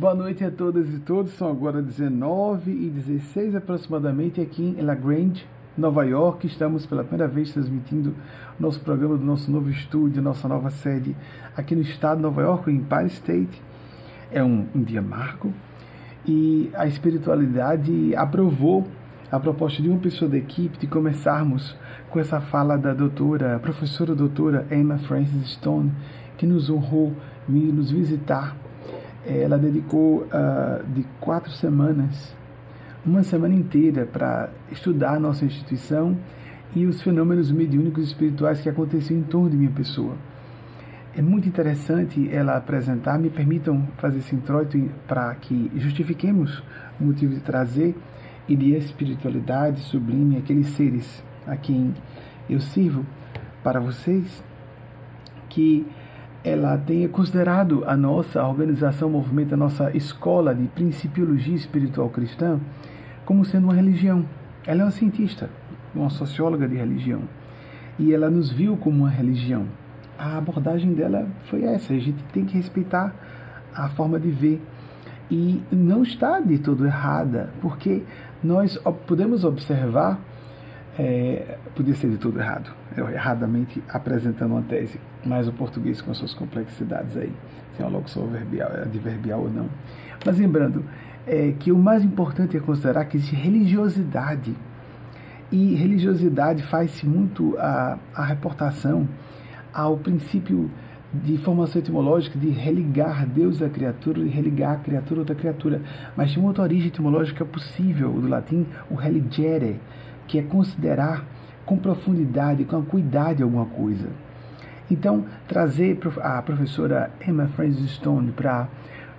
Boa noite a todas e todos, são agora 19h16 aproximadamente aqui em La Grange, Nova York. Estamos pela primeira vez transmitindo nosso programa do nosso novo estúdio, nossa nova sede aqui no estado de Nova York, o Empire State. É um dia marco e a espiritualidade aprovou a proposta de uma pessoa da equipe de começarmos com essa fala da professora doutora Emma Frances Stone, que nos honrou vir nos visitar. Ela dedicou de 4 semanas, uma semana inteira, para estudar nossa instituição e os fenômenos mediúnicos espirituais que aconteciam em torno de minha pessoa. É muito interessante ela apresentar. Me permitam fazer esse introito para que justifiquemos o motivo de trazer e de espiritualidade sublime aqueles seres a quem eu sirvo para vocês, que ela tenha considerado a nossa organização, o movimento, a nossa escola de principiologia espiritual cristã como sendo uma religião. Ela é uma cientista, uma socióloga de religião, e ela nos viu como uma religião. A abordagem dela foi essa: a gente tem que respeitar a forma de ver, e não está de todo errada, porque nós podemos observar, podia ser de todo errado, eu erradamente apresentando uma tese, mas o português com as suas complexidades aí, se é uma locução adverbial ou não. Mas lembrando que o mais importante é considerar que existe religiosidade, e religiosidade faz-se muito a reportação ao princípio de formação etimológica de religar Deus à criatura e religar a criatura a outra criatura. Mas tem uma outra origem etimológica possível do latim, o religere, que é considerar com profundidade, com acuidade alguma coisa. Então, trazer a professora Emma Frances Stone para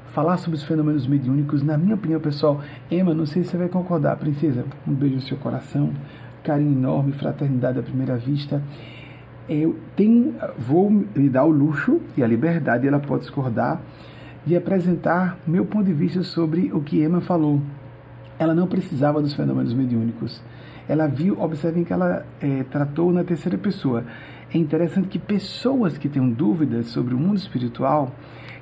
falar sobre os fenômenos mediúnicos, na minha opinião, pessoal. Emma, não sei se você vai concordar. Princesa, um beijo no seu coração, carinho enorme, fraternidade à primeira vista. Eu vou me dar o luxo e a liberdade, ela pode discordar, de apresentar meu ponto de vista sobre o que Emma falou. Ela não precisava dos fenômenos mediúnicos. Ela viu, observem que ela tratou na terceira pessoa. É interessante que pessoas que tenham dúvidas sobre o mundo espiritual,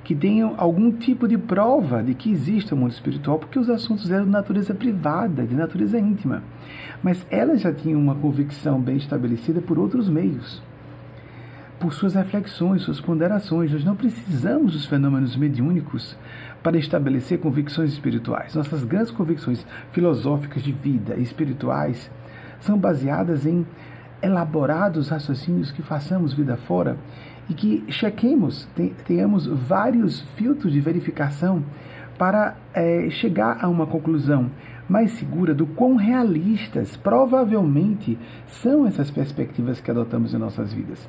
que tenham algum tipo de prova de que existe o mundo espiritual, porque os assuntos eram de natureza privada, de natureza íntima. Mas ela já tinha uma convicção bem estabelecida por outros meios, por suas reflexões, suas ponderações. Nós não precisamos dos fenômenos mediúnicos para estabelecer convicções espirituais. Nossas grandes convicções filosóficas de vida e espirituais são baseadas em elaborados raciocínios que façamos vida fora e que chequemos, tenhamos vários filtros de verificação para chegar a uma conclusão mais segura do quão realistas provavelmente são essas perspectivas que adotamos em nossas vidas.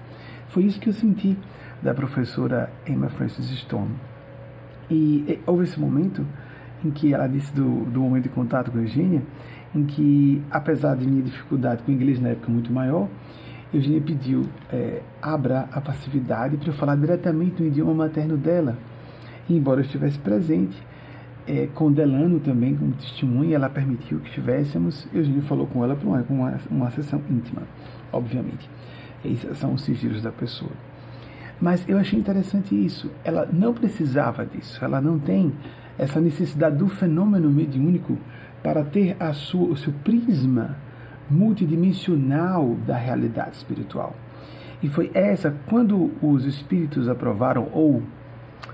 Foi isso que eu senti da professora Emma Frances Stone. E houve esse momento em que ela disse do momento de contato com a Eugênia, em que, apesar de minha dificuldade com o inglês na época muito maior, Eugênia pediu, abra a passividade para eu falar diretamente no idioma materno dela. E, embora eu estivesse presente, condelando também como testemunha, ela permitiu que estivéssemos. Eugênia falou com ela para uma sessão íntima, obviamente. Esses são os sigilos da pessoa. Mas eu achei interessante isso. Ela não precisava disso. Ela não tem essa necessidade do fenômeno mediúnico para ter o seu prisma multidimensional da realidade espiritual. E foi essa, quando os espíritos aprovaram, ou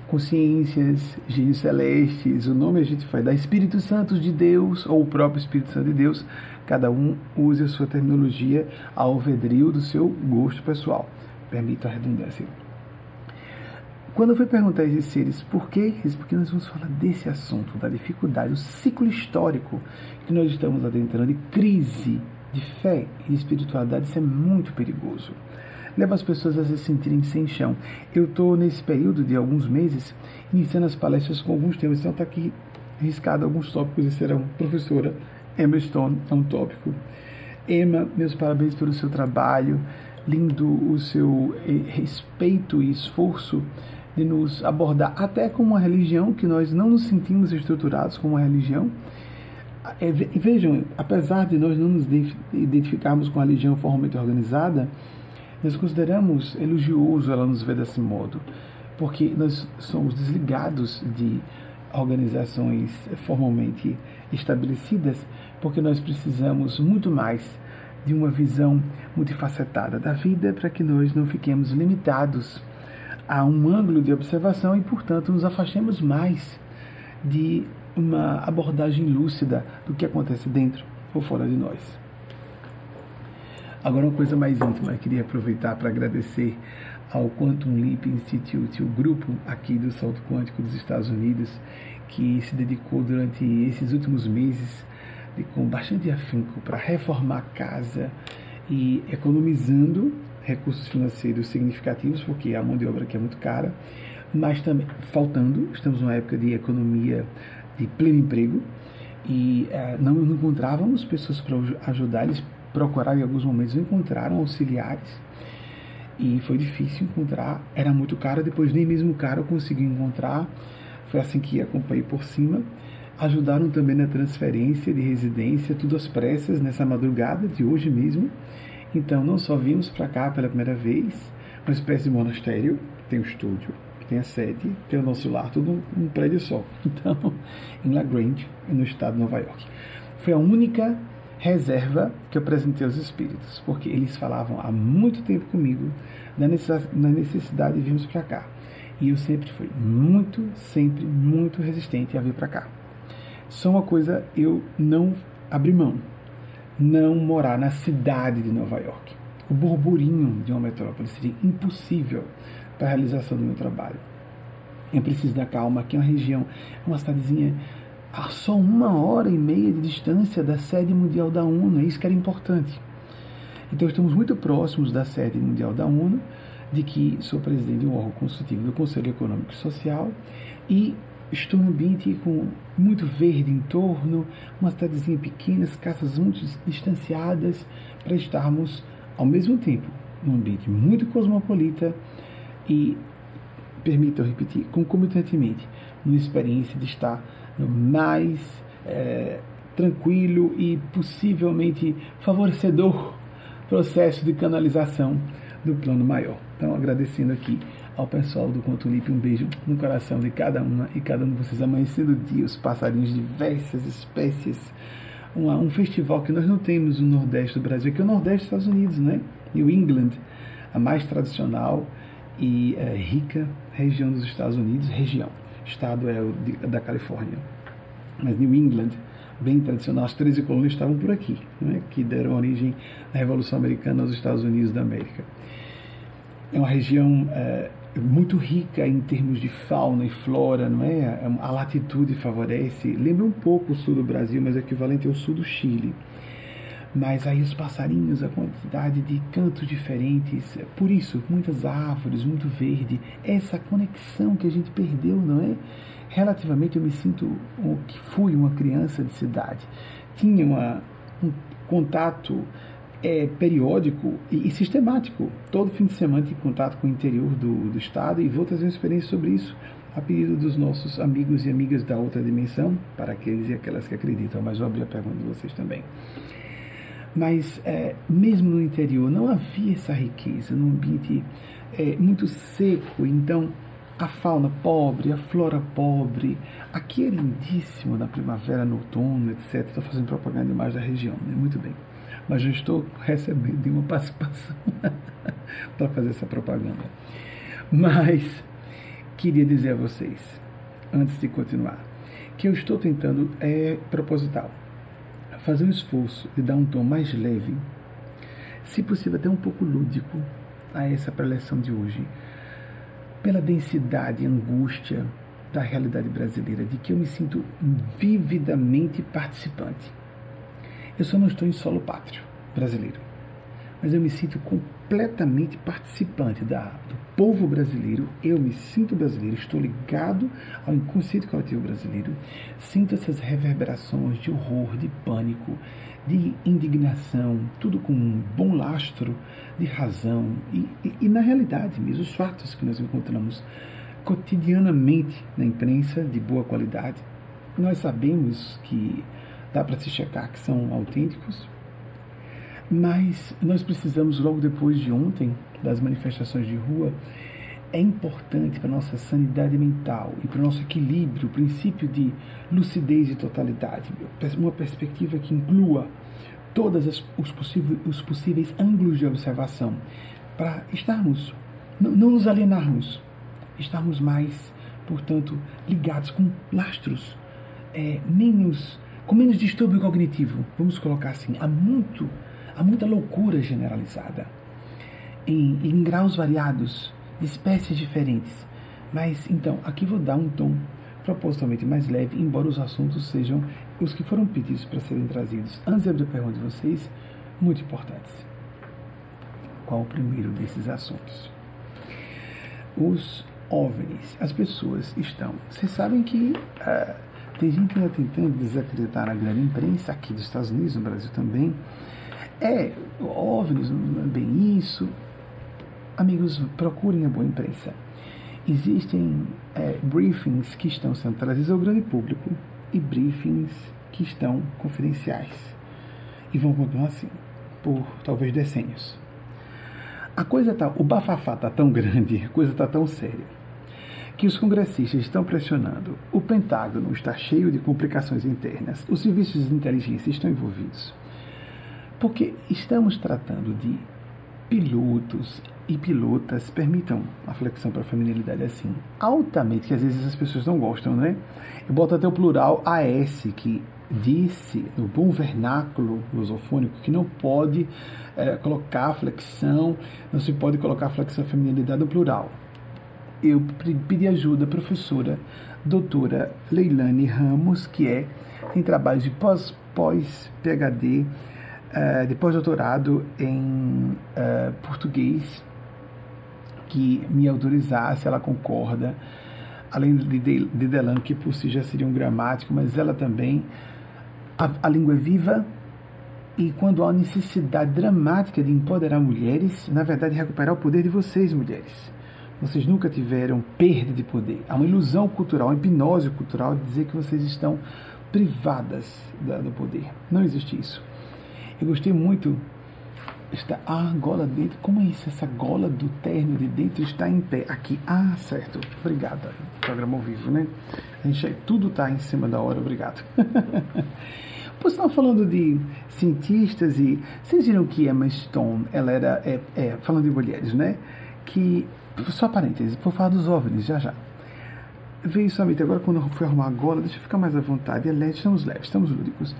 consciências, gênios celestes, o nome a gente vai dar, Espíritos Santos de Deus, ou o próprio Espírito Santo de Deus, cada um usa a sua terminologia ao vedrio do seu gosto pessoal. Permito a redundância. Quando eu fui perguntar a esses seres por quê, porque nós vamos falar desse assunto, da dificuldade, do ciclo histórico que nós estamos adentrando, de crise de fé e de espiritualidade. Isso é muito perigoso. Leva as pessoas a se sentirem sem chão. Eu estou, nesse período de alguns meses, iniciando as palestras com alguns temas. Então está aqui riscado alguns tópicos, e serão, professora Emma Stone é um tópico. Emma, meus parabéns pelo seu trabalho, lindo o seu respeito e esforço de nos abordar até como uma religião, que nós não nos sentimos estruturados como uma religião. Vejam, apesar de nós não nos identificarmos com a religião formalmente organizada, nós consideramos elogioso ela nos ver desse modo, porque nós somos desligados de organizações formalmente estabelecidas, porque nós precisamos muito mais de uma visão multifacetada da vida para que nós não fiquemos limitados a um ângulo de observação e, portanto, nos afastemos mais de uma abordagem lúcida do que acontece dentro ou fora de nós. Agora, uma coisa mais íntima, eu queria aproveitar para agradecer ao Quantum Leap Institute, o grupo aqui do Salto Quântico dos Estados Unidos, que se dedicou durante esses últimos meses com bastante afinco para reformar a casa e economizando recursos financeiros significativos, porque a mão de obra aqui é muito cara, mas também faltando, estamos numa época de economia de pleno emprego e não encontrávamos pessoas para ajudar, eles procuraram em alguns momentos, não encontraram auxiliares e foi difícil encontrar, era muito caro, depois nem mesmo o cara conseguiu encontrar, foi assim que acompanhei por cima. Ajudaram também na transferência de residência, tudo às pressas, nessa madrugada de hoje mesmo. Então, não só vimos para cá pela primeira vez, uma espécie de monastério, tem o estúdio, tem a sede, tem o nosso lar, tudo um prédio só. Então, em La Grange, no estado de Nova York. Foi a única reserva que eu apresentei aos espíritos, porque eles falavam há muito tempo comigo da necessidade de virmos para cá. E eu sempre fui muito resistente a vir para cá. Só uma coisa, eu não abri mão, não morar na cidade de Nova York. O burburinho de uma metrópole seria impossível para a realização do meu trabalho. Eu preciso da calma, aqui é uma região, uma cidadezinha a só 1h30 de distância da sede mundial da ONU, é isso que era importante. Então estamos muito próximos da sede mundial da ONU, de que sou presidente de um órgão consultivo do Conselho Econômico e Social, e estou num ambiente com muito verde em torno, uma cidadezinha pequena, casas muito distanciadas, para estarmos, ao mesmo tempo, num ambiente muito cosmopolita e, permitam repetir, concomitantemente, numa experiência de estar no mais tranquilo e possivelmente favorecedor processo de canalização do plano maior. Então, agradecendo aqui ao pessoal do Quantum Leap, um beijo no coração de cada uma e cada um de vocês, amanhecendo o dia, os passarinhos de diversas espécies, um festival que nós não temos no Nordeste do Brasil, que é o Nordeste dos Estados Unidos, né? New England, a mais tradicional e rica região dos Estados Unidos, estado é o da Califórnia, mas New England, bem tradicional, as 13 colônias estavam por aqui, né? Que deram origem à Revolução Americana aos Estados Unidos da América. É uma região muito rica em termos de fauna e flora, não é? A latitude favorece, lembra um pouco o sul do Brasil, mas é equivalente ao sul do Chile. Mas aí os passarinhos, a quantidade de cantos diferentes, por isso, muitas árvores, muito verde, essa conexão que a gente perdeu, não é? Relativamente eu me sinto que fui uma criança de cidade, tinha um contato periódico e sistemático, todo fim de semana em contato com o interior do estado, e vou trazer uma experiência sobre isso a pedido dos nossos amigos e amigas da outra dimensão, para aqueles e aquelas que acreditam, mas vou abrir a pergunta de vocês também. Mas mesmo no interior não havia essa riqueza, num ambiente muito seco, então a fauna pobre, a flora pobre, aqui é lindíssimo na primavera, no outono, etc. Estou fazendo propaganda demais da região, né? Muito bem, mas já estou recebendo uma participação para fazer essa propaganda. Mas queria dizer a vocês, antes de continuar, que eu estou tentando, proposital, fazer um esforço de dar um tom mais leve, se possível até um pouco lúdico, a essa preleção de hoje, pela densidade e angústia da realidade brasileira, de que eu me sinto vividamente participante. Eu só não estou em solo pátrio brasileiro, mas eu me sinto completamente participante do povo brasileiro, eu me sinto brasileiro, estou ligado ao inconsciente coletivo brasileiro, sinto essas reverberações de horror, de pânico, de indignação, tudo com um bom lastro de razão e na realidade mesmo, os fatos que nós encontramos cotidianamente na imprensa, de boa qualidade, nós sabemos que dá para se checar que são autênticos, mas nós precisamos, logo depois de ontem, das manifestações de rua, é importante para a nossa sanidade mental e para o nosso equilíbrio, o princípio de lucidez e totalidade, uma perspectiva que inclua todos os possíveis ângulos de observação, para estarmos, não nos alienarmos, estarmos mais, portanto, ligados com lastros, com menos distúrbio cognitivo, vamos colocar assim, há muita loucura generalizada, em graus variados, de espécies diferentes, mas então, aqui vou dar um tom propositalmente mais leve, embora os assuntos sejam os que foram pedidos para serem trazidos. Antes de abrir a pergunta de vocês, muito importantes. Qual o primeiro desses assuntos? Os OVNIs. As pessoas estão... Vocês sabem que tem gente que está tentando desacreditar a grande imprensa aqui dos Estados Unidos, no Brasil também. OVNIs não é bem isso. Amigos, procurem a boa imprensa. Existem briefings que estão sendo trazidos ao grande público e briefings que estão confidenciais e vão continuar assim por talvez decênios. O bafafá está tão grande, a coisa está tão séria, que os congressistas estão pressionando. O Pentágono está cheio de complicações internas, os serviços de inteligência estão envolvidos, porque estamos tratando de pilotos e pilotas, permitam a flexão para a feminilidade assim, altamente, que às vezes as pessoas não gostam, né? Eu boto até o plural AS, que disse, no bom vernáculo lusofônico, que não pode colocar flexão, não se pode colocar flexão e feminilidade no plural. Eu pedi ajuda à professora, doutora Leilane Ramos, que tem trabalho de pós-PhD, de pós-doutorado em português, que me autorizasse, ela concorda, além de Delano, que por si já seria um gramático, mas ela também, a língua é viva, e quando há necessidade dramática de empoderar mulheres, na verdade recuperar o poder de vocês, mulheres. Vocês nunca tiveram perda de poder. Há uma ilusão cultural, uma hipnose cultural de dizer que vocês estão privadas do poder. Não existe isso. Eu gostei muito, a gola dentro, como é isso? Essa gola do terno de dentro está em pé, aqui, certo, obrigado, programa ao vivo, né? A gente, tudo está em cima da hora, obrigado. Pois estão falando de cientistas e, vocês viram que Emma Stone, ela era, falando de mulheres, né? Que, só parênteses, vou falar dos OVNIs, já. Veio somente agora, quando eu fui arrumar a gola, deixa eu ficar mais à vontade, estamos leves, estamos lúdicos.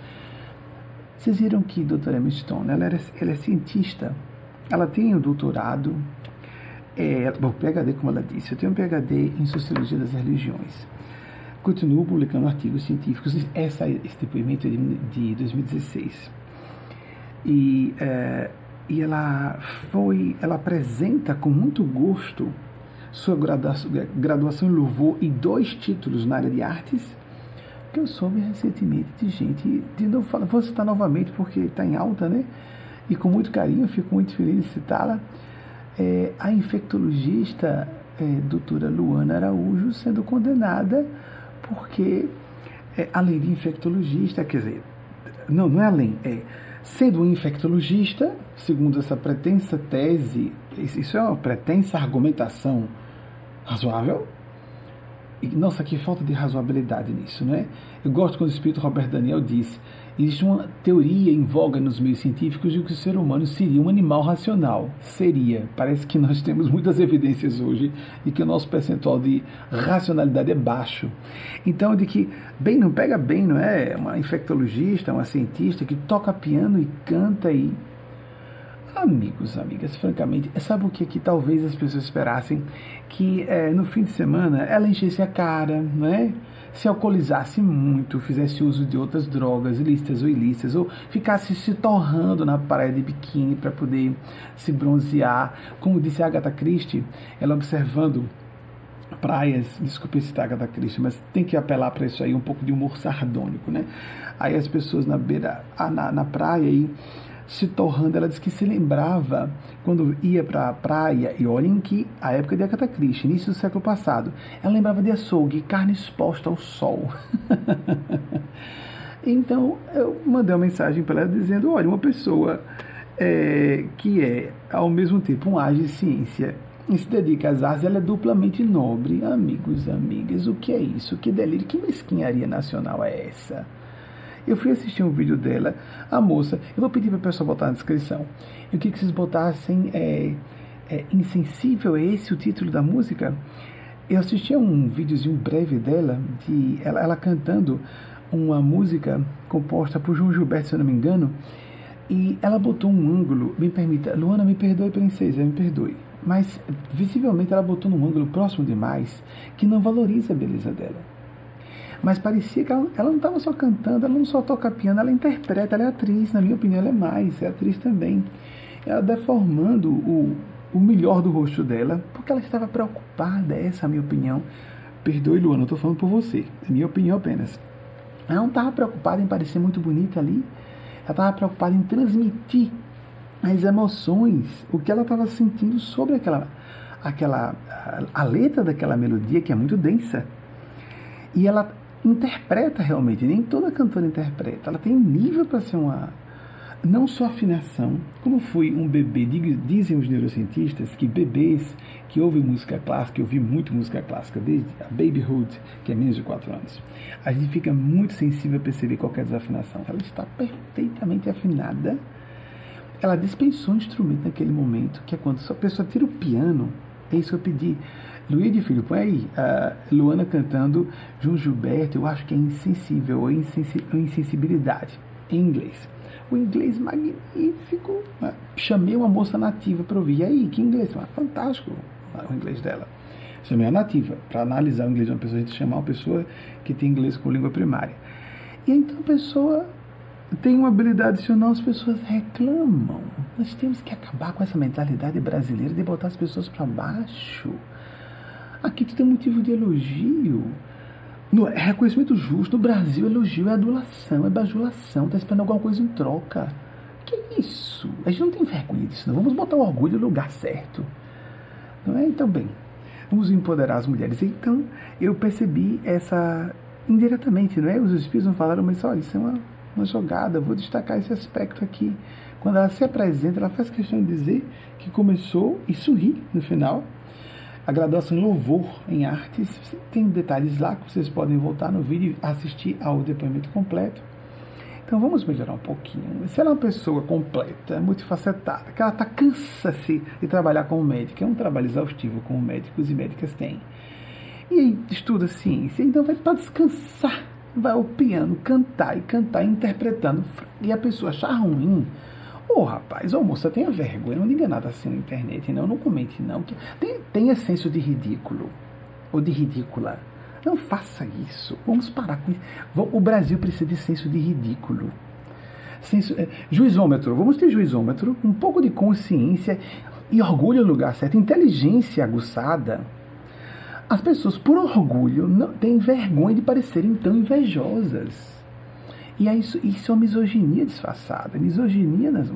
Vocês viram que a doutora Emma Stone, ela é cientista, ela tem um doutorado, PhD, como ela disse, eu tenho um PhD em Sociologia das Religiões. Continuo publicando artigos científicos, esse depoimento é de 2016. E ela apresenta com muito gosto sua graduação em louvor e 2 títulos na área de artes, que eu soube recentemente de gente, de novo, vou citar novamente porque está em alta, né? E com muito carinho, fico muito feliz de citá-la, a infectologista doutora Luana Araújo sendo condenada porque, além de infectologista, quer dizer, não é além, sendo um infectologista, segundo essa pretensa tese, isso é uma pretensa argumentação razoável. Nossa, que falta de razoabilidade nisso, né? Eu gosto quando o espírito Robert Daniel diz: existe uma teoria em voga nos meios científicos de que o ser humano seria um animal racional. Seria. Parece que nós temos muitas evidências hoje de que o nosso percentual de racionalidade é baixo. Então, de que, bem, não pega bem, não é? Uma infectologista, uma cientista que toca piano e canta e... Amigos, amigas, francamente, sabe o que talvez as pessoas esperassem? Que no fim de semana ela enchesse a cara, não é? Se alcoolizasse muito, fizesse uso de outras drogas, ilícitas ou ilícitas, ou ficasse se torrando na praia de biquíni para poder se bronzear. Como disse a Agatha Christie, ela observando praias, desculpe citar Agatha Christie, mas tem que apelar para isso aí, um pouco de humor sardônico, né? Aí as pessoas na beira, na praia aí, se torrando, ela disse que se lembrava quando ia para a praia, e olhem que a época de Agatha Christie, início do século passado, ela lembrava de açougue, carne exposta ao sol. Então eu mandei uma mensagem para ela dizendo: olha, uma pessoa que é ao mesmo tempo um ágio de ciência e se dedica às artes, ela é duplamente nobre. Amigos, amigas, o que é isso? Que delírio, que mesquinharia nacional é essa? Eu fui assistir um vídeo dela, a moça, eu vou pedir para a pessoa botar na descrição, eu queria que vocês botassem Insensível, é esse o título da música? Eu assisti a um videozinho breve dela, de ela cantando uma música composta por João Gilberto, se eu não me engano, e ela botou um ângulo, me permita, Luana, me perdoe, princesa, me perdoe, mas visivelmente ela botou num ângulo próximo demais, que não valoriza a beleza dela. Mas parecia que ela não estava só cantando, ela não só toca piano, ela interpreta, ela é atriz, na minha opinião ela é mais, é atriz também. Ela deformando o melhor do rosto dela, porque ela estava preocupada, essa é a minha opinião. Perdoe, Luana, eu estou falando por você, é minha opinião apenas. Ela não estava preocupada em parecer muito bonita ali, ela estava preocupada em transmitir as emoções, o que ela estava sentindo sobre a letra daquela melodia, que é muito densa. E ela interpreta realmente, nem toda cantora interpreta, ela tem um nível para ser uma... Não só afinação, como foi um bebê, dizem os neurocientistas que bebês que ouvem música clássica, eu ouvi muito música clássica desde a babyhood, que é menos de 4 anos, a gente fica muito sensível a perceber qualquer desafinação. Ela está perfeitamente afinada, ela dispensou um instrumento naquele momento, que é quando a pessoa tira o piano, é isso que eu pedi. Luiz de Filho, põe aí, Luana cantando João Gilberto, eu acho que é Insensível, ou Insensibilidade, em inglês. O inglês magnífico, chamei uma moça nativa para ouvir, e aí, que inglês, fantástico o inglês dela, chamei a nativa, para analisar o inglês de uma pessoa, a gente chama uma pessoa que tem inglês com língua primária, e então a pessoa tem uma habilidade adicional, as pessoas reclamam. Nós temos que acabar com essa mentalidade brasileira de botar as pessoas para baixo. Aqui tu tem motivo de elogio, no reconhecimento justo. No Brasil, elogio é adulação, é bajulação, tá esperando alguma coisa em troca. Que isso? A gente não tem vergonha disso, não. Vamos botar o orgulho no lugar certo, não é? Então, bem, vamos empoderar as mulheres. Então, eu percebi essa indiretamente, não é? Os espíritos não falaram, mas olha, isso é uma jogada, vou destacar esse aspecto aqui. Quando ela se apresenta, ela faz questão de dizer que começou e sorri no final. A graduação em louvor em artes, tem detalhes lá que vocês podem voltar no vídeo e assistir ao depoimento completo. Então vamos melhorar um pouquinho. Se ela é uma pessoa completa, multifacetada, que ela cansa-se de trabalhar como médica, é um trabalho exaustivo como médicos e médicas têm, e aí estuda ciência, então vai para descansar, vai ao piano cantar, interpretando, e a pessoa achar ruim. Ô rapaz, ô moça, tenha vergonha, não diga nada assim na internet, não comente não, que tenha senso de ridículo, ou de ridícula, não faça isso, vamos parar com isso, o Brasil precisa de senso de ridículo, juizômetro, vamos ter juizômetro, um pouco de consciência e orgulho no lugar certo, inteligência aguçada. As pessoas por orgulho não têm vergonha de parecerem tão invejosas. E isso é uma misoginia disfarçada, misoginia nas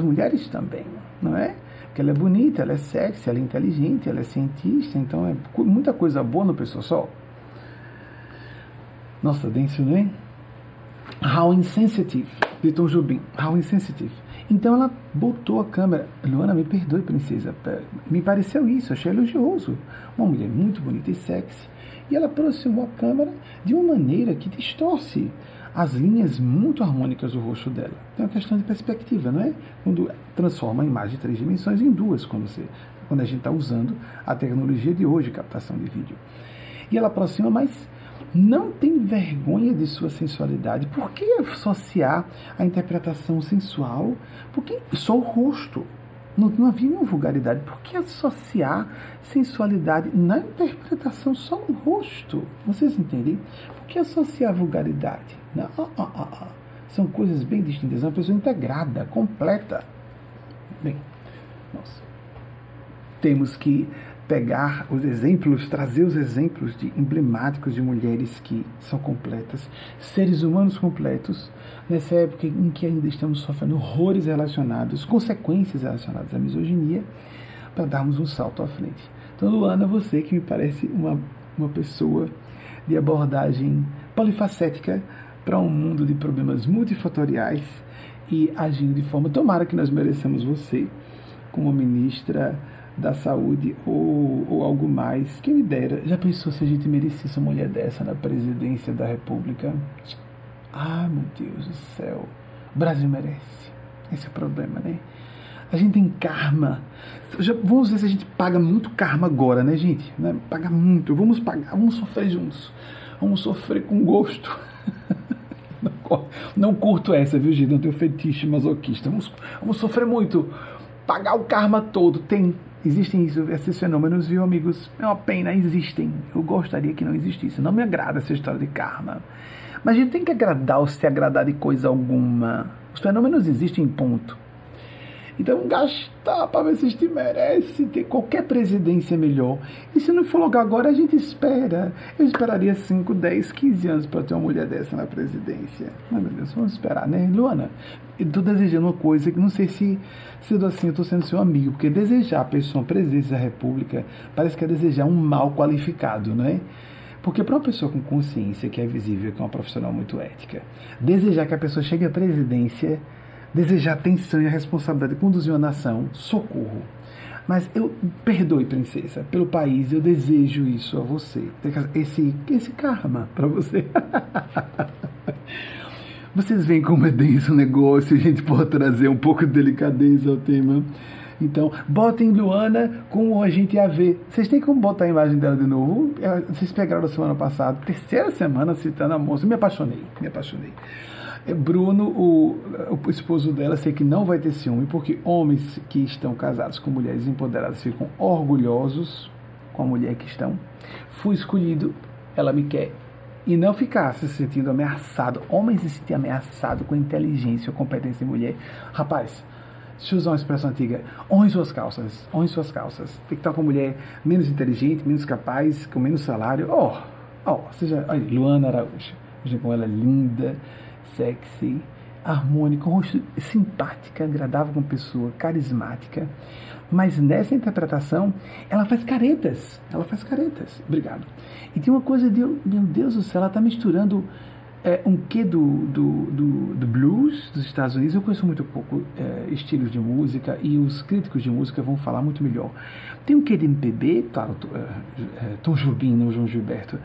mulheres também, não é? Porque ela é bonita, ela é sexy, ela é inteligente, ela é cientista, então é muita coisa boa no pessoa só. Nossa, denso, não é? How Insensitive, de Tom Jobim, How Insensitive. Então ela botou a câmera, Luana, me perdoe, princesa, me pareceu isso, achei elogioso, uma mulher muito bonita e sexy, e ela aproximou a câmera de uma maneira que distorce as linhas muito harmônicas do rosto dela. É uma questão de perspectiva, não é? Quando transforma a imagem de 3 dimensões em 2, quando a gente está usando a tecnologia de hoje, captação de vídeo. E ela aproxima, mas não tem vergonha de sua sensualidade. Por que associar a interpretação sensual? Porque só o rosto. Não havia nenhuma vulgaridade. Por que associar sensualidade na interpretação só no rosto? Vocês entendem? Por que associar vulgaridade? Não, São coisas bem distintas. É uma pessoa integrada, completa. Bem, nossa. Temos que pegar os exemplos, trazer os exemplos emblemáticos de mulheres que são completas, seres humanos completos, nessa época em que ainda estamos sofrendo horrores relacionados, consequências relacionadas à misoginia, para darmos um salto à frente. Então, Luana, você que me parece uma pessoa de abordagem polifacética para um mundo de problemas multifatoriais e agindo de forma, tomara que nós mereçamos você como ministra da saúde ou algo mais. Quem me dera. Já pensou se a gente merecesse uma mulher dessa na presidência da República? Ah, meu Deus do céu. O Brasil merece. Esse é o problema, né? A gente tem karma. Vamos ver se a gente paga muito karma agora, né, gente? Paga muito. Vamos pagar, vamos sofrer juntos. Vamos sofrer com gosto. Não curto essa, viu, gente? Não tenho fetiche masoquista. Vamos sofrer muito. Pagar o karma todo. Existem esses fenômenos, viu, amigos? É uma pena, existem. Eu gostaria que não existisse. Não me agrada essa história de karma. Mas a gente tem que agradar ou se agradar de coisa alguma. Os fenômenos existem, ponto. Então, gastar para ver se a gente merece ter qualquer presidência melhor. E se não for logo agora, a gente espera. Eu esperaria 5, 10, 15 anos para ter uma mulher dessa na presidência. Ai, meu Deus, vamos esperar, né? Luana, eu estou desejando uma coisa que não sei se sendo assim eu estou sendo seu amigo, porque desejar a pessoa a presidência da República parece que é desejar um mal qualificado, não é? Porque para uma pessoa com consciência, que é visível, que é uma profissional muito ética, desejar que a pessoa chegue à presidência, desejar a tensão e a responsabilidade de conduzir uma nação, socorro. Mas eu, perdoe, princesa, pelo país, eu desejo isso a você. Esse karma para você. Vocês veem como é denso o negócio, a gente pode trazer um pouco de delicadeza ao tema. Então, botem Luana com a gente a ver. Vocês têm como botar a imagem dela de novo? Vocês pegaram a semana passada, terceira semana citando a moça. Me apaixonei. Bruno, o esposo dela, sei que não vai ter ciúme, porque homens que estão casados com mulheres empoderadas ficam orgulhosos com a mulher que estão. Fui escolhido, ela me quer. E não ficar se sentindo ameaçado. Homens se sentem ameaçados com inteligência ou competência de mulher. Rapaz, deixa eu usar uma expressão antiga. Honre suas calças. Tem que estar com uma mulher menos inteligente, menos capaz, com menos salário. Olha, Luana Araújo. Veja como ela é linda, sexy, harmônica, rosto simpática, agradável como pessoa, carismática. Mas nessa interpretação, ela faz caretas. Obrigado. E tem uma coisa de, meu Deus do céu, ela está misturando um quê do blues dos Estados Unidos. Eu conheço muito pouco estilos de música, e os críticos de música vão falar muito melhor. Tem um quê de MPB, claro, Tom Jobim, não João Gilberto.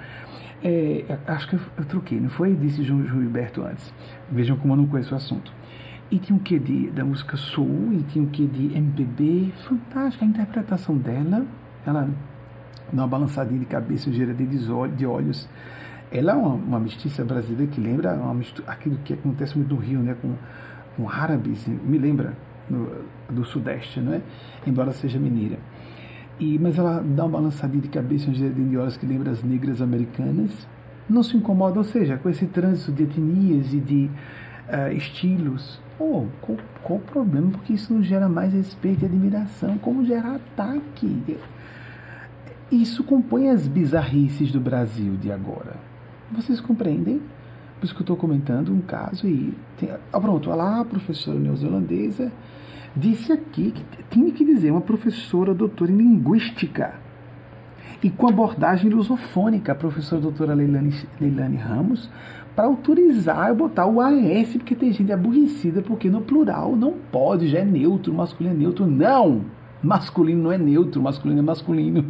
Acho que eu troquei, não foi? Disse João Gilberto antes. Vejam como eu não conheço o assunto. E tinha um quê da música soul, e tinha um quê de MPB. Fantástica a interpretação dela. Ela dá uma balançadinha de cabeça, giradinha de olhos. Ela é uma mestiça brasileira que lembra aquilo que acontece muito no Rio, né? Com árabes, me lembra do Sudeste, não é? Embora seja mineira. Mas ela dá uma balançadinha de cabeça, uma giradinha de olhos que lembra as negras americanas. Não se incomoda, ou seja, com esse trânsito de etnias e de estilos. Qual o problema? Porque isso não gera mais respeito e admiração, como gera ataque. Isso compõe as bizarrices do Brasil de agora. Vocês compreendem? Por isso que eu estou comentando um caso e... Pronto, olha lá, a professora neozelandesa disse aqui que tinha que dizer uma professora doutora em linguística e com abordagem lusofônica, a professora doutora Leilane Ramos, para autorizar eu botar o AS, porque tem gente aborrecida, porque no plural não pode, já é neutro, masculino é neutro. Não! Masculino não é neutro, masculino é masculino.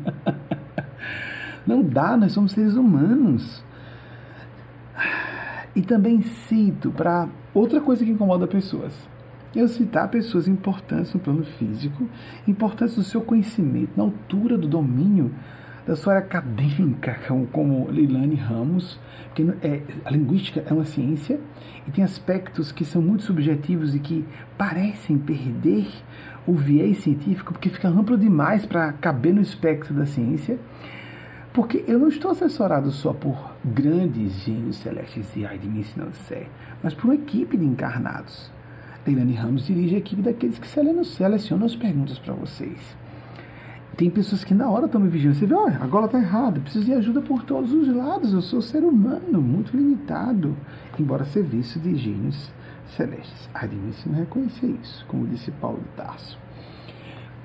Não dá, nós somos seres humanos. E também cito para outra coisa que incomoda pessoas. Eu citar pessoas importantes no plano físico, importantes no seu conhecimento, na altura do domínio da sua área acadêmica, como Leilane Ramos, porque a linguística é uma ciência e tem aspectos que são muito subjetivos e que parecem perder o viés científico, porque fica amplo demais para caber no espectro da ciência. Porque eu não estou assessorado só por grandes gênios celestes e ai de mim se não disser, mas por uma equipe de encarnados. Leilane Ramos dirige a equipe daqueles que selecionam as perguntas para vocês. Tem pessoas que na hora estão me vigiando. Você vê, olha, agora está errado, preciso de ajuda por todos os lados, eu sou ser humano, muito limitado, embora serviço de gênios celestes. Ai de mim se não reconhecer isso, como disse Paulo de Tarso,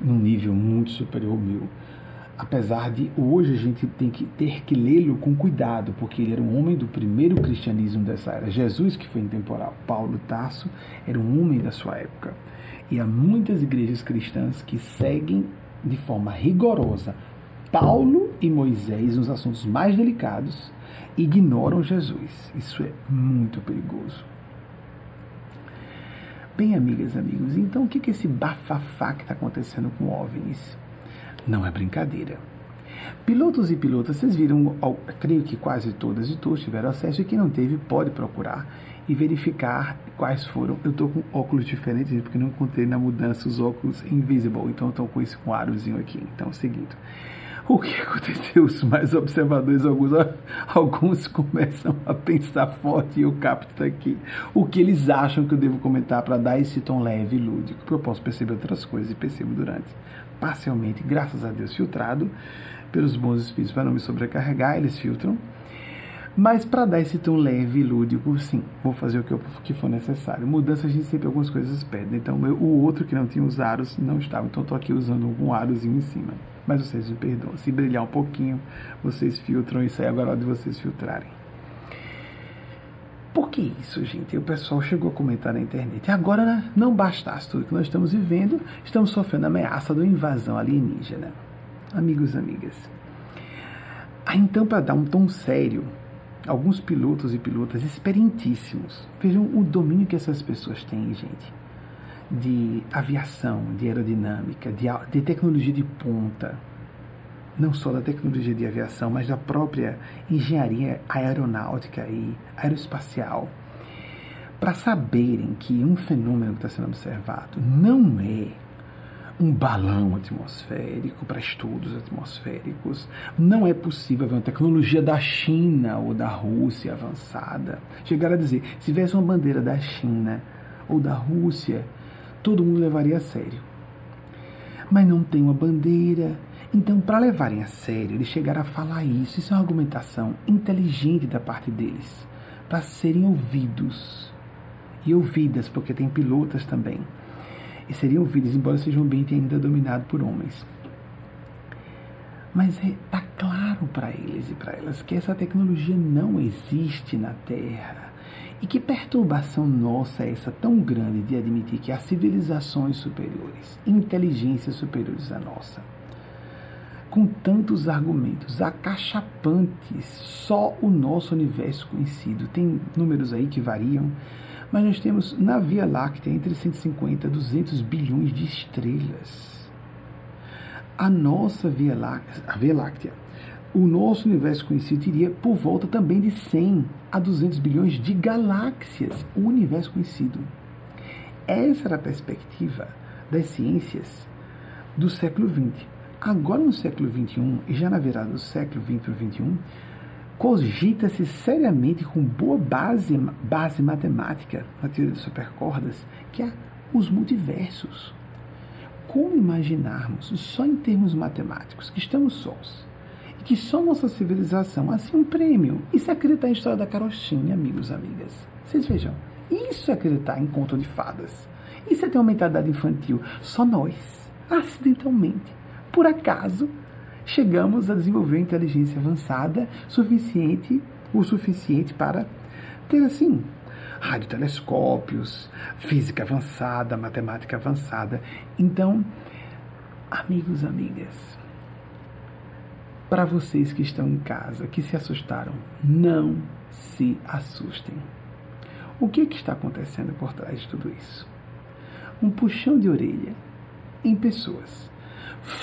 num nível muito superior ao meu. Apesar de hoje a gente ter que lê-lo com cuidado, porque ele era um homem do primeiro cristianismo dessa era. Jesus, que foi intemporal, Paulo Tarso, era um homem da sua época. E há muitas igrejas cristãs que seguem de forma rigorosa Paulo e Moisés nos assuntos mais delicados, ignoram Jesus. Isso é muito perigoso. Bem, amigas e amigos, então o que é esse bafafá que está acontecendo com OVNIs? Não é brincadeira. Pilotos e pilotas, vocês viram, creio que quase todas e todos tiveram acesso, e quem não teve pode procurar e verificar quais foram. Eu estou com óculos diferentes porque não encontrei na mudança os óculos Invisible, então eu estou com esse com arozinho aqui. Então é o seguinte, o que aconteceu? Os mais observadores, alguns começam a pensar forte, e eu capto aqui o que eles acham que eu devo comentar para dar esse tom leve e lúdico, porque eu posso perceber outras coisas e percebo durante, parcialmente, graças a Deus, filtrado pelos bons espíritos para não me sobrecarregar, eles filtram, mas para dar esse tom leve e lúdico, sim, vou fazer o que for necessário. Mudança, a gente sempre, algumas coisas perdem, então o outro que não tinha os aros não estava, então estou aqui usando um arozinho em cima, mas vocês me perdoam, se brilhar um pouquinho, vocês filtram, e sai agora de vocês filtrarem. Por que isso, gente? O pessoal chegou a comentar na internet. E agora, não bastasse tudo que nós estamos vivendo, estamos sofrendo a ameaça da invasão alienígena. Amigos e amigas, então, para dar um tom sério, alguns pilotos e pilotas experientíssimos, vejam o domínio que essas pessoas têm, gente, de aviação, de aerodinâmica, de tecnologia de ponta, não só da tecnologia de aviação, mas da própria engenharia aeronáutica e aeroespacial, para saberem que um fenômeno que está sendo observado não é um balão atmosférico para estudos atmosféricos, não é possível ver uma tecnologia da China ou da Rússia avançada. Chegaram a dizer, se tivesse uma bandeira da China ou da Rússia, todo mundo levaria a sério. Mas não tem uma bandeira. Então, para levarem a sério, eles chegaram a falar isso. Isso é uma argumentação inteligente da parte deles, para serem ouvidos e ouvidas, porque tem pilotas também, e seriam ouvidos, embora seja um ambiente ainda dominado por homens. Mas está claro para eles e para elas que essa tecnologia não existe na Terra. E que perturbação nossa é essa tão grande de admitir que há civilizações superiores, inteligências superiores à nossa, com tantos argumentos acachapantes. Só o nosso universo conhecido, tem números aí que variam, mas nós temos na Via Láctea entre 150 e 200 bilhões de estrelas. A nossa Via Láctea, o nosso universo conhecido teria por volta também de 100 a 200 bilhões de galáxias, o universo conhecido. Essa era a perspectiva das ciências do século XX. Agora, no século XXI, e já na virada do século XX para o XXI, cogita-se seriamente, com boa base matemática na teoria das supercordas, que há os multiversos. Como imaginarmos, só em termos matemáticos, que estamos sós, e que só nossa civilização, assim, um prêmio. Isso é acreditar em história da carochinha, amigos e amigas. Vocês vejam, isso é acreditar em conto de fadas. Isso é ter uma mentalidade infantil. Só nós, acidentalmente, por acaso, chegamos a desenvolver inteligência avançada o suficiente para ter, assim, radiotelescópios, física avançada, matemática avançada. Então, amigos e amigas, para vocês que estão em casa, que se assustaram, não se assustem. O que é que está acontecendo por trás de tudo isso? Um puxão de orelha em pessoas,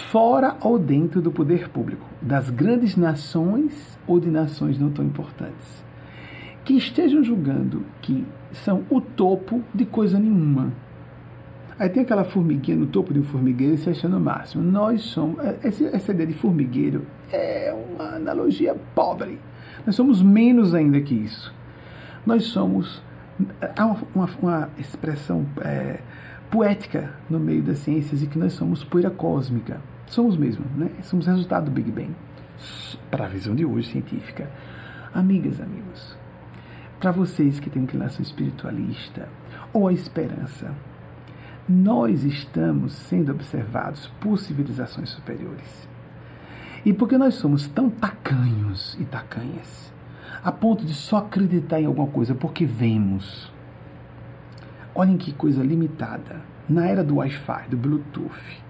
fora ou dentro do poder público, das grandes nações ou de nações não tão importantes, que estejam julgando que são o topo de coisa nenhuma. Aí tem aquela formiguinha no topo de um formigueiro e se achando o máximo. Nós somos... Essa ideia de formigueiro é uma analogia pobre. Nós somos menos ainda que isso. Nós somos... Há uma expressão... poética no meio das ciências, e que nós somos poeira cósmica, somos mesmo, né? Somos resultado do Big Bang, para a visão de hoje científica. Amigas, amigos, para vocês que têm inclinação espiritualista ou a esperança, nós estamos sendo observados por civilizações superiores, e porque nós somos tão tacanhos e tacanhas, a ponto de só acreditar em alguma coisa porque vemos. Olhem que coisa limitada. Na era do Wi-Fi, do Bluetooth,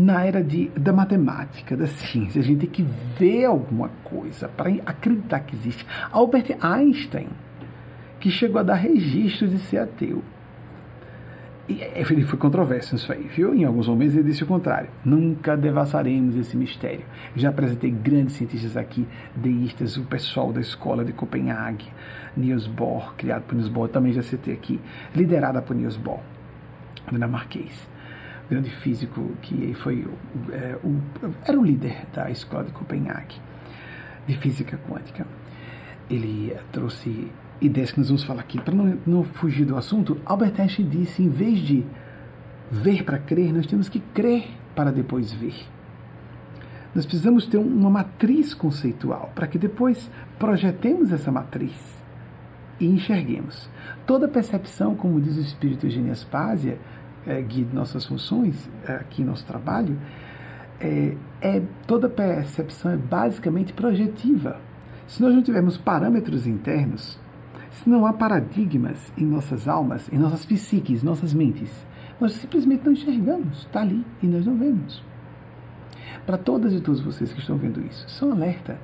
na era da matemática, da ciência. A gente tem que ver alguma coisa para acreditar que existe. Albert Einstein, que chegou a dar registro de ser ateu. E ele foi controverso nisso aí, viu? Em alguns momentos ele disse o contrário. Nunca devassaremos esse mistério. Já apresentei grandes cientistas aqui, deístas, o pessoal da Escola de Copenhague, Niels Bohr, criado por Niels Bohr, também já citei aqui, liderada por Niels Bohr, dinamarquês, grande físico que foi era o líder da Escola de Copenhague, de física quântica. Ele trouxe ideias que nós vamos falar aqui. Para não fugir do assunto, Albert Einstein disse, em vez de ver para crer, nós temos que crer para depois ver. Nós precisamos ter uma matriz conceitual, para que depois projetemos essa matriz e enxerguemos. Toda percepção, como diz o espírito Eugênia Spásia, guia de nossas funções, aqui em nosso trabalho, toda percepção é basicamente projetiva. Se nós não tivermos parâmetros internos, se não há paradigmas em nossas almas, em nossas psiques, nossas mentes, nós simplesmente não enxergamos, está ali e nós não vemos. Para todas e todos vocês que estão vendo isso, só um alerta.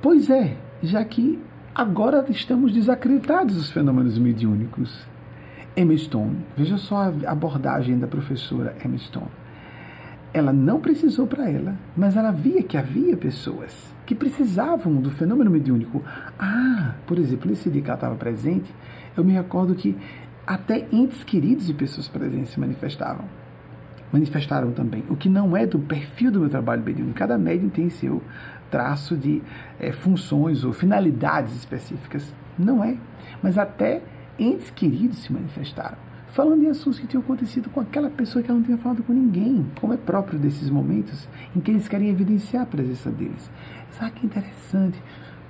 Pois é, já que agora estamos desacreditados dos fenômenos mediúnicos. Emma Stone, veja só a abordagem da professora Emma Stone. Ela não precisou para ela, mas ela via que havia pessoas que precisavam do fenômeno mediúnico. Por exemplo, esse dia que ela estava presente, eu me recordo que até entes queridos e pessoas presentes se manifestaram também, o que não é do perfil do meu trabalho mediúnico. Cada médium tem seu traço de funções ou finalidades específicas, não é? Mas até entes queridos se manifestaram, falando em assuntos que tinham acontecido com aquela pessoa que ela não tinha falado com ninguém, como é próprio desses momentos em que eles querem evidenciar a presença deles. Sabe que interessante?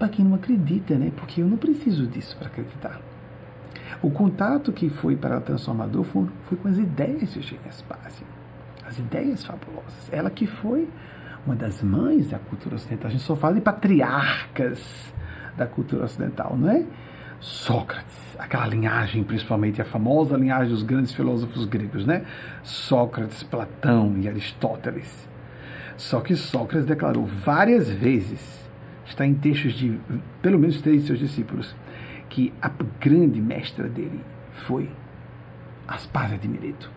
Para quem não acredita, né? Porque eu não preciso disso para acreditar. O contato que foi para o transformador foi com as ideias de Eugênia Spásia, as ideias fabulosas. Ela que foi uma das mães da cultura ocidental. A gente só fala de patriarcas da cultura ocidental, não é? Sócrates, aquela linhagem, principalmente a famosa linhagem dos grandes filósofos gregos, né? Sócrates, Platão e Aristóteles. Só que Sócrates declarou várias vezes, está em textos de pelo menos 3 de seus discípulos, que a grande mestra dele foi Aspásia de Mileto.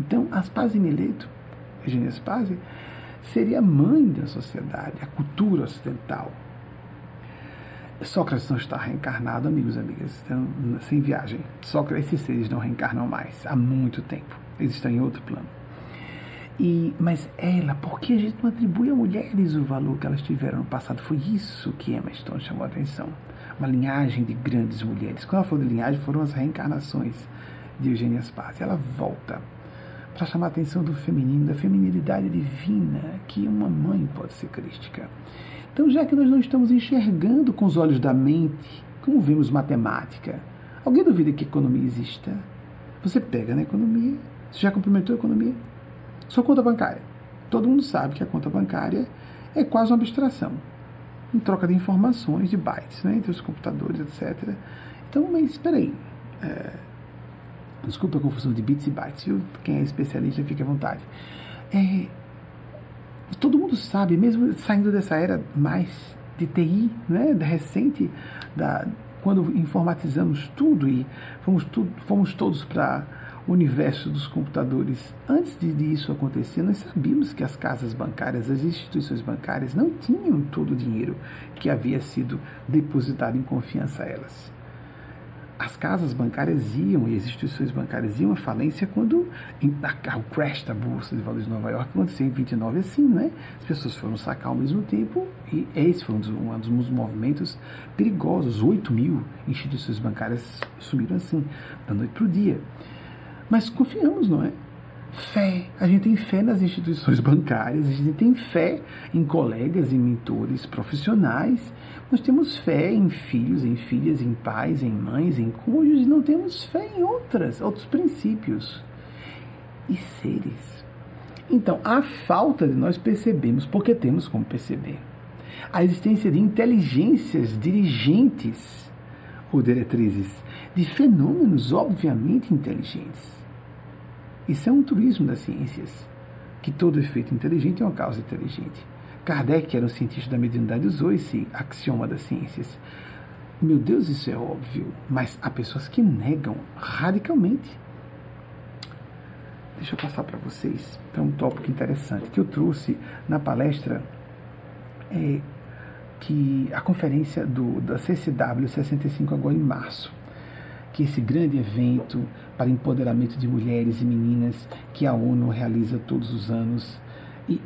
Então, Aspásia de Mileto, Eugênia Spásia, seria a mãe da sociedade, a cultura ocidental. Sócrates não está reencarnado, amigos e amigas, estão sem viagem. Sócrates, esses seres não reencarnam mais, há muito tempo. Eles estão em outro plano. Mas ela, por que a gente não atribui a mulheres o valor que elas tiveram no passado? Foi isso que Emma Stone chamou a atenção. Uma linhagem de grandes mulheres. Quando ela falou de linhagem, foram as reencarnações de Eugênia Spásia. Ela volta para chamar a atenção do feminino, da feminilidade divina, que uma mãe pode ser crística. Então, já que nós não estamos enxergando com os olhos da mente, como vemos matemática, alguém duvida que economia exista? Você pega na economia, você já complementou a economia? Sua conta bancária. Todo mundo sabe que a conta bancária é quase uma abstração, em troca de informações, de bytes, né, entre os computadores, etc. Então, mas espera aí. Desculpa a confusão de bits e bytes, viu? Quem é especialista fica à vontade. Todo mundo sabe, mesmo saindo dessa era mais de TI, né, recente, quando informatizamos tudo e fomos todos para o universo dos computadores. Antes disso acontecer, nós sabíamos que as casas bancárias, as instituições bancárias não tinham todo o dinheiro que havia sido depositado em confiança a elas. As casas bancárias iam e as instituições bancárias iam à falência quando o crash da Bolsa de Valores de Nova York aconteceu em 1929, assim, né? As pessoas foram sacar ao mesmo tempo e esse foi um dos movimentos perigosos. 8.000 instituições bancárias sumiram assim, da noite para o dia. Mas confiamos, não é? Fé. A gente tem fé nas instituições bancárias, a gente tem fé em colegas, em mentores profissionais, nós temos fé em filhos, em filhas, em pais, em mães, em cônjuges, não temos fé em outros princípios e seres. Então, a falta de nós percebemos, porque temos como perceber, a existência de inteligências dirigentes ou diretrizes, de fenômenos obviamente inteligentes. Isso é um turismo das ciências. que todo efeito inteligente é uma causa inteligente. Kardec, que era um cientista da mediunidade, usou esse axioma das ciências. Meu Deus, isso é óbvio, mas há pessoas que negam radicalmente. Deixa eu passar para vocês, então, um tópico interessante que eu trouxe na palestra que a conferência da CCW 65 agora em março, que esse grande evento para empoderamento de mulheres e meninas que a ONU realiza todos os anos, e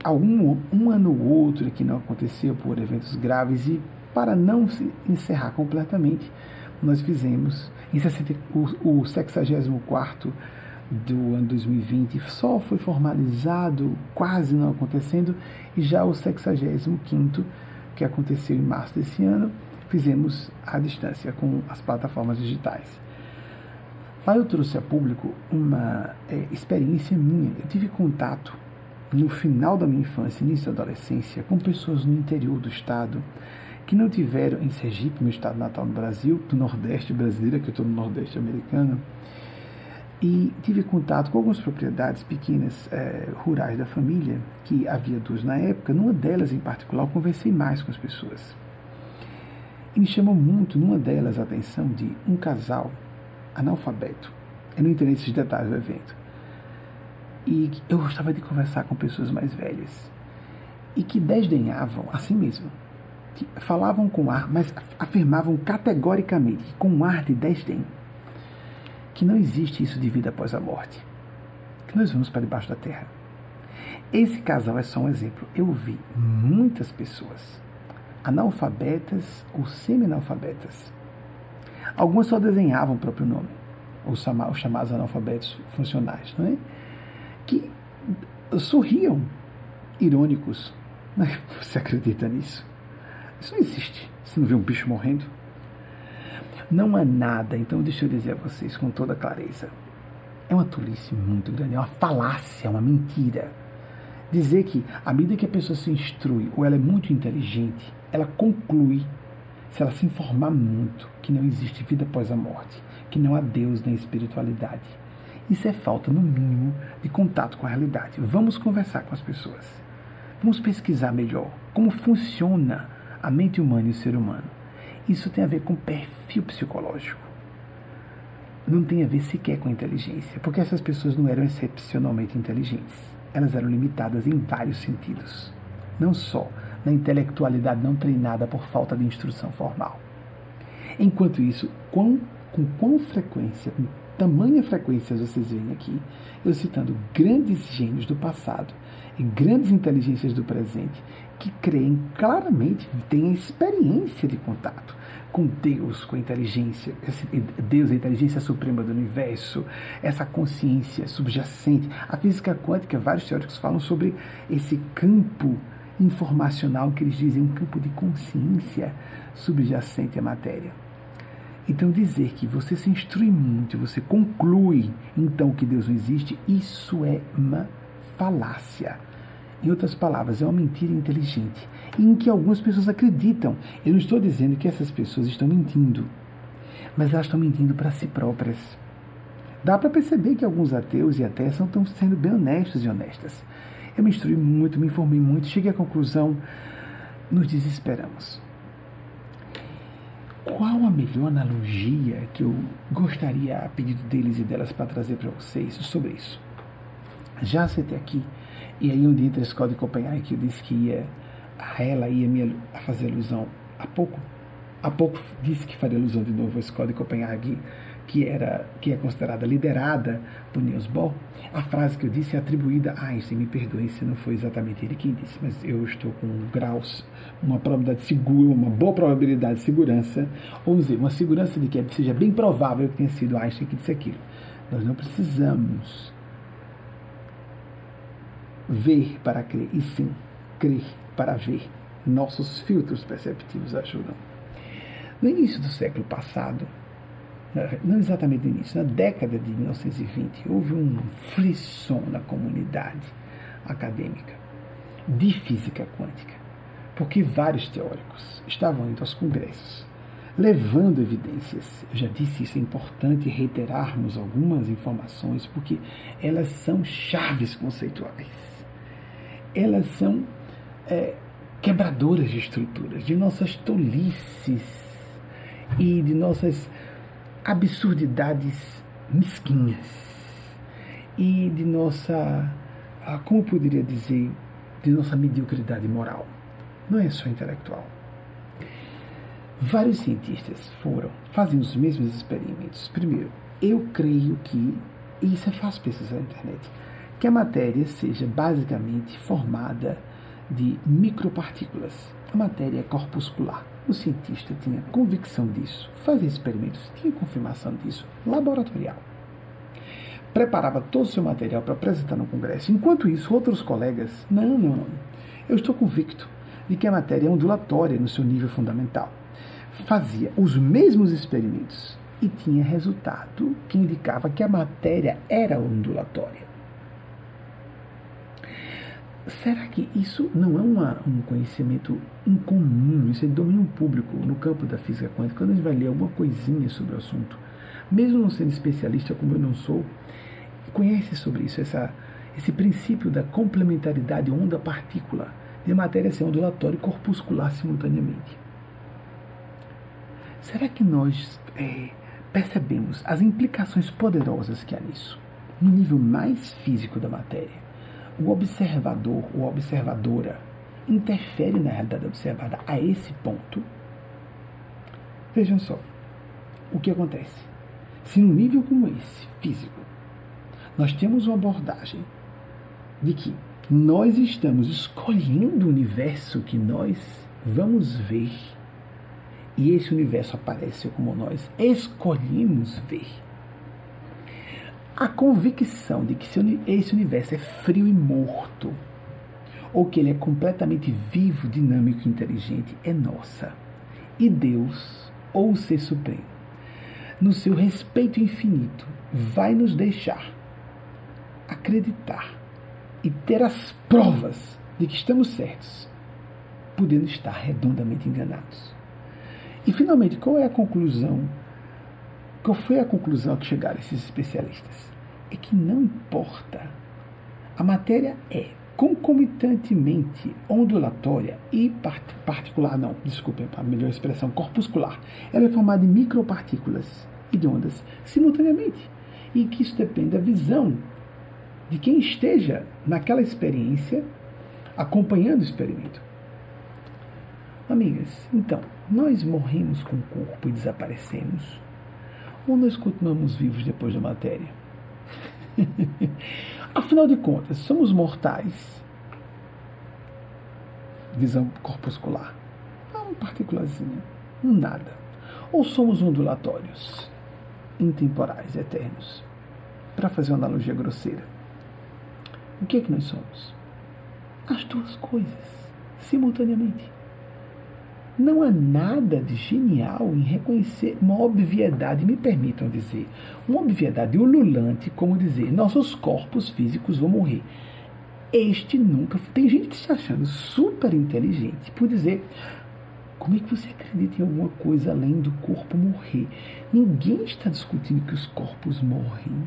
um ano ou outro que não aconteceu por eventos graves, e para não se encerrar completamente, nós fizemos em o 64º do ano 2020, só foi formalizado, quase não acontecendo, e já o 65º, que aconteceu em março desse ano, fizemos à distância com as plataformas digitais. Lá eu trouxe a público uma experiência minha. Eu tive contato no final da minha infância, início da adolescência, com pessoas no interior do estado que não tiveram, em Sergipe, meu estado natal no Brasil, do Nordeste brasileiro, que eu estou no Nordeste americano, e tive contato com algumas propriedades pequenas, rurais da família, que havia duas na época. Numa delas, em particular, eu conversei mais com as pessoas. E me chamou muito, numa delas, a atenção de um casal analfabeto. Eu não entendi esses detalhes do evento. E eu gostava de conversar com pessoas mais velhas. E que desdenhavam a si mesmo. Que falavam com ar, mas afirmavam categoricamente, com um ar de desdém, que não existe isso de vida após a morte, que nós vamos para debaixo da terra. Esse casal é só um exemplo. Eu vi muitas pessoas, analfabetas ou semi-analfabetas. Algumas só desenhavam o próprio nome, os chamados analfabetos funcionais, não é? Que sorriam, irônicos. Você acredita nisso? Isso não existe. Você não vê um bicho morrendo? Não há nada. Então, deixa eu dizer a vocês com toda clareza. É uma tolice muito grande, é uma falácia, uma mentira. Dizer que, à medida que a pessoa se instrui, ou ela é muito inteligente, ela conclui, se ela se informar muito, que não existe vida após a morte, que não há Deus nem espiritualidade. Isso é falta, no mínimo, de contato com a realidade. Vamos conversar com as pessoas. Vamos pesquisar melhor como funciona a mente humana e o ser humano. Isso tem a ver com perfil psicológico. Não tem a ver sequer com inteligência, porque essas pessoas não eram excepcionalmente inteligentes. Elas eram limitadas em vários sentidos. Não só na intelectualidade não treinada por falta de instrução formal. Enquanto isso, com tamanha frequência vocês veem aqui, eu citando grandes gênios do passado e grandes inteligências do presente, que creem claramente, têm a experiência de contato com Deus, com a inteligência, Deus, a inteligência suprema do universo, essa consciência subjacente. A física quântica, vários teóricos falam sobre esse campo informacional que eles dizem um campo de consciência subjacente à matéria. Então, dizer que você se instrui muito, você conclui, então, que Deus não existe, isso é uma falácia. Em outras palavras, é uma mentira inteligente, em que algumas pessoas acreditam. Eu não estou dizendo que essas pessoas estão mentindo, mas elas estão mentindo para si próprias. Dá para perceber que alguns ateus e ateias não estão sendo bem honestos e honestas. Eu me instruí muito, me informei muito, cheguei à conclusão, nos desesperamos. Qual a melhor analogia que eu gostaria, a pedido deles e delas, para trazer para vocês sobre isso? Já citei aqui, e aí onde entra a Escola de Copenhague, que eu disse que fazer alusão há pouco disse que faria alusão de novo à Escola de Copenhague, que é considerada liderada por Niels Bohr. A frase que eu disse é atribuída a Einstein, me perdoem se não foi exatamente ele quem disse, mas eu estou com graus, uma boa probabilidade de segurança, ou dizer, uma segurança de que seja bem provável que tenha sido Einstein que disse aquilo. Nós não precisamos ver para crer, e sim, crer para ver. Nossos filtros perceptivos ajudam. No início do século passado, não exatamente no início, na década de 1920, houve um frisson na comunidade acadêmica de física quântica, porque vários teóricos estavam indo aos congressos, levando evidências. Eu já disse isso, é importante reiterarmos algumas informações, porque elas são chaves conceituais. elas são quebradoras de estruturas, de nossas tolices e de nossas absurdidades mesquinhas e de nossa, como eu poderia dizer, de nossa mediocridade moral. Não é só intelectual. Vários cientistas fazem os mesmos experimentos. Primeiro, eu creio que, e isso é fácil pesquisar na internet, que a matéria seja basicamente formada de micropartículas. A matéria é corpuscular. O cientista tinha convicção disso, fazia experimentos, tinha confirmação disso, laboratorial. Preparava todo o seu material para apresentar no Congresso. Enquanto isso, outros colegas, não, eu estou convicto de que a matéria é ondulatória no seu nível fundamental. Fazia os mesmos experimentos e tinha resultado que indicava que a matéria era ondulatória. Será que isso não é um conhecimento incomum? Isso é domínio público no campo da física quântica. Quando a gente vai ler alguma coisinha sobre o assunto, mesmo não sendo especialista como eu não sou, conhece sobre isso, esse princípio da complementaridade onda-partícula, de matéria ser ondulatória e corpuscular simultaneamente. Será que nós percebemos as implicações poderosas que há nisso? No nível mais físico da matéria, o observador ou observadora interfere na realidade observada a esse ponto? Vejam só o que acontece. Se num nível como esse, físico, nós temos uma abordagem de que nós estamos escolhendo o universo que nós vamos ver, e esse universo aparece como nós escolhemos ver, a convicção de que esse universo é frio e morto, ou que ele é completamente vivo, dinâmico e inteligente, é nossa. E Deus, ou o Ser Supremo, no seu respeito infinito, vai nos deixar acreditar e ter as provas de que estamos certos, podendo estar redondamente enganados. E, finalmente, qual foi a conclusão a que chegaram esses especialistas? É que não importa. A matéria é concomitantemente ondulatória e corpuscular. Ela é formada de micropartículas e de ondas simultaneamente, e que isso depende da visão de quem esteja naquela experiência acompanhando o experimento. Amigas, então, nós morremos com o corpo e desaparecemos, ou nós continuamos vivos depois da matéria? Afinal de contas, somos mortais. Visão corpuscular. Uma partículazinha, nada. Ou somos ondulatórios, intemporais, eternos. Para fazer uma analogia grosseira, o que é que nós somos? As duas coisas, simultaneamente. Não há nada de genial em reconhecer uma obviedade, me permitam dizer, uma obviedade ululante, como dizer, nossos corpos físicos vão morrer. Tem gente que está achando super inteligente por dizer, como é que você acredita em alguma coisa além do corpo morrer? Ninguém está discutindo que os corpos morrem.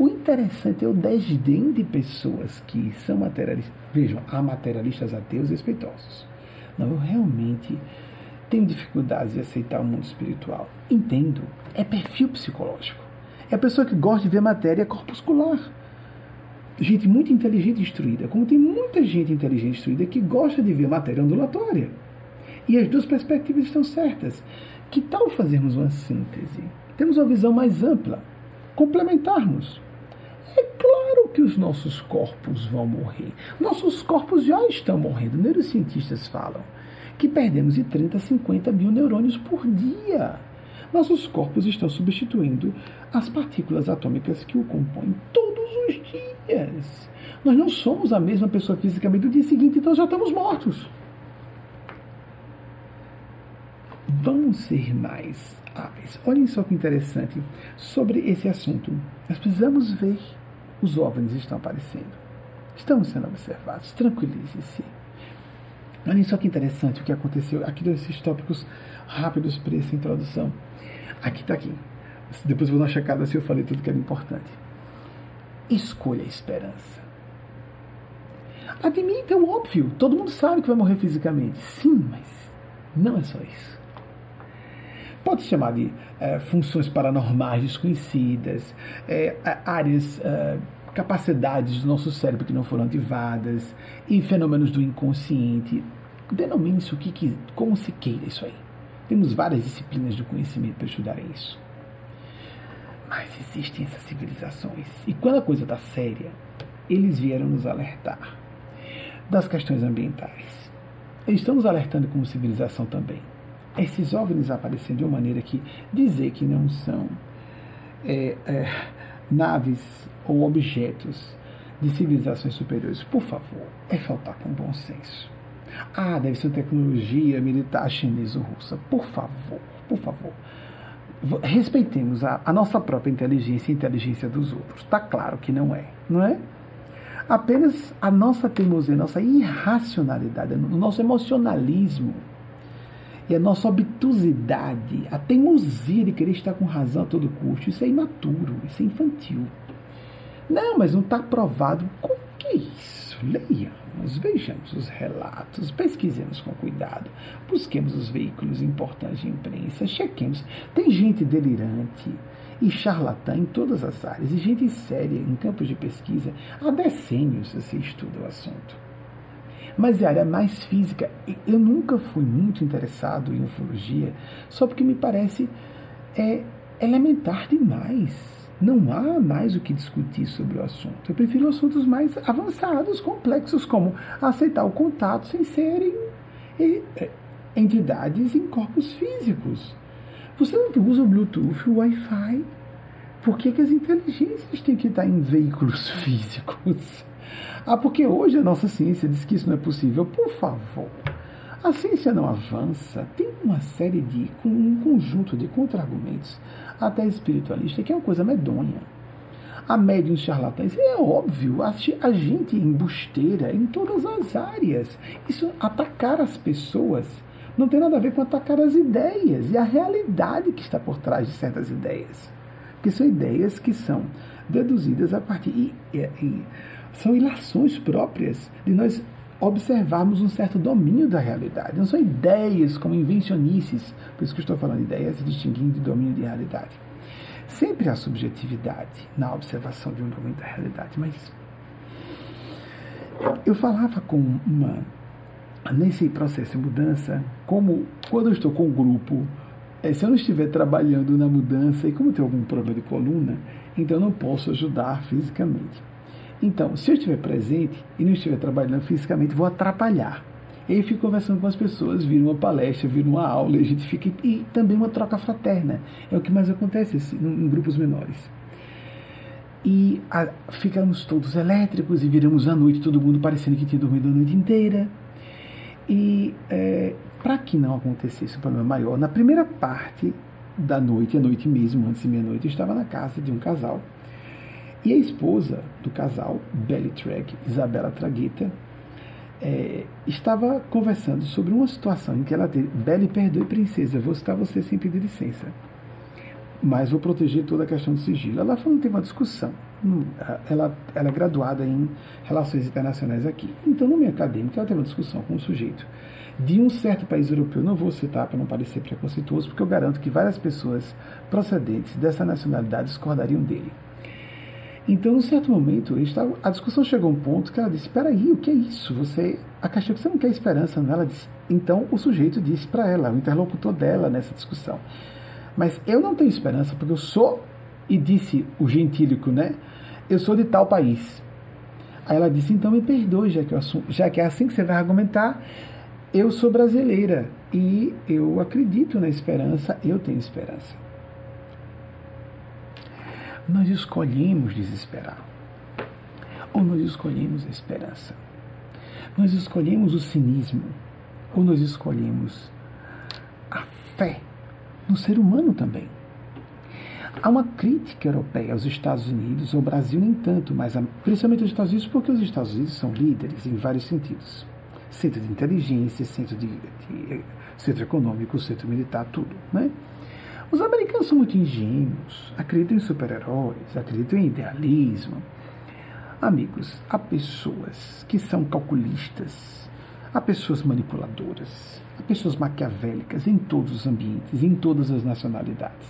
O interessante é o desdém de pessoas que são materialistas. Vejam, há materialistas ateus e respeitosos. Não, eu realmente tenho dificuldades de aceitar o mundo espiritual. Entendo, é perfil psicológico. É a pessoa que gosta de ver matéria corpuscular. Gente muito inteligente e instruída, como tem muita gente inteligente e instruída que gosta de ver matéria ondulatória. E as duas perspectivas estão certas. Que tal fazermos uma síntese? Temos uma visão mais ampla, complementarmos. É claro que os nossos corpos vão morrer. Nossos corpos já estão morrendo. Neurocientistas falam que perdemos de 30 a 50 mil neurônios por dia. Nossos corpos estão substituindo as partículas atômicas que o compõem todos os dias. Nós não somos a mesma pessoa fisicamente do dia seguinte, então já estamos mortos. Vão ser mais aves. Olhem só que interessante sobre esse assunto. Nós precisamos ver. Os OVNIs estão aparecendo. Estão sendo observados. Tranquilize-se. Olhem só que interessante o que aconteceu. Aqui desses tópicos rápidos para essa introdução. Aqui. Depois vou dar uma checada se eu falei tudo que era importante. Escolha a esperança. Admita o óbvio, todo mundo sabe que vai morrer fisicamente. Sim, mas não é só isso. Pode-se chamar de funções paranormais desconhecidas, áreas, capacidades do nosso cérebro que não foram ativadas, e fenômenos do inconsciente. Denomine isso como se queira isso aí. Temos várias disciplinas do conhecimento para estudar isso. Mas existem essas civilizações. E quando a coisa está séria, eles vieram nos alertar das questões ambientais. Eles estão nos alertando como civilização também. Esses OVNIs aparecendo de uma maneira que dizer que não são naves ou objetos de civilizações superiores, por favor, é faltar com bom senso. Ah, deve ser tecnologia militar chinesa ou russa. Por favor, por favor. Respeitemos a nossa própria inteligência e a inteligência dos outros. Está claro que não é, não é? Apenas a nossa teimosia, a nossa irracionalidade, o nosso emocionalismo e a nossa obtusidade, a teimosia de querer estar com razão a todo custo. Isso é imaturo, isso é infantil. Não, mas não está provado. Com que isso? Leiamos, vejamos os relatos, pesquisemos com cuidado, busquemos os veículos importantes de imprensa, chequemos. Tem gente delirante e charlatã em todas as áreas, e gente séria em campos de pesquisa. Há decênios se estuda o assunto. Mas é a área mais física. Eu nunca fui muito interessado em ufologia, só porque me parece elementar demais. Não há mais o que discutir sobre o assunto. Eu prefiro assuntos mais avançados, complexos, como aceitar o contato sem serem entidades em corpos físicos. Você não usa o Bluetooth, o Wi-Fi. Por que as inteligências têm que estar em veículos físicos? Ah, porque hoje a nossa ciência diz que isso não é possível. Por favor, a ciência não avança. Tem uma série de, um conjunto de contra-argumentos, até espiritualista, que é uma coisa medonha. A médium charlatãs, é óbvio, a gente embusteira em todas as áreas. Isso, atacar as pessoas, não tem nada a ver com atacar as ideias e a realidade que está por trás de certas ideias. Porque são ideias que são deduzidas a partir... são ilações próprias de nós observarmos um certo domínio da realidade. Não são ideias como invencionices, por isso que eu estou falando de ideias, distinguindo de domínio de realidade. Sempre há subjetividade na observação de um domínio da realidade, mas eu falava com uma, nesse processo de mudança, como quando eu estou com um grupo, se eu não estiver trabalhando na mudança, e como eu tenho algum problema de coluna, então eu não posso ajudar fisicamente. Então, se eu estiver presente e não estiver trabalhando fisicamente, vou atrapalhar. Eu fico conversando com as pessoas, vira uma palestra, vira uma aula, e a gente fica... E também uma troca fraterna. É o que mais acontece assim, em grupos menores. E ficamos todos elétricos e viramos à noite, todo mundo parecendo que tinha dormido a noite inteira. E para que não acontecesse um problema maior, na primeira parte da noite, à noite mesmo, antes de meia-noite, eu estava na casa de um casal. E a esposa do casal, Belly Track, Isabela Traguita, estava conversando sobre uma situação em que ela teve... Belly, perdoe, princesa, vou citar você sem pedir licença, mas vou proteger toda a questão do sigilo. Ela falou que teve uma discussão. Ela é graduada em Relações Internacionais aqui. Então, no meio acadêmico, ela teve uma discussão com um sujeito de um certo país europeu. Não vou citar para não parecer preconceituoso, porque eu garanto que várias pessoas procedentes dessa nacionalidade discordariam dele. Então, num certo momento, a discussão chegou a um ponto que ela disse, espera aí, o que é isso? A questão que você não quer esperança, não? Ela disse, então o sujeito disse para ela, o interlocutor dela nessa discussão, mas eu não tenho esperança porque eu sou, e disse o gentílico, né? Eu sou de tal país. Aí ela disse, então me perdoe, já que é assim que você vai argumentar, eu sou brasileira e eu acredito na esperança, eu tenho esperança. Nós escolhemos desesperar, ou nós escolhemos a esperança. Nós escolhemos o cinismo, ou nós escolhemos a fé no ser humano também. Há uma crítica europeia aos Estados Unidos, ao Brasil nem tanto, mas principalmente aos Estados Unidos, porque os Estados Unidos são líderes em vários sentidos. Centro de inteligência, centro econômico, centro militar, tudo, né? Os americanos são muito ingênuos, acreditam em super-heróis, acreditam em idealismo. Amigos, há pessoas que são calculistas, há pessoas manipuladoras, há pessoas maquiavélicas em todos os ambientes, em todas as nacionalidades.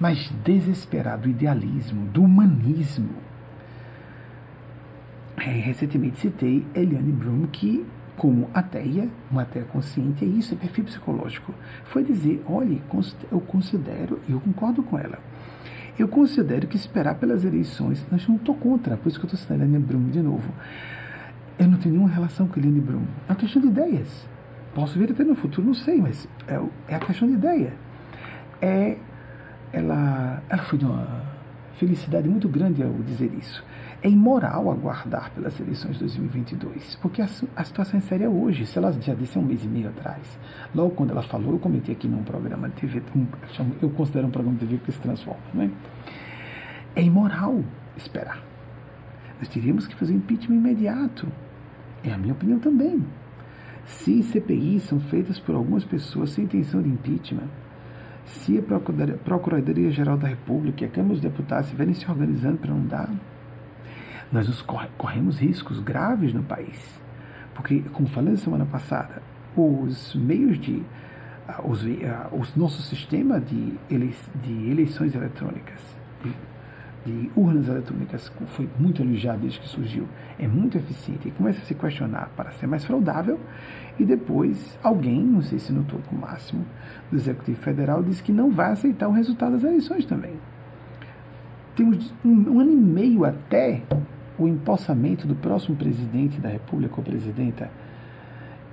Mas desesperado idealismo, do humanismo. Recentemente citei Eliane Brum, que, como ateia, uma ateia consciente, e isso é perfil psicológico, foi dizer, olha, eu considero, eu concordo com ela, eu considero que esperar pelas eleições, mas eu não estou contra, por isso que eu estou citando Eliane Brum de novo, eu não tenho nenhuma relação com Eliane Brum, é uma questão de ideias, posso vir até no futuro, não sei, mas é a questão de ideia, ela foi de uma felicidade muito grande ao dizer isso. É imoral aguardar pelas eleições de 2022, porque a situação é séria hoje, se ela já disse há um mês e meio atrás. Logo quando ela falou, eu comentei aqui num programa de TV, eu considero um programa de TV que se transforma, né? É imoral esperar. Nós teríamos que fazer um impeachment imediato, é a minha opinião também. Se CPIs são feitas por algumas pessoas sem intenção de impeachment, se a Procuradoria-Geral da República e a Câmara dos Deputados estiverem se organizando para não dar, nós nos corremos riscos graves no país. Porque, como falei na semana passada, o nosso sistema de eleições eletrônicas, de urnas eletrônicas, foi muito elogiado desde que surgiu, é muito eficiente e começa a se questionar para ser mais fraudável. E depois alguém, não sei se no topo máximo do Executivo Federal, diz que não vai aceitar o resultado das eleições também. Temos um ano e meio até o empossamento do próximo presidente da República ou presidenta.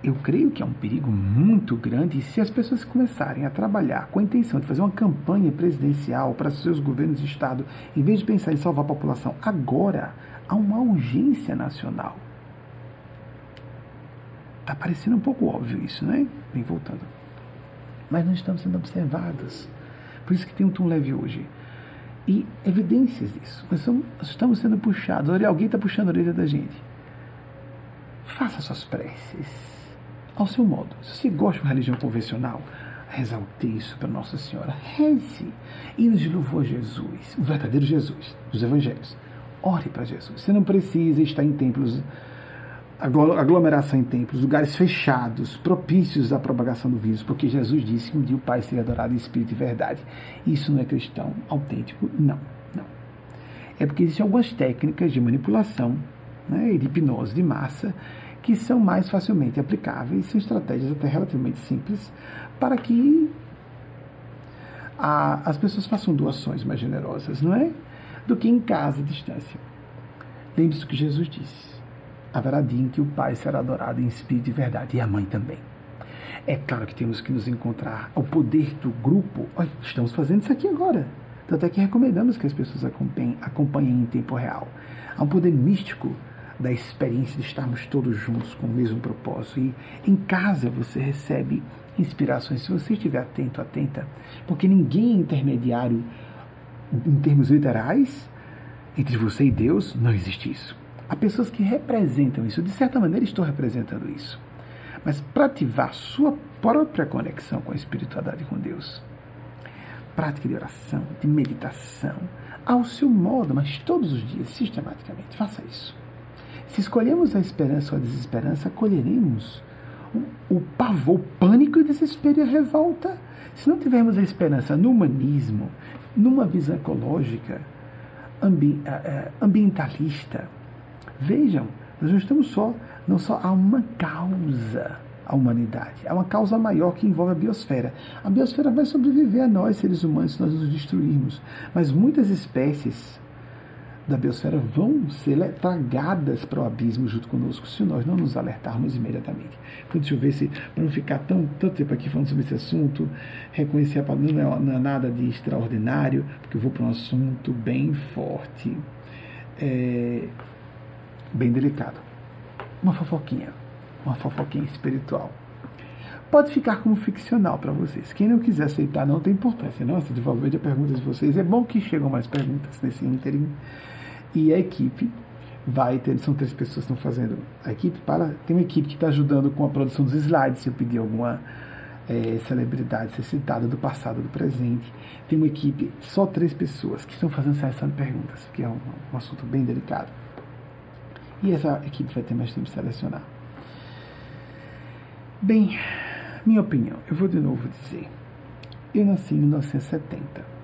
Eu creio que é um perigo muito grande, e se as pessoas começarem a trabalhar com a intenção de fazer uma campanha presidencial para seus governos de Estado, em vez de pensar em salvar a população, agora há uma urgência nacional. Está parecendo um pouco óbvio isso, né? Vem voltando. Mas não estamos sendo observados. Por isso que tem um tom leve hoje. E evidências disso. Nós estamos sendo puxados. Olha, alguém está puxando a orelha da gente. Faça suas preces ao seu modo. Se você gosta de uma religião convencional, reza o texto para Nossa Senhora. Reze. Hinos de louvor a Jesus, o verdadeiro Jesus, dos evangelhos. Ore para Jesus. Você não precisa estar em templos, aglomeração em templos, lugares fechados, propícios à propagação do vírus, porque Jesus disse que um dia o Pai seria adorado em espírito e verdade. Isso não é cristão autêntico? Não, não. É porque existem algumas técnicas de manipulação, né, e de hipnose de massa, que são mais facilmente aplicáveis, são estratégias até relativamente simples, para que as pessoas façam doações mais generosas, não é? Do que em casa, à distância. Lembre-se do que Jesus disse. Haverá dia em que o Pai será adorado em espírito e verdade, e a Mãe também. É claro que temos que nos encontrar ao poder do grupo. Olha, estamos fazendo isso aqui agora. Tanto é que recomendamos que as pessoas acompanhem em tempo real. Há um poder místico da experiência de estarmos todos juntos com o mesmo propósito, e em casa você recebe inspirações, se você estiver atento, atenta, porque ninguém é intermediário em termos literais entre você e Deus, não existe isso. Há pessoas que representam isso, de certa maneira estou representando isso, mas para ativar sua própria conexão com a espiritualidade e com Deus, prática de oração, de meditação, ao seu modo, mas todos os dias, sistematicamente, faça isso. Se escolhemos a esperança ou a desesperança, colheremos o pavor, o pânico, o desespero e a revolta. Se não tivermos a esperança no humanismo, numa visão ecológica, ambientalista, vejam, nós não estamos não só há uma causa à humanidade, há uma causa maior que envolve a biosfera. A biosfera vai sobreviver a nós, seres humanos, se nós nos destruirmos, mas muitas espécies da biosfera vão ser tragadas para o abismo junto conosco, se nós não nos alertarmos imediatamente. Então, deixa eu ver se, para não ficar tanto tempo aqui falando sobre esse assunto, reconhecer a palavra não é nada de extraordinário, porque eu vou para um assunto bem forte, bem delicado. Uma fofoquinha espiritual. Pode ficar como ficcional para vocês. Quem não quiser aceitar não tem importância. Nossa, devolver a pergunta de vocês. É bom que chegam mais perguntas nesse ínterim. E a equipe vai ter... São 3 pessoas que estão fazendo a equipe. Tem uma equipe que está ajudando com a produção dos slides. Se eu pedir alguma celebridade ser citada do passado, do presente. Tem uma equipe, só 3 pessoas que estão fazendo essa sessão de perguntas, que é um assunto bem delicado. e essa equipe vai ter mais tempo de selecionar. Bem, minha opinião, eu vou de novo dizer, eu nasci em 1970,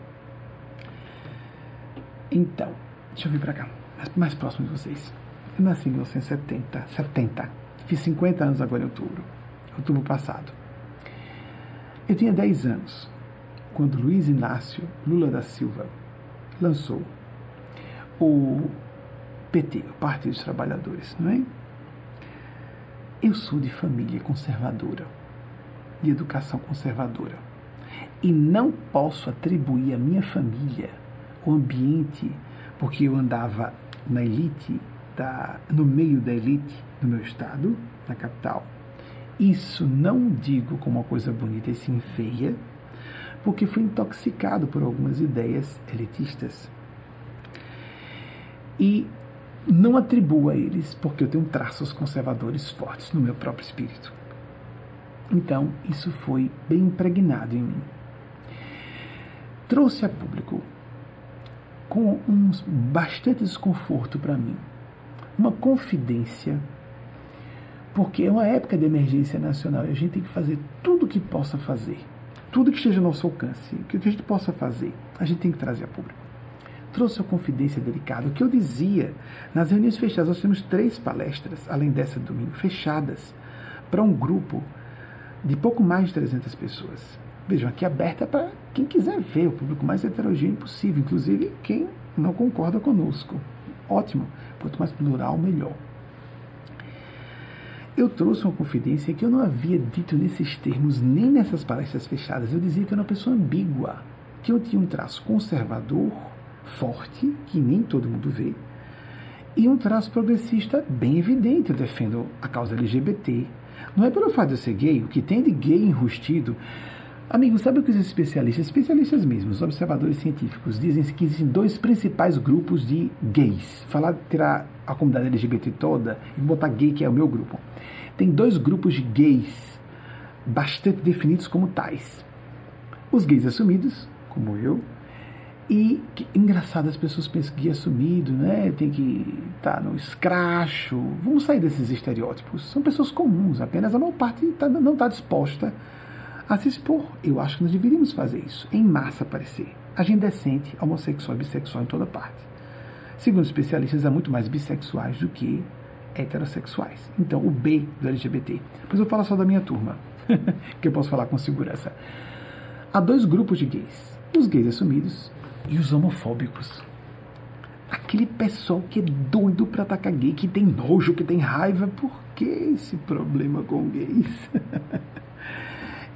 então, deixa eu vir pra cá, mais próximo de vocês, eu nasci em 1970, fiz 50 anos agora em outubro passado. Eu tinha 10 anos quando Luiz Inácio Lula da Silva lançou o PT, o Partido dos Trabalhadores, não é? Eu sou de família conservadora, de educação conservadora, e não posso atribuir à minha família o ambiente, porque eu andava na elite, no meio da elite do meu estado, na capital. Isso não digo como uma coisa bonita e sim feia, porque fui intoxicado por algumas ideias elitistas. E não atribuo a eles, porque eu tenho traços conservadores fortes no meu próprio espírito. Então, isso foi bem impregnado em mim. Trouxe a público, com bastante desconforto para mim, uma confidência, porque é uma época de emergência nacional e a gente tem que fazer tudo o que possa fazer, tudo que esteja ao nosso alcance, o que a gente possa fazer, a gente tem que trazer a público. Trouxe a confidência delicada, o que eu dizia nas reuniões fechadas. Nós temos 3 palestras, além dessa do domingo, fechadas, para um grupo de pouco mais de 300 pessoas. Vejam, aqui aberta para quem quiser ver, o público mais heterogêneo possível, inclusive quem não concorda conosco. Ótimo, quanto mais plural, melhor. Eu trouxe uma confidência que eu não havia dito nesses termos, nem nessas palestras fechadas. Eu dizia que eu era uma pessoa ambígua, que eu tinha um traço conservador, forte, que nem todo mundo vê, e um traço progressista bem evidente. Eu defendo a causa LGBT. Não é pelo fato de eu ser gay, o que tem de gay enrustido. Amigo, sabe o que os especialistas mesmos, os observadores científicos, dizem que existem 2 principais grupos de gays. Tirar a comunidade LGBT toda e botar gay, que é o meu grupo. Tem 2 grupos de gays bastante definidos como tais. Os gays assumidos, como eu, e, que, engraçado, as pessoas pensam que gay assumido, né, tem que estar no escracho. Vamos sair desses estereótipos. São pessoas comuns, apenas a maior parte não está disposta a se expor. Eu acho que nós deveríamos fazer isso, em massa aparecer. Agenda decente, homossexual e bissexual em toda parte. Segundo especialistas, há muito mais bissexuais do que heterossexuais. Então, o B do LGBT. Mas eu falo só da minha turma, que eu posso falar com segurança. Há 2 grupos de gays. Os gays assumidos e os homofóbicos. Aquele pessoal que é doido para atacar gay, que tem nojo, que tem raiva. Por que esse problema com gays?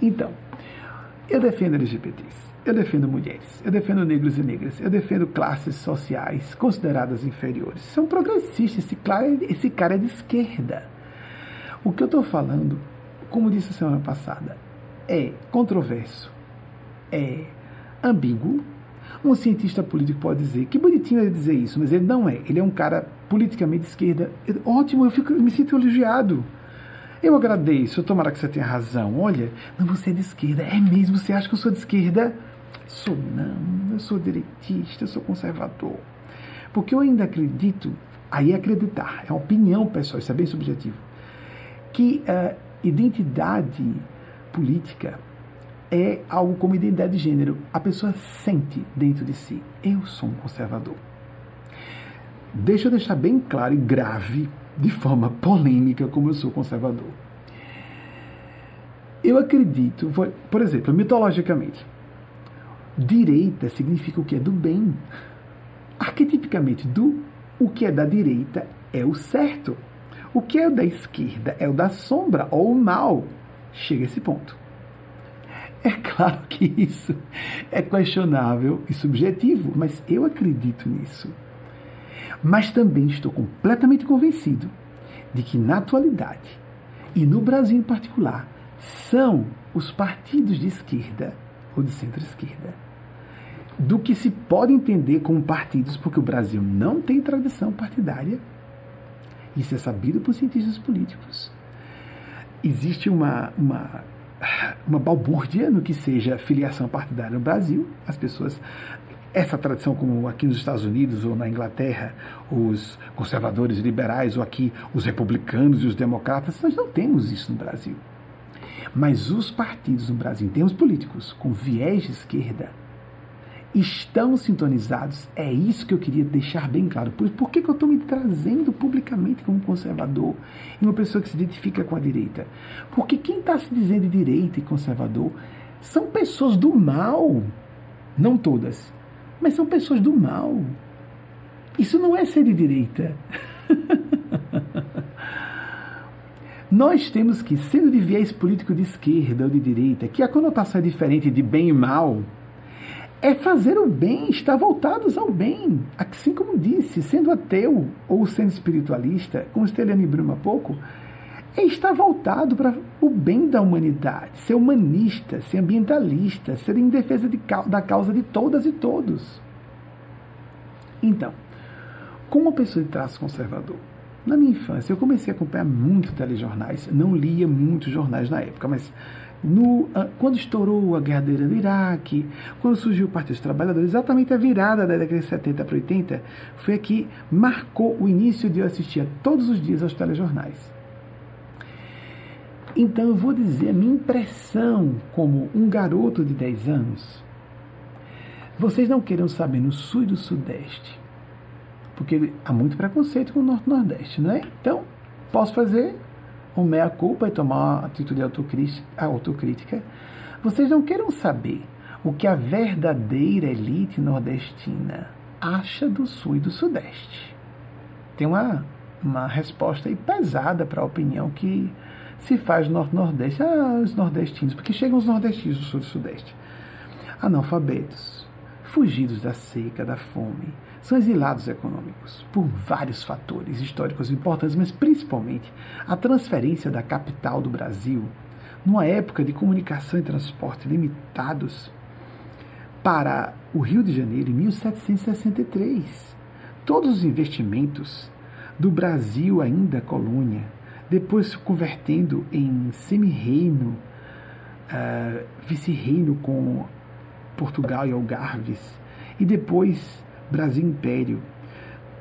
Então, eu defendo LGBTs, eu defendo mulheres, eu defendo negros e negras, eu defendo classes sociais consideradas inferiores. São progressistas, esse cara é de esquerda. O que eu estou falando, como disse semana passada, é controverso, é ambíguo. Um cientista político pode dizer, que bonitinho ele dizer isso, mas ele não é. Ele é um cara politicamente de esquerda. Ótimo, eu me sinto elogiado. Eu agradeço, tomara que você tenha razão. Olha, não, você é de esquerda. É mesmo? Você acha que eu sou de esquerda? Sou não, eu sou direitista, eu sou conservador. Porque eu ainda acredito, aí é acreditar, é uma opinião pessoal, isso é bem subjetivo, que a identidade política é algo como identidade de gênero. A pessoa sente dentro de si, eu sou um conservador. Deixa eu deixar bem claro e grave, de forma polêmica, como eu sou conservador. Eu acredito, por exemplo, mitologicamente, direita significa o que é do bem. Arquetipicamente, o que é da direita é o certo. O que é da esquerda é o da sombra ou o mal. Chega a esse ponto. É claro que isso é questionável e subjetivo, mas eu acredito nisso. Mas também estou completamente convencido de que na atualidade, e no Brasil em particular, são os partidos de esquerda ou de centro-esquerda do que se pode entender como partidos, porque o Brasil não tem tradição partidária. Isso é sabido por cientistas políticos. Existe uma balbúrdia no que seja filiação partidária no Brasil. As pessoas essa tradição, como aqui nos Estados Unidos ou na Inglaterra, os conservadores e liberais, ou aqui os republicanos e os democratas, nós não temos isso no Brasil. Mas os partidos no Brasil, em termos políticos, com viés de esquerda, estão sintonizados. É isso que eu queria deixar bem claro. Por que eu estou me trazendo publicamente como conservador e uma pessoa que se identifica com a direita? Porque quem está se dizendo de direita e conservador são pessoas do mal. Não todas, mas são pessoas do mal. Isso não é ser de direita. Nós temos que, sendo de viés político de esquerda ou de direita, que a conotação é diferente de bem e mal, é fazer o bem, estar voltados ao bem. Assim como disse, sendo ateu ou sendo espiritualista, como disse Eliane Brum há pouco, é estar voltado para o bem da humanidade, ser humanista, ser ambientalista, ser em defesa da causa de todas e todos. Então, como uma pessoa de traço conservador, na minha infância eu comecei a acompanhar muito telejornais, não lia muitos jornais na época, mas... quando estourou a guerra do Iraque, quando surgiu o Partido dos Trabalhadores, exatamente a virada da década de 70 para 80, foi a que marcou o início de eu assistir todos os dias aos telejornais. Então eu vou dizer a minha impressão como um garoto de 10 anos. Vocês não queiram saber no Sul e do Sudeste, porque há muito preconceito com o Norte e o Nordeste, não é? Então, posso fazer... um meia-culpa e tomar uma atitude autocrítica. Vocês não queiram saber o que a verdadeira elite nordestina acha do Sul e do Sudeste. Tem uma resposta aí pesada para a opinião que se faz no Norte-Nordeste. Ah, os nordestinos, porque chegam os nordestinos do Sul e do Sudeste. Analfabetos, fugidos da seca, da fome, são exilados econômicos, por vários fatores históricos importantes, mas principalmente a transferência da capital do Brasil, numa época de comunicação e transporte limitados, para o Rio de Janeiro em 1763. Todos os investimentos do Brasil, ainda colônia, depois se convertendo em semi-reino, vice-reino com Portugal e Algarves, e depois... Brasil Império,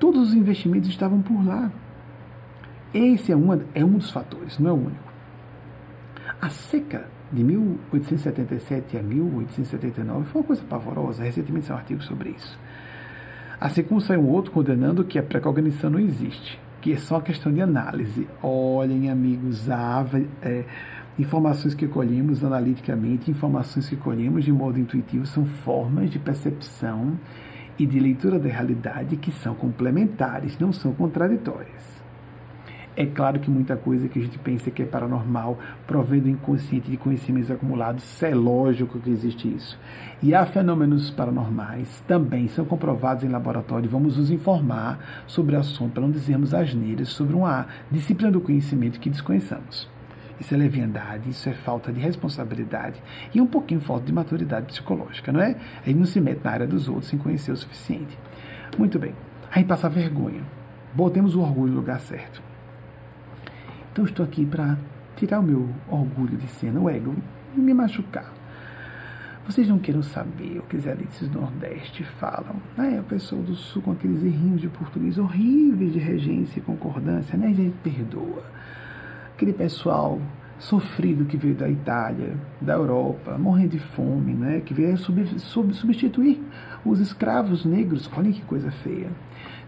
todos os investimentos estavam por lá. Esse é um dos fatores, não é o único. A seca de 1877 a 1879 foi uma coisa pavorosa, recentemente saiu um artigo sobre isso. Assim como saiu um outro condenando que a precognição não existe, que é só questão de análise. Olhem, amigos, informações que colhemos analiticamente, informações que colhemos de modo intuitivo, são formas de percepção e de leitura da realidade que são complementares, não são contraditórias. É claro que muita coisa que a gente pensa que é paranormal provém do inconsciente de conhecimentos acumulados, é lógico que existe isso. E há fenômenos paranormais, também são comprovados em laboratório, vamos nos informar sobre o assunto, para não dizermos asneiras sobre uma disciplina do conhecimento que desconheçamos. Isso é leviandade, isso é falta de responsabilidade e um pouquinho falta de maturidade psicológica, não é? Ele não se mete na área dos outros sem conhecer o suficiente. Muito bem, aí passa a vergonha. Botemos o orgulho no lugar certo. Então estou aqui para tirar o meu orgulho de cena, o ego, e me machucar. Vocês não queiram saber o que as elites do Nordeste falam. Ah, é o pessoal do Sul com aqueles errinhos de português horríveis de regência e concordância, né? A gente perdoa. Aquele pessoal sofrido que veio da Itália, da Europa, morrendo de fome, né? Que veio substituir os escravos negros. Olha que coisa feia.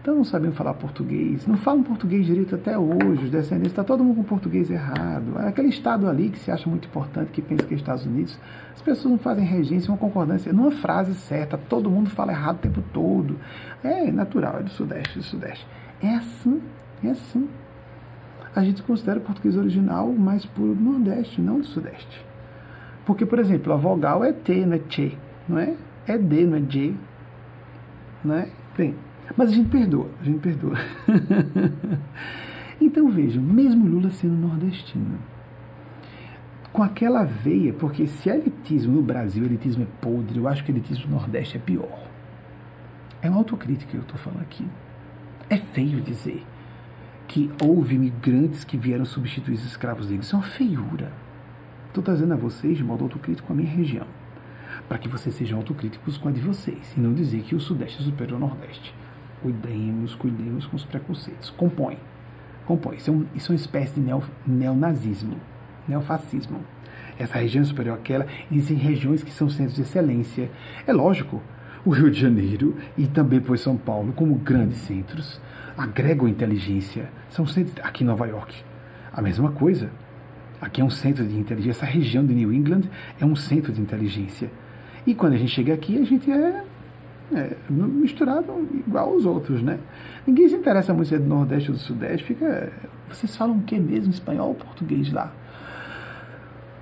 Então não sabiam falar português, não falam português direito até hoje, os descendentes, está todo mundo com português errado. Aquele estado ali que se acha muito importante, que pensa que é Estados Unidos, as pessoas não fazem regência, uma concordância, numa frase certa, todo mundo fala errado o tempo todo. É natural, é do Sudeste, do Sudeste. É assim, é assim. A gente considera o português original mais puro do Nordeste, não do Sudeste. Porque, por exemplo, a vogal é T, não é Tchê, não é? É D, não é J, não é? Bem, mas a gente perdoa, a gente perdoa. Então vejam, mesmo Lula sendo nordestino, com aquela veia, porque se elitismo no Brasil, elitismo é podre, eu acho que elitismo no Nordeste é pior. É uma autocrítica que eu estou falando aqui. É feio dizer que houve imigrantes que vieram substituir os escravos negros. Isso é uma feiura. Estou trazendo a vocês de modo autocrítico a minha região. para que vocês sejam autocríticos com a de vocês, e não dizer que o Sudeste é superior ao Nordeste. Cuidemos com os preconceitos. Compõe. Isso é uma espécie de neonazismo, neofascismo. Essa região superior àquela, existem regiões que são centros de excelência. É lógico, o Rio de Janeiro e também depois São Paulo, como grandes centros, agregam inteligência. São centros, aqui em Nova York, a mesma coisa. Aqui é um centro de inteligência. Essa região de New England é um centro de inteligência. E quando a gente chega aqui, a gente é misturado igual aos outros, né? Ninguém se interessa muito se é do Nordeste ou do Sudeste. Vocês falam o que mesmo? Espanhol ou português lá?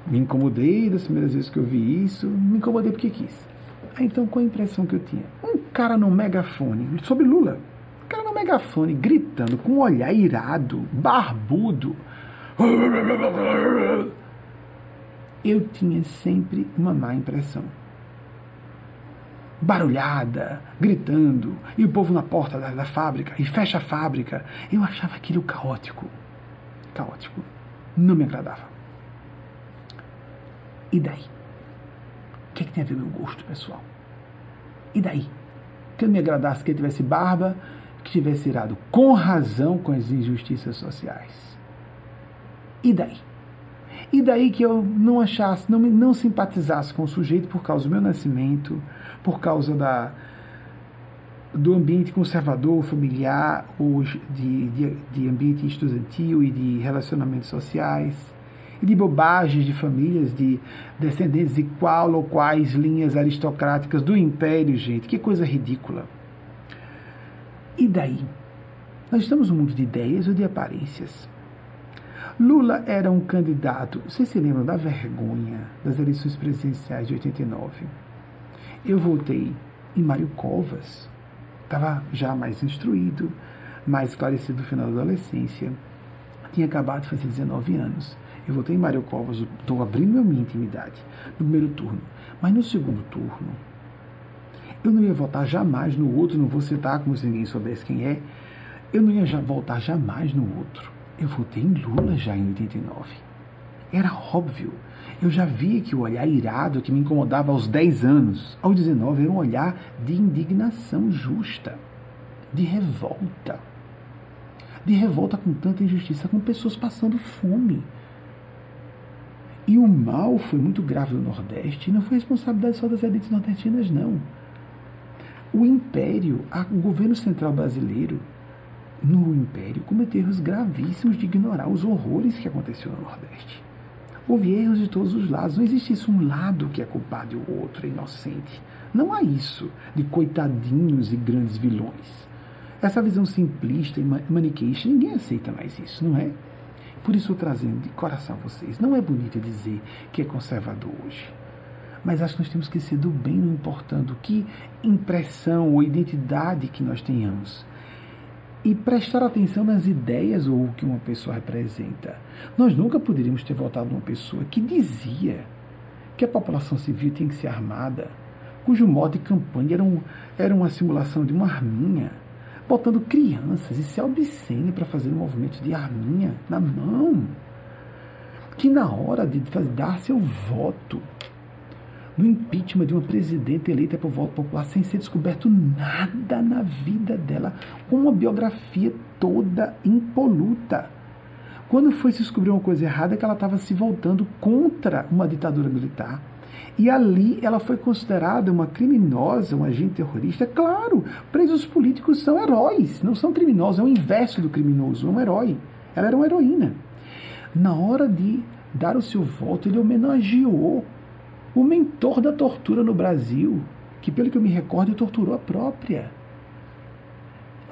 Me incomodei das primeiras vezes que eu vi isso. Me incomodei porque quis. Então, qual a impressão que eu tinha? Um cara no megafone, sobre Lula. Um cara no megafone, gritando, com um olhar irado, barbudo. Eu tinha sempre uma má impressão. Barulhada, gritando, e o povo na porta da fábrica, e fecha a fábrica. Eu achava aquilo caótico. Caótico. Não me agradava. E daí? O que tem a ver com o meu gosto, pessoal? E daí? Que eu me agradasse que ele tivesse barba, que tivesse irado com razão com as injustiças sociais. E daí? E daí que eu não achasse, não simpatizasse com o sujeito por causa do meu nascimento, por causa do ambiente conservador, familiar, ou de ambiente estudantil e de relacionamentos sociais, e de bobagens de famílias, de descendentes de qual ou quais linhas aristocráticas do império, gente. Que coisa ridícula. E daí? Nós estamos num mundo de ideias ou de aparências? Lula era um candidato, vocês se lembram da vergonha das eleições presidenciais de 89? Eu votei em Mário Covas, estava já mais instruído, mais esclarecido no final da adolescência, tinha acabado de fazer 19 anos. Eu votei em Mário Covas, estou abrindo a minha intimidade no primeiro turno, mas no segundo turno, eu não ia votar jamais no outro, não vou citar como se ninguém soubesse quem é, eu não ia votar jamais no outro. Eu votei em Lula já em 89. Era óbvio. Eu já via que o olhar irado que me incomodava aos 10 anos, aos 19, era um olhar de indignação justa, de revolta com tanta injustiça, com pessoas passando fome. E o mal foi muito grave no Nordeste, e não foi responsabilidade só das elites nordestinas, não. O Império, o governo central brasileiro, no Império, cometeu erros gravíssimos de ignorar os horrores que aconteceu no Nordeste. Houve erros de todos os lados. Não existe um lado que é culpado e o outro é inocente. Não há isso de coitadinhos e grandes vilões. Essa visão simplista e maniqueísta, ninguém aceita mais isso, não é? Por isso eu trazendo de coração a vocês. Não é bonito dizer que é conservador hoje. Mas acho que nós temos que ser do bem, não importando que impressão ou identidade que nós tenhamos. E prestar atenção nas ideias ou o que uma pessoa representa. Nós nunca poderíamos ter votado numa pessoa que dizia que a população civil tem que ser armada, cujo modo de campanha era uma simulação de uma arminha, botando crianças e se obscene para fazer um movimento de arminha na mão, que na hora de dar seu voto no impeachment de uma presidenta eleita por voto popular sem ser descoberto nada na vida dela, com uma biografia toda impoluta. Quando foi se descobrir uma coisa errada, é que ela estava se voltando contra uma ditadura militar. E ali ela foi considerada uma criminosa, um agente terrorista. Claro, presos políticos são heróis, não são criminosos, é o inverso do criminoso, é um herói. Ela era uma heroína. Na hora de dar o seu voto, ele homenageou o mentor da tortura no Brasil, que, pelo que eu me recordo, torturou a própria.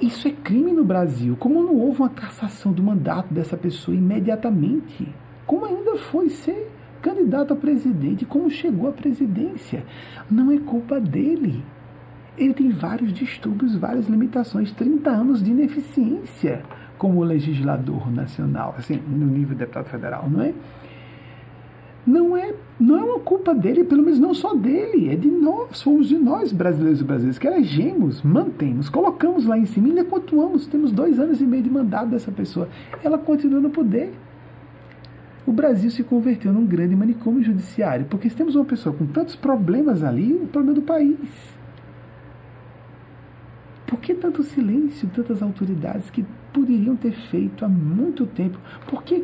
Isso é crime no Brasil. Como não houve uma cassação do mandato dessa pessoa imediatamente? Como ainda foi ser candidato a presidente? Como chegou à presidência? Não é culpa dele. Ele tem vários distúrbios, várias limitações, 30 anos de ineficiência como legislador nacional, assim, no nível de deputado federal, não é? Não é uma culpa dele, pelo menos não só dele, é de nós, somos de nós brasileiros e brasileiras, que elegemos, mantemos, colocamos lá em cima, ainda continuamos, temos 2 anos e meio de mandato dessa pessoa, ela continua no poder. o Brasil se converteu num grande manicômio judiciário, porque se temos uma pessoa com tantos problemas ali, o problema é do país. Por que tanto silêncio, tantas autoridades que poderiam ter feito há muito tempo? Por que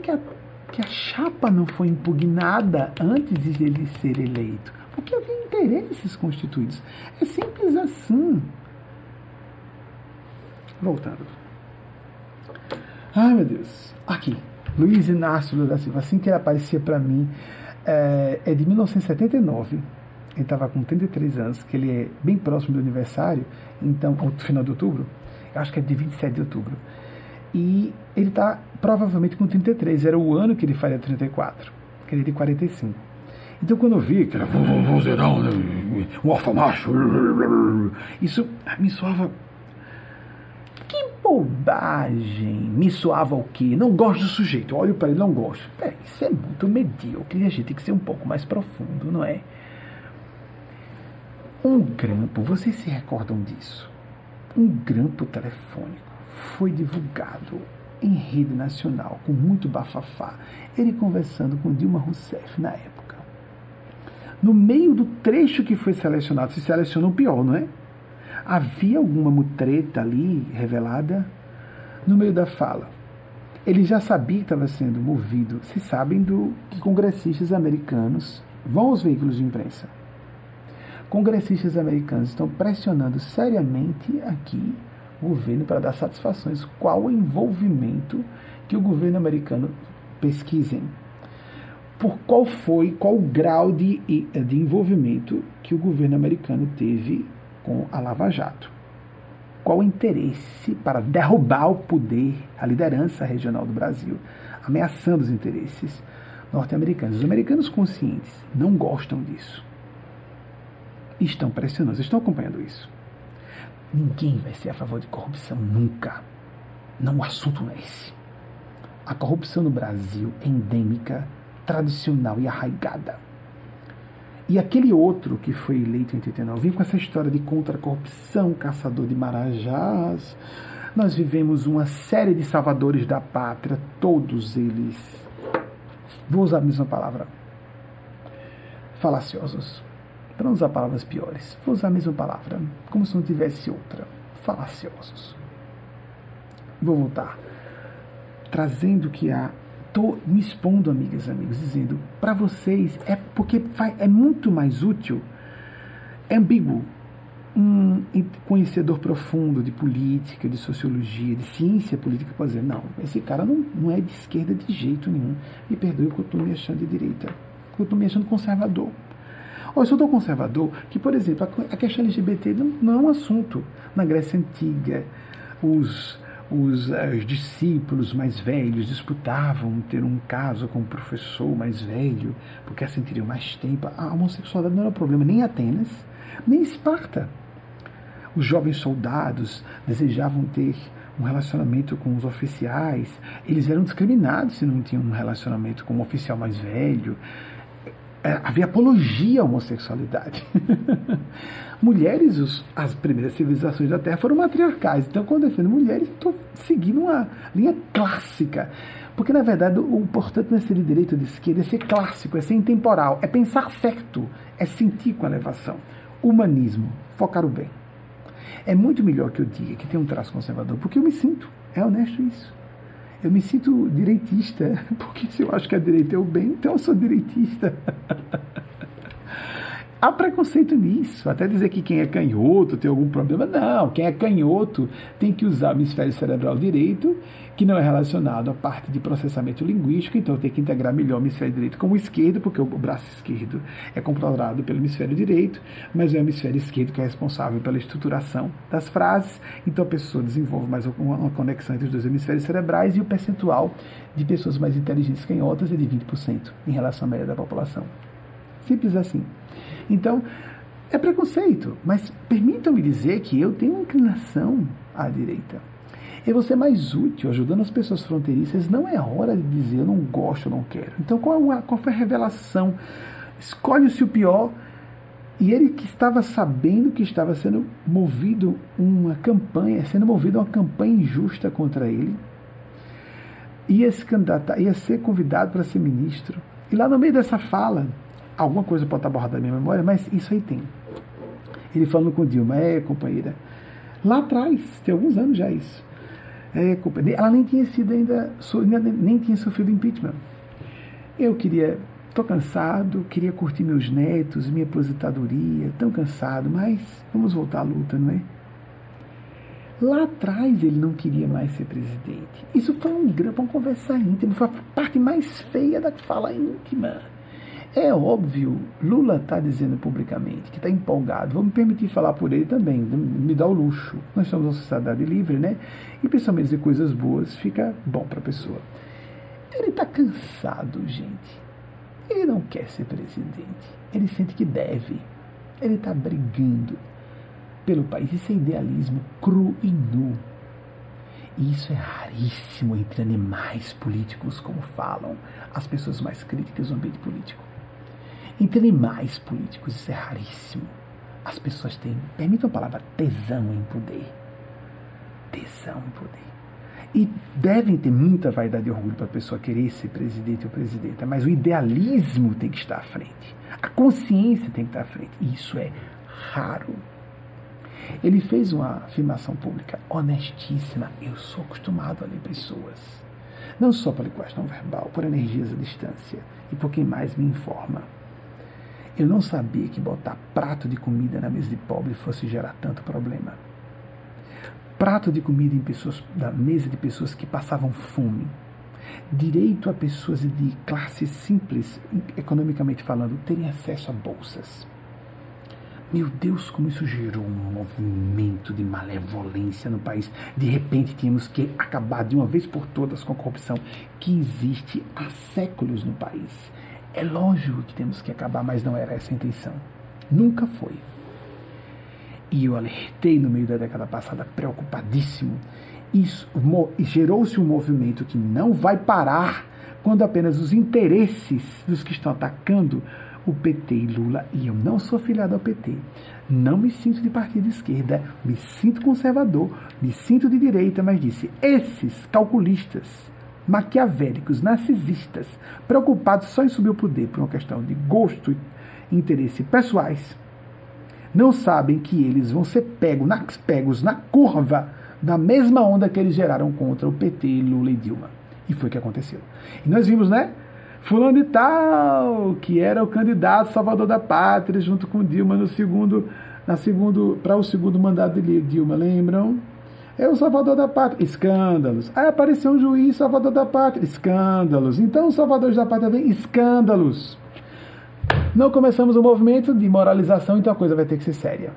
a chapa não foi impugnada antes de ele ser eleito? Porque havia interesses constituídos. É simples assim. Voltando. Ai, meu Deus. Aqui. Luiz Inácio Lula da Silva. Assim que ele aparecia para mim, é de 1979. Ele estava com 33 anos, que ele é bem próximo do aniversário, então, ao final de outubro, acho que é de 27 de outubro. E ele está provavelmente com 33, era o ano que ele faria 34, que ele é de 45. Então, quando eu vi que era um alfamacho, isso me soava... Que bobagem! Me soava o quê? Não gosto do sujeito, olho para ele, não gosto. Isso é muito medíocre, a gente tem que ser um pouco mais profundo, não é? Um grampo, vocês se recordam disso? Um grampo telefônico foi divulgado em rede nacional, com muito bafafá, ele conversando com Dilma Rousseff na época. No meio do trecho que foi selecionado, se selecionou o pior, não é? Havia alguma mutreta ali, revelada, no meio da fala. Ele já sabia que estava sendo movido, vocês sabem que congressistas americanos vão aos veículos de imprensa. Congressistas americanos estão pressionando seriamente aqui o governo para dar satisfações. Qual o envolvimento que o governo americano pesquisem? Qual o grau de envolvimento que o governo americano teve com a Lava Jato? Qual o interesse para derrubar o poder, a liderança regional do Brasil, ameaçando os interesses norte-americanos? Os americanos conscientes não gostam disso. Estão pressionando, estão acompanhando isso. Ninguém vai ser a favor de corrupção nunca. Não, o assunto não é esse. A corrupção no Brasil é endêmica, tradicional e arraigada. E aquele outro que foi eleito em 89, vem com essa história de contra-corrupção, caçador de marajás. Nós vivemos uma série de salvadores da pátria, todos eles, vou usar a mesma palavra, falaciosos. Para não usar palavras piores, vou usar a mesma palavra, como se não tivesse outra, falaciosos. Vou voltar, trazendo que há, estou me expondo, amigas e amigos, dizendo, para vocês, é porque é muito mais útil, é ambíguo, um conhecedor profundo de política, de sociologia, de ciência política, pode dizer, não, esse cara não é de esquerda de jeito nenhum, me perdoe porque eu estou me achando de direita, porque eu estou me achando conservador. Eu sou tão conservador que, por exemplo, a questão LGBT não é um assunto. Na Grécia Antiga, os discípulos mais velhos disputavam ter um caso com um professor mais velho, porque assim teriam mais tempo. A homossexualidade não era um problema nem em Atenas, nem em Esparta. Os jovens soldados desejavam ter um relacionamento com os oficiais. Eles eram discriminados se não tinham um relacionamento com um oficial mais velho. Havia apologia à homossexualidade. Mulheres, as primeiras civilizações da Terra foram matriarcais. Então, quando eu defendo mulheres, estou seguindo uma linha clássica. Porque, na verdade, o importante não é ser de direita ou de esquerda, é ser clássico, é ser intemporal, é pensar certo, é sentir com elevação. Humanismo, focar o bem. É muito melhor que eu diga que tem um traço conservador, porque eu me sinto, é honesto isso. Eu me sinto direitista, porque se eu acho que a direita é o bem, então eu sou direitista. Há preconceito nisso, até dizer que quem é canhoto tem algum problema. Não, quem é canhoto tem que usar o hemisfério cerebral direito, que não é relacionado à parte de processamento linguístico, então tem que integrar melhor o hemisfério direito com o esquerdo, porque o braço esquerdo é controlado pelo hemisfério direito, mas é o hemisfério esquerdo que é responsável pela estruturação das frases, então a pessoa desenvolve mais uma conexão entre os dois hemisférios cerebrais e o percentual de pessoas mais inteligentes canhotas é de 20% em relação à média da população. Simples assim. Então, é preconceito, mas permitam-me dizer que eu tenho uma inclinação à direita. Eu vou ser mais útil ajudando as pessoas fronteiriças, não é hora de dizer eu não gosto, eu não quero. Então, qual foi a revelação? Escolhe-se o pior, e ele que estava sabendo que estava sendo movida uma campanha injusta contra ele, ia se candidatar, ia ser convidado para ser ministro. E lá no meio dessa fala, alguma coisa pode estar borrada da minha memória, mas isso aí tem. Ele falando com Dilma, companheira, lá atrás, tem alguns anos já isso, companheira, ela nem tinha sido ainda, nem tinha sofrido impeachment. Eu queria, estou cansado, queria curtir meus netos, minha aposentadoria, tão cansado, mas vamos voltar à luta, não é? Lá atrás ele não queria mais ser presidente. Isso foi uma conversa íntima, foi a parte mais feia da fala íntima. É óbvio, Lula está dizendo publicamente que está empolgado. Vou me permitir falar por ele também, me dá o luxo. Nós estamos numa sociedade livre, né? E principalmente de coisas boas, fica bom para a pessoa. Ele está cansado, gente. Ele não quer ser presidente. Ele sente que deve. Ele está brigando pelo país. Isso é idealismo cru e nu. E isso é raríssimo entre animais políticos, como falam as pessoas mais críticas do ambiente político. Entre animais políticos, isso é raríssimo. As pessoas têm, permitam a palavra, tesão em poder. Tesão em poder. E devem ter muita vaidade e orgulho para a pessoa querer ser presidente ou presidenta, mas o idealismo tem que estar à frente. A consciência tem que estar à frente. E isso é raro. Ele fez uma afirmação pública honestíssima. Eu sou acostumado a ler pessoas, não só pela questão verbal, por energias à distância e por quem mais me informa. Eu não sabia que botar prato de comida na mesa de pobre fosse gerar tanto problema. Prato de comida em pessoas, na mesa de pessoas que passavam fome. Direito a pessoas de classe simples, economicamente falando, terem acesso a bolsas. Meu Deus, como isso gerou um movimento de malevolência no país. De repente, tínhamos que acabar de uma vez por todas com a corrupção que existe há séculos no país. É lógico que temos que acabar, mas não era essa a intenção. Nunca foi. E eu alertei no meio da década passada, preocupadíssimo. Isso gerou-se um movimento que não vai parar quando apenas os interesses dos que estão atacando o PT e Lula, e eu não sou filiado ao PT, não me sinto de partido de esquerda, me sinto conservador, me sinto de direita, mas disse, esses calculistas, maquiavélicos, narcisistas, preocupados só em subir o poder por uma questão de gosto e interesse pessoais, não sabem que eles vão ser pegos na curva da mesma onda que eles geraram contra o PT, Lula e Dilma. E foi o que aconteceu. E nós vimos, né? Fulano de tal, que era o candidato salvador da pátria, junto com Dilma para o segundo mandato de Dilma, lembram? É o salvador da pátria, escândalos. Aí apareceu um juiz salvador da pátria, escândalos. Então os salvadores da pátria vêm, escândalos. Não começamos o movimento de moralização, então a coisa vai ter que ser séria.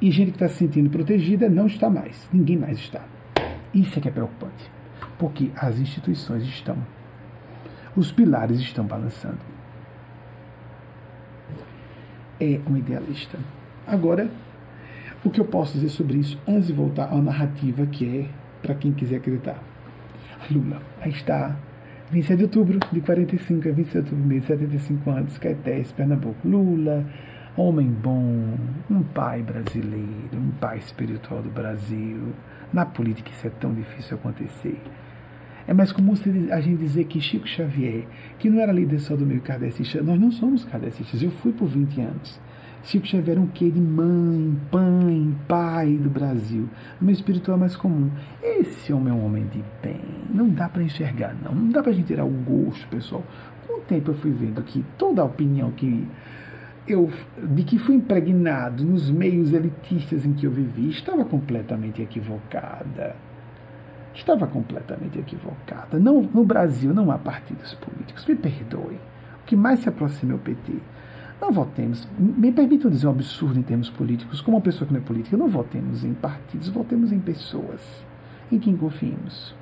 E gente que está se sentindo protegida não está mais, ninguém mais está. Isso é que é preocupante, porque as instituições estão, os pilares estão balançando. É um idealista. Agora, o que eu posso dizer sobre isso antes de voltar à narrativa que é para quem quiser acreditar? Lula, aí está, 27 de outubro de 45, é 27 de outubro de 75 anos, Caetés, Pernambuco. Lula, homem bom, um pai brasileiro, um pai espiritual do Brasil. Na política isso é tão difícil acontecer. É mais comum a gente dizer que Chico Xavier, que não era líder só do meio kardecista, nós não somos kardecistas, eu fui por 20 anos. Chico Xavier era um quê de mãe, pai do Brasil, no meio espiritual mais comum. Esse homem é um homem de bem, não dá para enxergar, não dá para a gente tirar o gosto, pessoal. Com o tempo eu fui vendo que toda a opinião de que fui impregnado nos meios elitistas em que eu vivi estava completamente equivocada. Não, no Brasil não há partidos políticos, me perdoem. O que mais se aproxima é o PT. Não votemos, me permitam dizer um absurdo em termos políticos, como uma pessoa que não é política, não votemos em partidos, votemos em pessoas, em quem confiemos.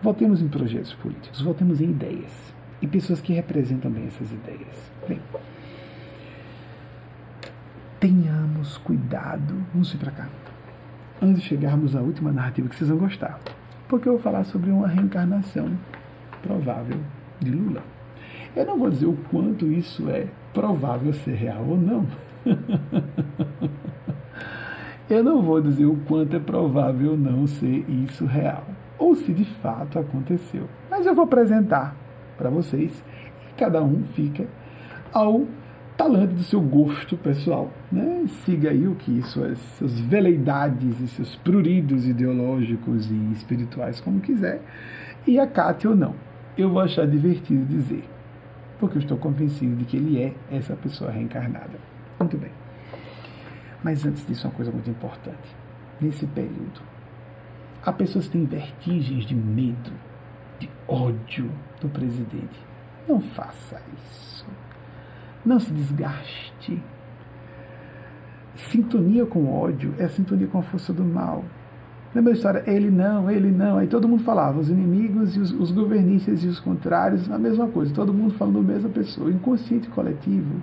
Votemos em projetos políticos, votemos em ideias, e pessoas que representam bem essas ideias. Bem, tenhamos cuidado, vamos ir para cá. Antes de chegarmos à última narrativa que vocês vão gostar, porque eu vou falar sobre uma reencarnação provável de Lula. Eu não vou dizer o quanto isso é provável ser real ou não. Eu não vou dizer o quanto é provável não ser isso real. ou se de fato aconteceu. Mas eu vou apresentar para vocês e cada um fica ao talento do seu gosto pessoal, né? Siga aí o que suas veleidades e seus pruridos ideológicos e espirituais, como quiser, e acate ou não. Eu vou achar divertido dizer, porque eu estou convencido de que ele é essa pessoa reencarnada. Muito bem. Mas antes disso, uma coisa muito importante. Nesse período, há pessoas que têm vertigens de medo, de ódio do presidente. Não faça isso. Não se desgaste. Sintonia com o ódio é a sintonia com a força do mal. Lembra a história? Ele não. Aí todo mundo falava, os inimigos e os governistas e os contrários, a mesma coisa. Todo mundo falando da mesma pessoa. Inconsciente coletivo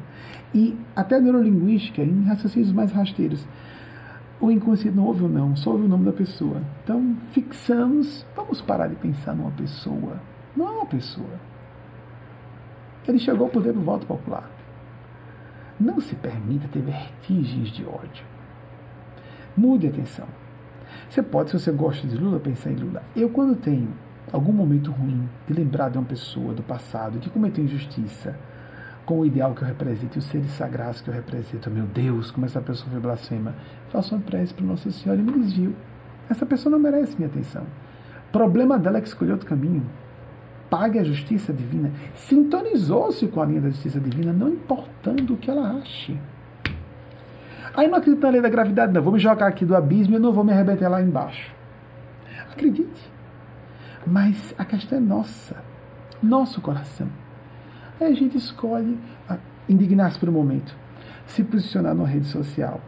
e até neurolinguística, em raciocínios mais rasteiros. O inconsciente não ouve o não, só ouve o nome da pessoa. Então, fixamos, vamos parar de pensar numa pessoa. Não é uma pessoa. Ele chegou ao poder do voto popular. Não se permita ter vertigens de ódio. Mude a atenção. Você pode, se você gosta de Lula, pensar em Lula. Eu, quando tenho algum momento ruim de lembrar de uma pessoa do passado que cometeu injustiça com o ideal que eu represento, os seres sagrados que eu represento, meu Deus, como essa pessoa foi blasfema, faço uma prece para Nossa Senhora e me desvio. Essa pessoa não merece minha atenção. Problema dela é que escolheu outro caminho. Pague a justiça divina, sintonizou-se com a linha da justiça divina, não importando o que ela ache. Aí não acredito na lei da gravidade, não, vou me jogar aqui do abismo e não vou me arrebentar lá embaixo. Acredite, mas a questão é nossa, nosso coração. Aí a gente escolhe indignar-se por um momento, se posicionar numa rede social.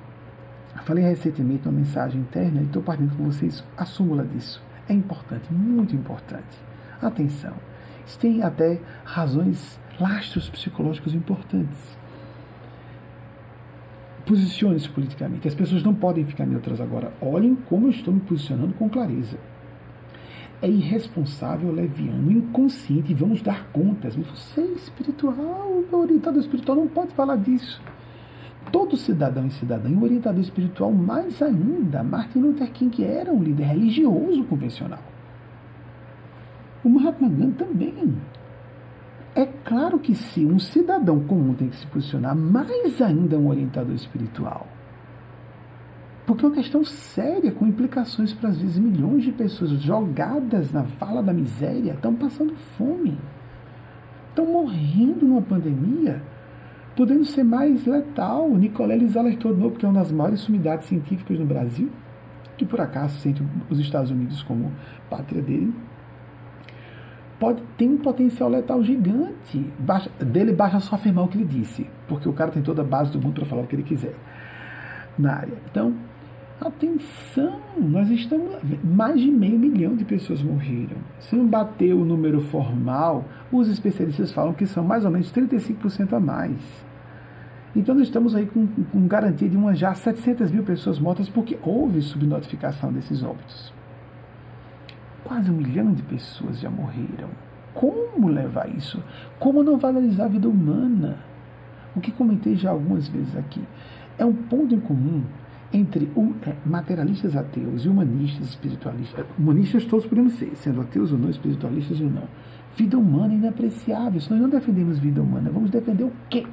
Eu falei recentemente uma mensagem interna e estou partindo com vocês a súmula disso. É importante, muito importante. Atenção, isso tem até razões, lastros psicológicos importantes. Posicione-se politicamente. As pessoas não podem ficar neutras agora. Olhem como eu estou me posicionando com clareza. É irresponsável, leviano, inconsciente, vamos dar contas. Mas você é espiritual, o orientador espiritual não pode falar disso. Todo cidadão e cidadã, o orientador espiritual mais ainda, Martin Luther King, que era um líder religioso convencional. O Mahatma Gandhi também. É claro que se um cidadão comum tem que se posicionar, mais ainda um orientador espiritual. Porque é uma questão séria, com implicações para, às vezes, milhões de pessoas jogadas na vala da miséria, estão passando fome, estão morrendo numa pandemia, podendo ser mais letal. O Nicoleles alertou de novo, que é uma das maiores sumidades científicas no Brasil, que por acaso sente os Estados Unidos como pátria dele. Pode ter um potencial letal gigante. Basta só afirmar o que ele disse, porque o cara tem toda a base do mundo para falar o que ele quiser na área. Então, atenção, nós estamos... mais de 500 mil de pessoas morreram. Se não bater o número formal, os especialistas falam que são mais ou menos 35% a mais. Então, nós estamos aí com garantia de já 700 mil pessoas mortas, porque houve subnotificação desses óbitos. Quase 1 milhão de pessoas já morreram. Como levar isso? Como não valorizar a vida humana? O que comentei já algumas vezes aqui. É um ponto em comum entre materialistas ateus e humanistas espiritualistas. Humanistas todos podemos ser, sendo ateus ou não, espiritualistas ou não. Vida humana é inapreciável. Se nós não defendemos vida humana, vamos defender o quê?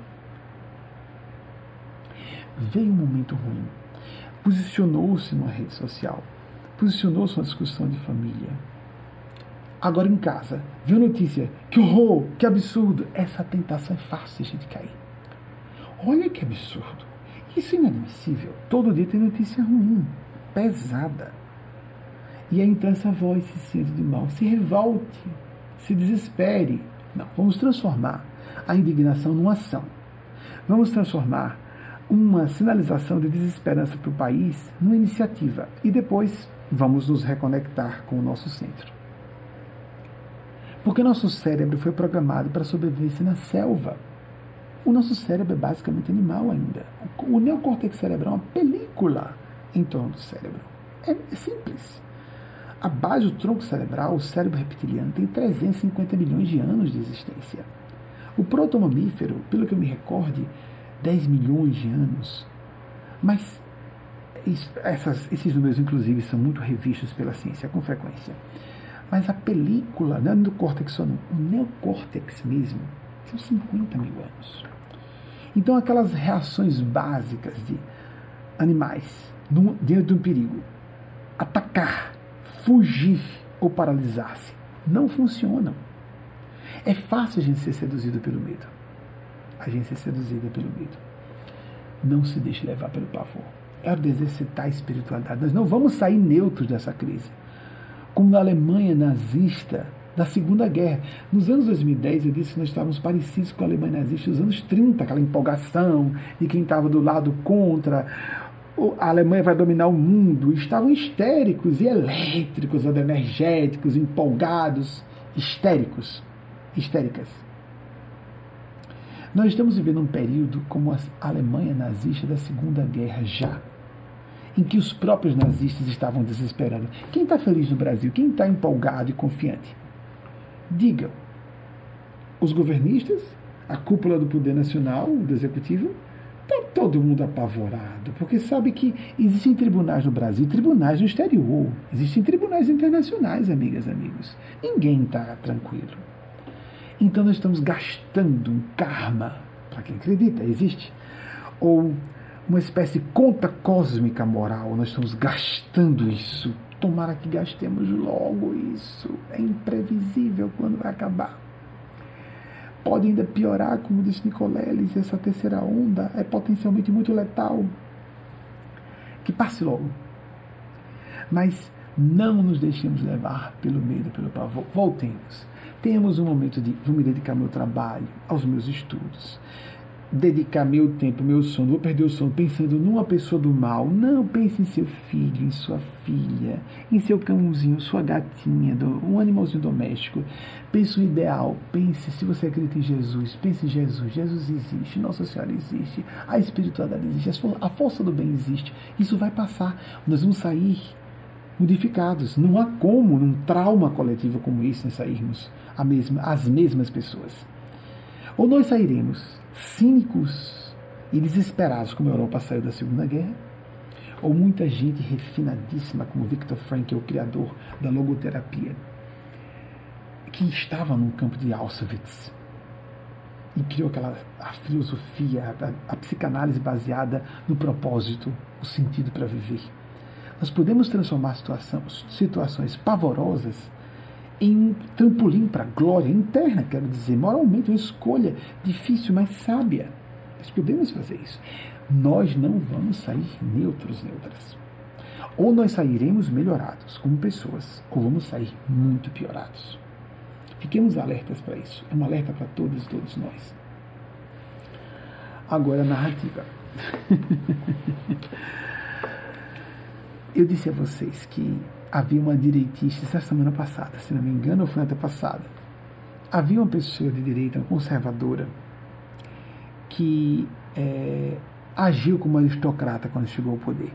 Veio um momento ruim. Posicionou-se numa rede social. Posicionou-se uma discussão de família. Agora em casa, viu notícia? Que horror, que absurdo. Essa tentação é fácil de cair. Olha que absurdo. Isso é inadmissível. Todo dia tem notícia ruim, pesada. E aí então essa voz se sente de mal. Se revolte, se desespere. Não, vamos transformar a indignação numa ação. Vamos transformar uma sinalização de desesperança para o país numa iniciativa. E depois... vamos nos reconectar com o nosso centro. Porque o nosso cérebro foi programado para sobrevivência na selva. O nosso cérebro é basicamente animal ainda. O neocórtex cerebral é uma película em torno do cérebro. É simples. A base do tronco cerebral, o cérebro reptiliano, tem 350 milhões de anos de existência. O protomamífero, pelo que eu me recorde, 10 milhões de anos. Mas... esses números, inclusive, são muito revistos pela ciência, com frequência. Mas a película do córtex, o neocórtex mesmo, são 50 mil anos. Então, aquelas reações básicas de animais dentro de um perigo, atacar, fugir ou paralisar-se, não funcionam. É fácil a gente ser seduzido pelo medo. A gente ser seduzida pelo medo. Não se deixe levar pelo pavor. É hora de exercitar a espiritualidade. Nós não vamos sair neutros dessa crise. Como na Alemanha nazista, da Segunda Guerra. Nos anos 2010, eu disse que nós estávamos parecidos com a Alemanha nazista nos anos 30, aquela empolgação de quem estava do lado contra, a Alemanha vai dominar o mundo. Estavam histéricos e elétricos, energéticos, empolgados, histéricas. Nós estamos vivendo um período como a Alemanha nazista da Segunda Guerra já, em que os próprios nazistas estavam desesperando. Quem está feliz no Brasil? Quem está empolgado e confiante? Digam, os governistas, a cúpula do poder nacional, do executivo, está todo mundo apavorado, porque sabe que existem tribunais no Brasil, tribunais no exterior, existem tribunais internacionais, amigas e amigos. Ninguém está tranquilo. Então nós estamos gastando um karma, para quem acredita, existe, ou uma espécie de conta cósmica moral, nós estamos gastando isso, tomara que gastemos logo isso, é imprevisível quando vai acabar. Pode ainda piorar, como disse Nicoleles, essa terceira onda é potencialmente muito letal, que passe logo. Mas não nos deixemos levar pelo medo, pelo pavor, voltemos. Temos um momento de, vou me dedicar ao meu trabalho, aos meus estudos, dedicar meu tempo, meu sono, vou perder o sono pensando numa pessoa do mal. Não, pense em seu filho, em sua filha, em seu cãozinho, sua gatinha, um animalzinho doméstico. Pense no ideal, pense, se você acredita em Jesus, pense em Jesus. Jesus existe, Nossa Senhora existe, a espiritualidade existe, a força do bem existe. Isso vai passar, nós vamos sair modificados. Não há como, num trauma coletivo como esse, nós sairmos as mesmas pessoas. Ou nós sairemos cínicos e desesperados, como a Europa saiu da Segunda Guerra, ou muita gente refinadíssima, como Viktor Frankl, o criador da logoterapia, que estava no campo de Auschwitz e criou aquela a filosofia, a psicanálise baseada no propósito, o sentido para viver. Nós podemos transformar situações pavorosas em um trampolim para a glória interna, quero dizer, moralmente, uma escolha difícil, mas sábia. Nós podemos fazer isso. Nós não vamos sair neutras. Ou nós sairemos melhorados como pessoas, ou vamos sair muito piorados. Fiquemos alertas para isso. É um alerta para todos nós. Agora a narrativa. Eu disse a vocês que havia uma direitista, essa semana passada, se não me engano, ou foi na passada, havia uma pessoa de direita, uma conservadora, que agiu como aristocrata quando chegou ao poder.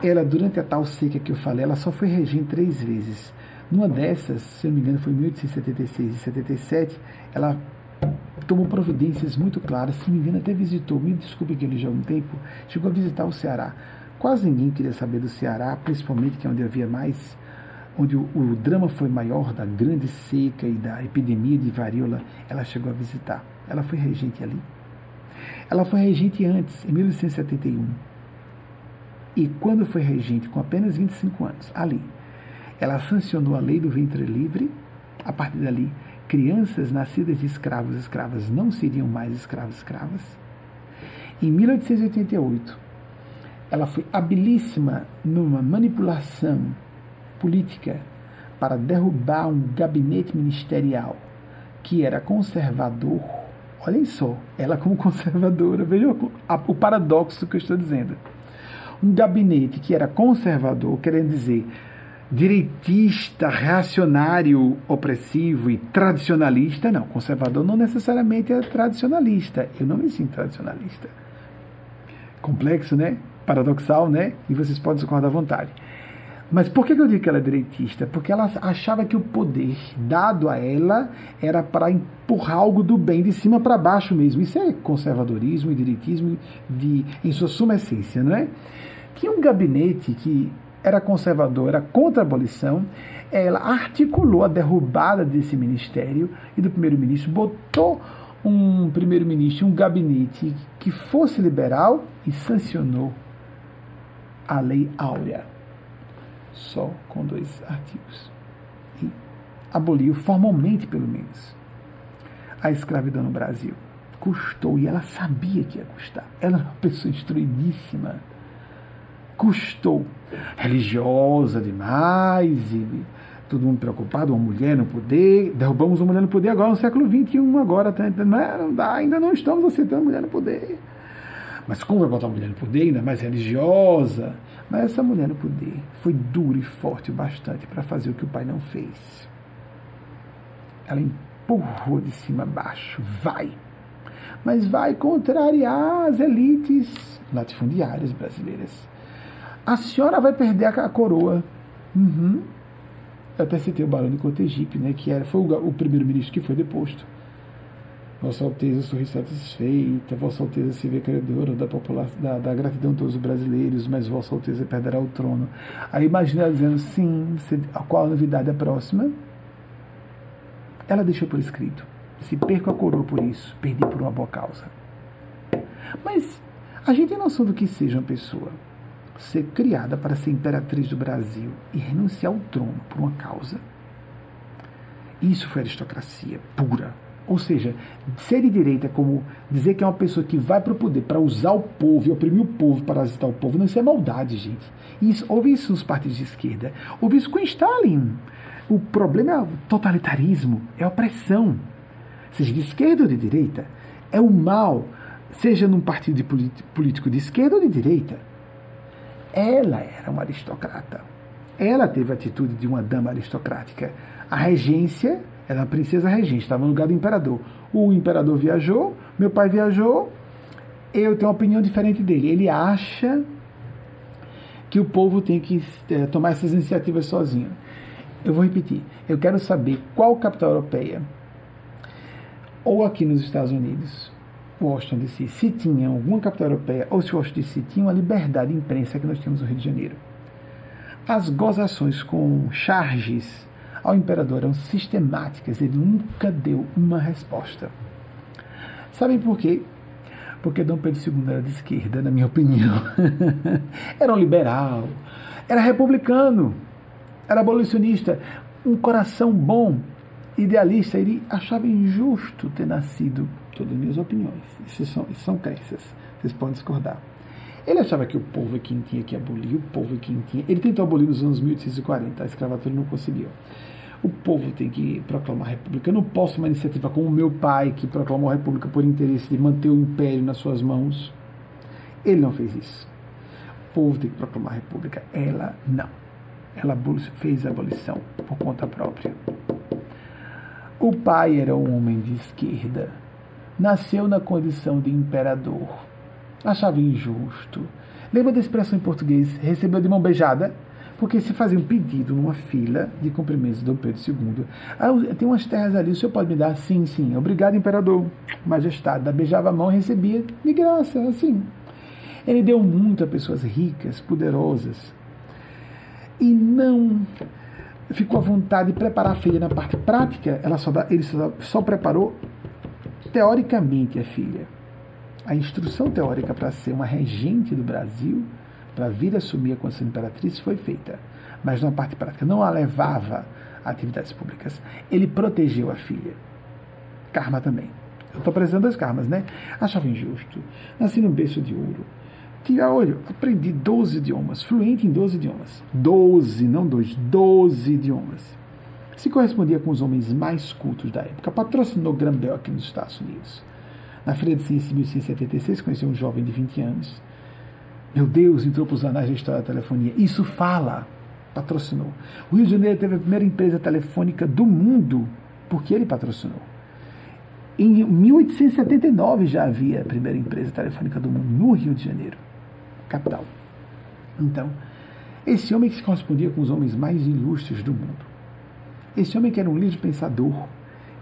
Ela, durante a tal seca que eu falei, ela só foi regente 3 vezes. Numa dessas, se não me engano, foi em 1876 e 77, ela tomou providências muito claras, se não me engano, até visitou, me desculpe que ele já há um tempo, chegou a visitar o Ceará. Quase ninguém queria saber do Ceará, principalmente que é onde havia mais, onde o drama foi maior da grande seca e da epidemia de varíola. Ela chegou a visitar. Ela foi regente ali. Ela foi regente antes, em 1871. E quando foi regente, com apenas 25 anos, ali, ela sancionou a lei do ventre livre. A partir dali, crianças nascidas de escravos e escravas não seriam mais escravos e escravas. Em 1888, ela foi habilíssima numa manipulação política para derrubar um gabinete ministerial que era conservador. Olhem só, ela como conservadora, vejam o paradoxo que eu estou dizendo. Um gabinete que era conservador, querendo dizer direitista, reacionário, opressivo e tradicionalista. Não, conservador não necessariamente é tradicionalista. Eu não me sinto tradicionalista. Complexo, né? Paradoxal, né? E vocês podem discordar à vontade. Mas por que eu digo que ela é direitista? Porque ela achava que o poder dado a ela era para empurrar algo do bem de cima para baixo mesmo. Isso é conservadorismo e direitismo em sua suma essência, não é? Tinha um gabinete que era conservadora, era contra a abolição, ela articulou a derrubada desse ministério e do primeiro-ministro, botou um primeiro-ministro, um gabinete que fosse liberal e sancionou a Lei Áurea, só com 2 artigos. E aboliu formalmente, pelo menos, a escravidão no Brasil. Custou, e ela sabia que ia custar. Ela era uma pessoa instruidíssima. Custou. Religiosa demais, e todo mundo preocupado, uma mulher no poder. Derrubamos uma mulher no poder agora, no século XXI, agora, não dá, ainda não estamos aceitando mulher no poder. Mas como vai botar uma mulher no poder, ainda mais religiosa? Mas essa mulher no poder foi dura e forte o bastante para fazer o que o pai não fez. Ela empurrou de cima a baixo, vai! Mas vai contrariar as elites latifundiárias brasileiras. A senhora vai perder a coroa. Uhum. Eu até citei o Barão de Cotegipe, né, que era, foi o primeiro-ministro que foi deposto. Vossa Alteza sorri satisfeita, Vossa Alteza se vê credora da gratidão de todos os brasileiros, mas Vossa Alteza perderá o trono. Aí imagina ela dizendo, sim, qual a novidade é próxima? Ela deixou por escrito, se perco a coroa por isso, perdi por uma boa causa. Mas a gente tem noção do que seja uma pessoa ser criada para ser imperatriz do Brasil e renunciar ao trono por uma causa? Isso foi aristocracia pura. Ou seja, ser de direita é como dizer que é uma pessoa que vai para o poder para usar o povo e oprimir o povo, parasitar o povo. Não, isso é maldade, gente. Isso, houve isso nos partidos de esquerda. Houve isso com Stalin. O problema é o totalitarismo, é a opressão. Seja de esquerda ou de direita, é o mal. Seja num partido político de esquerda ou de direita. Ela era uma aristocrata. Ela teve a atitude de uma dama aristocrática. A regência... Era a princesa regente, estava no lugar do imperador. O imperador viajou, meu pai viajou, eu tenho uma opinião diferente dele. Ele acha que o povo tem que tomar essas iniciativas sozinho. Eu vou repetir. Eu quero saber qual capital europeia, ou aqui nos Estados Unidos, Washington DC, se tinha alguma capital europeia, ou se Washington DC tinha uma liberdade de imprensa que nós temos no Rio de Janeiro. As gozações com charges ao imperador eram sistemáticas, ele nunca deu uma resposta. Sabem por quê? Porque Dom Pedro II era de esquerda, na minha opinião. Era um liberal, era republicano, era abolicionista, um coração bom, idealista. Ele achava injusto ter nascido, todas as minhas opiniões, isso são crenças, vocês podem discordar. Ele achava que o povo é quem tinha que abolir, o povo é quem tinha... Ele tentou abolir nos anos 1840, a escravatura não conseguiu. O povo tem que proclamar a república. Eu não posso uma iniciativa como o meu pai, que proclamou a república por interesse de manter o império nas suas mãos. Ele não fez isso. O povo tem que proclamar a república. Ela não. Ela fez a abolição por conta própria. O pai era um homem de esquerda. Nasceu na condição de imperador. Achava injusto. Lembra da expressão em português, recebeu de mão beijada? Porque se fazia um pedido numa fila de cumprimentos de Dom Pedro II. Ah, tem umas terras ali, o senhor pode me dar? Sim, sim. Obrigado, imperador. Majestade. Beijava a mão e recebia de graça, assim. Ele deu muito a pessoas ricas, poderosas. E não ficou à vontade de preparar a filha na parte prática. Ele só preparou teoricamente a filha. A instrução teórica para ser uma regente do Brasil, para vir assumir a condição de imperatriz, foi feita. Mas na parte prática, não a levava a atividades públicas. Ele protegeu a filha. Karma também. Eu estou apresentando 2 karmas, né? Achava injusto. Nasci num berço de ouro. Tira olho. Aprendi 12 idiomas. Fluente em 12 idiomas. 12, não 2. 12 idiomas. Se correspondia com os homens mais cultos da época. Patrocinou Graham Bell aqui nos Estados Unidos. Na Feira de Ciências de 1876, conheceu um jovem de 20 anos. Meu Deus, entrou para os anais da história da telefonia. Isso fala, patrocinou. O Rio de Janeiro teve a primeira empresa telefônica do mundo, porque ele patrocinou. Em 1879 já havia a primeira empresa telefônica do mundo, no Rio de Janeiro, capital. Então, esse homem que se correspondia com os homens mais ilustres do mundo, esse homem que era um livre pensador,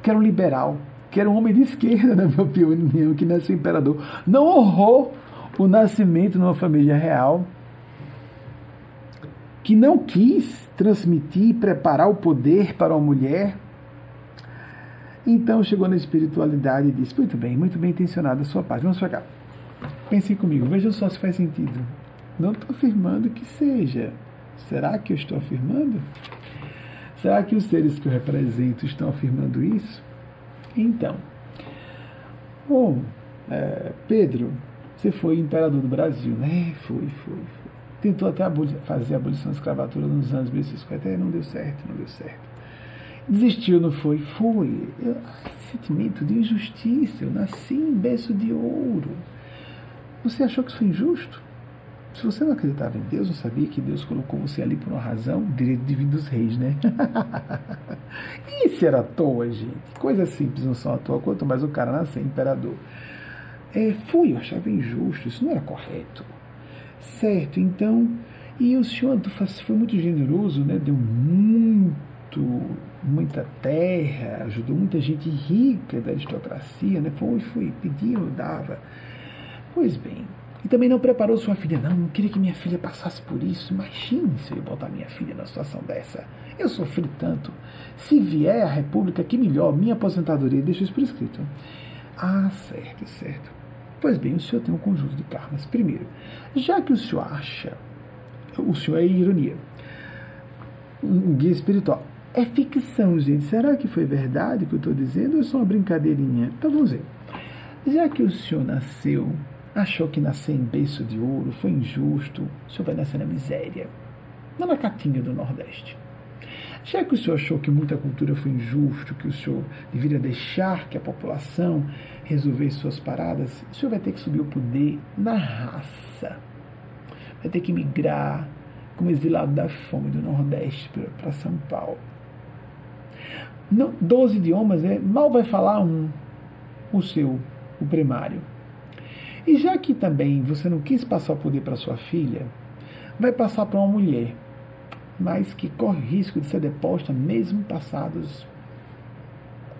que era um liberal, que era um homem de esquerda, na minha opinião, que nasceu imperador, não honrou o nascimento numa família real, que não quis transmitir e preparar o poder para uma mulher. Então chegou na espiritualidade e disse: muito bem intencionada a sua parte. Vamos para cá. Pensem comigo, vejam só se faz sentido. Não estou afirmando que seja. Será que eu estou afirmando? Será que os seres que eu represento estão afirmando isso? Então, Pedro, você foi imperador do Brasil, né? Foi. Tentou até fazer a abolição da escravatura nos anos 1850, não deu certo, Desistiu, não foi? Foi. Sentimento de injustiça, eu nasci em berço de ouro. Você achou que isso foi injusto? Se você não acreditava em Deus, não sabia que Deus colocou você ali por uma razão, direito divino dos reis, né? Isso era à toa, gente. Coisas simples não são à toa, quanto mais o cara nascer imperador. Eu achava injusto, isso não era correto. Certo, então, e o senhor foi muito generoso, né? Deu muita terra, ajudou muita gente rica da aristocracia, né? Pedia, dava. Pois bem, e também não preparou sua filha, não queria que minha filha passasse por isso. Imagine se eu botar minha filha numa situação dessa. Eu sofri tanto. Se vier a república, que melhor, minha aposentadoria, deixa isso por escrito. Ah, certo. Pois bem, o senhor tem um conjunto de karmas. Primeiro, já que o senhor acha, o senhor é ironia, um guia espiritual. É ficção, gente. Será que foi verdade o que eu estou dizendo ou é só uma brincadeirinha? Então vamos ver. Já que o senhor nasceu, achou que nascer em berço de ouro foi injusto, o senhor vai nascer na miséria, lá na Caatinga do Nordeste. Já que o senhor achou que muita cultura foi injusto, que o senhor deveria deixar que a população resolvesse suas paradas, o senhor vai ter que subir o poder na raça. Vai ter que migrar como exilado da fome do Nordeste para São Paulo. 12 idiomas, mal vai falar o primário. E já que também você não quis passar o poder para sua filha, vai passar para uma mulher, mas que corre risco de ser deposta mesmo passados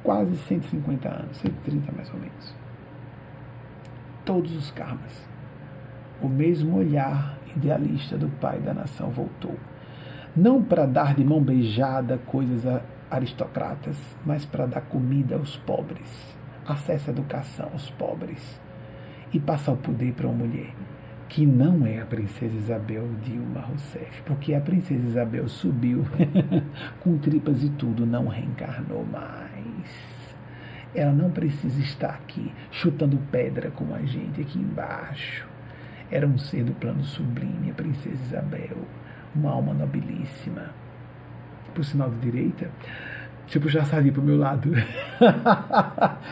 quase 150 anos, 130 mais ou menos. Todos os karmas. O mesmo olhar idealista do pai da nação voltou. Não para dar de mão beijada coisas a aristocratas, mas para dar comida aos pobres, acesso à educação aos pobres e passar o poder para uma mulher. Que não é a Princesa Isabel Dilma Rousseff, porque a Princesa Isabel subiu com tripas e tudo, não reencarnou mais. Ela não precisa estar aqui chutando pedra com a gente aqui embaixo. Era um ser do plano sublime, a Princesa Isabel, uma alma nobilíssima. Por sinal de direita, se eu puxar a sardinha para o meu lado,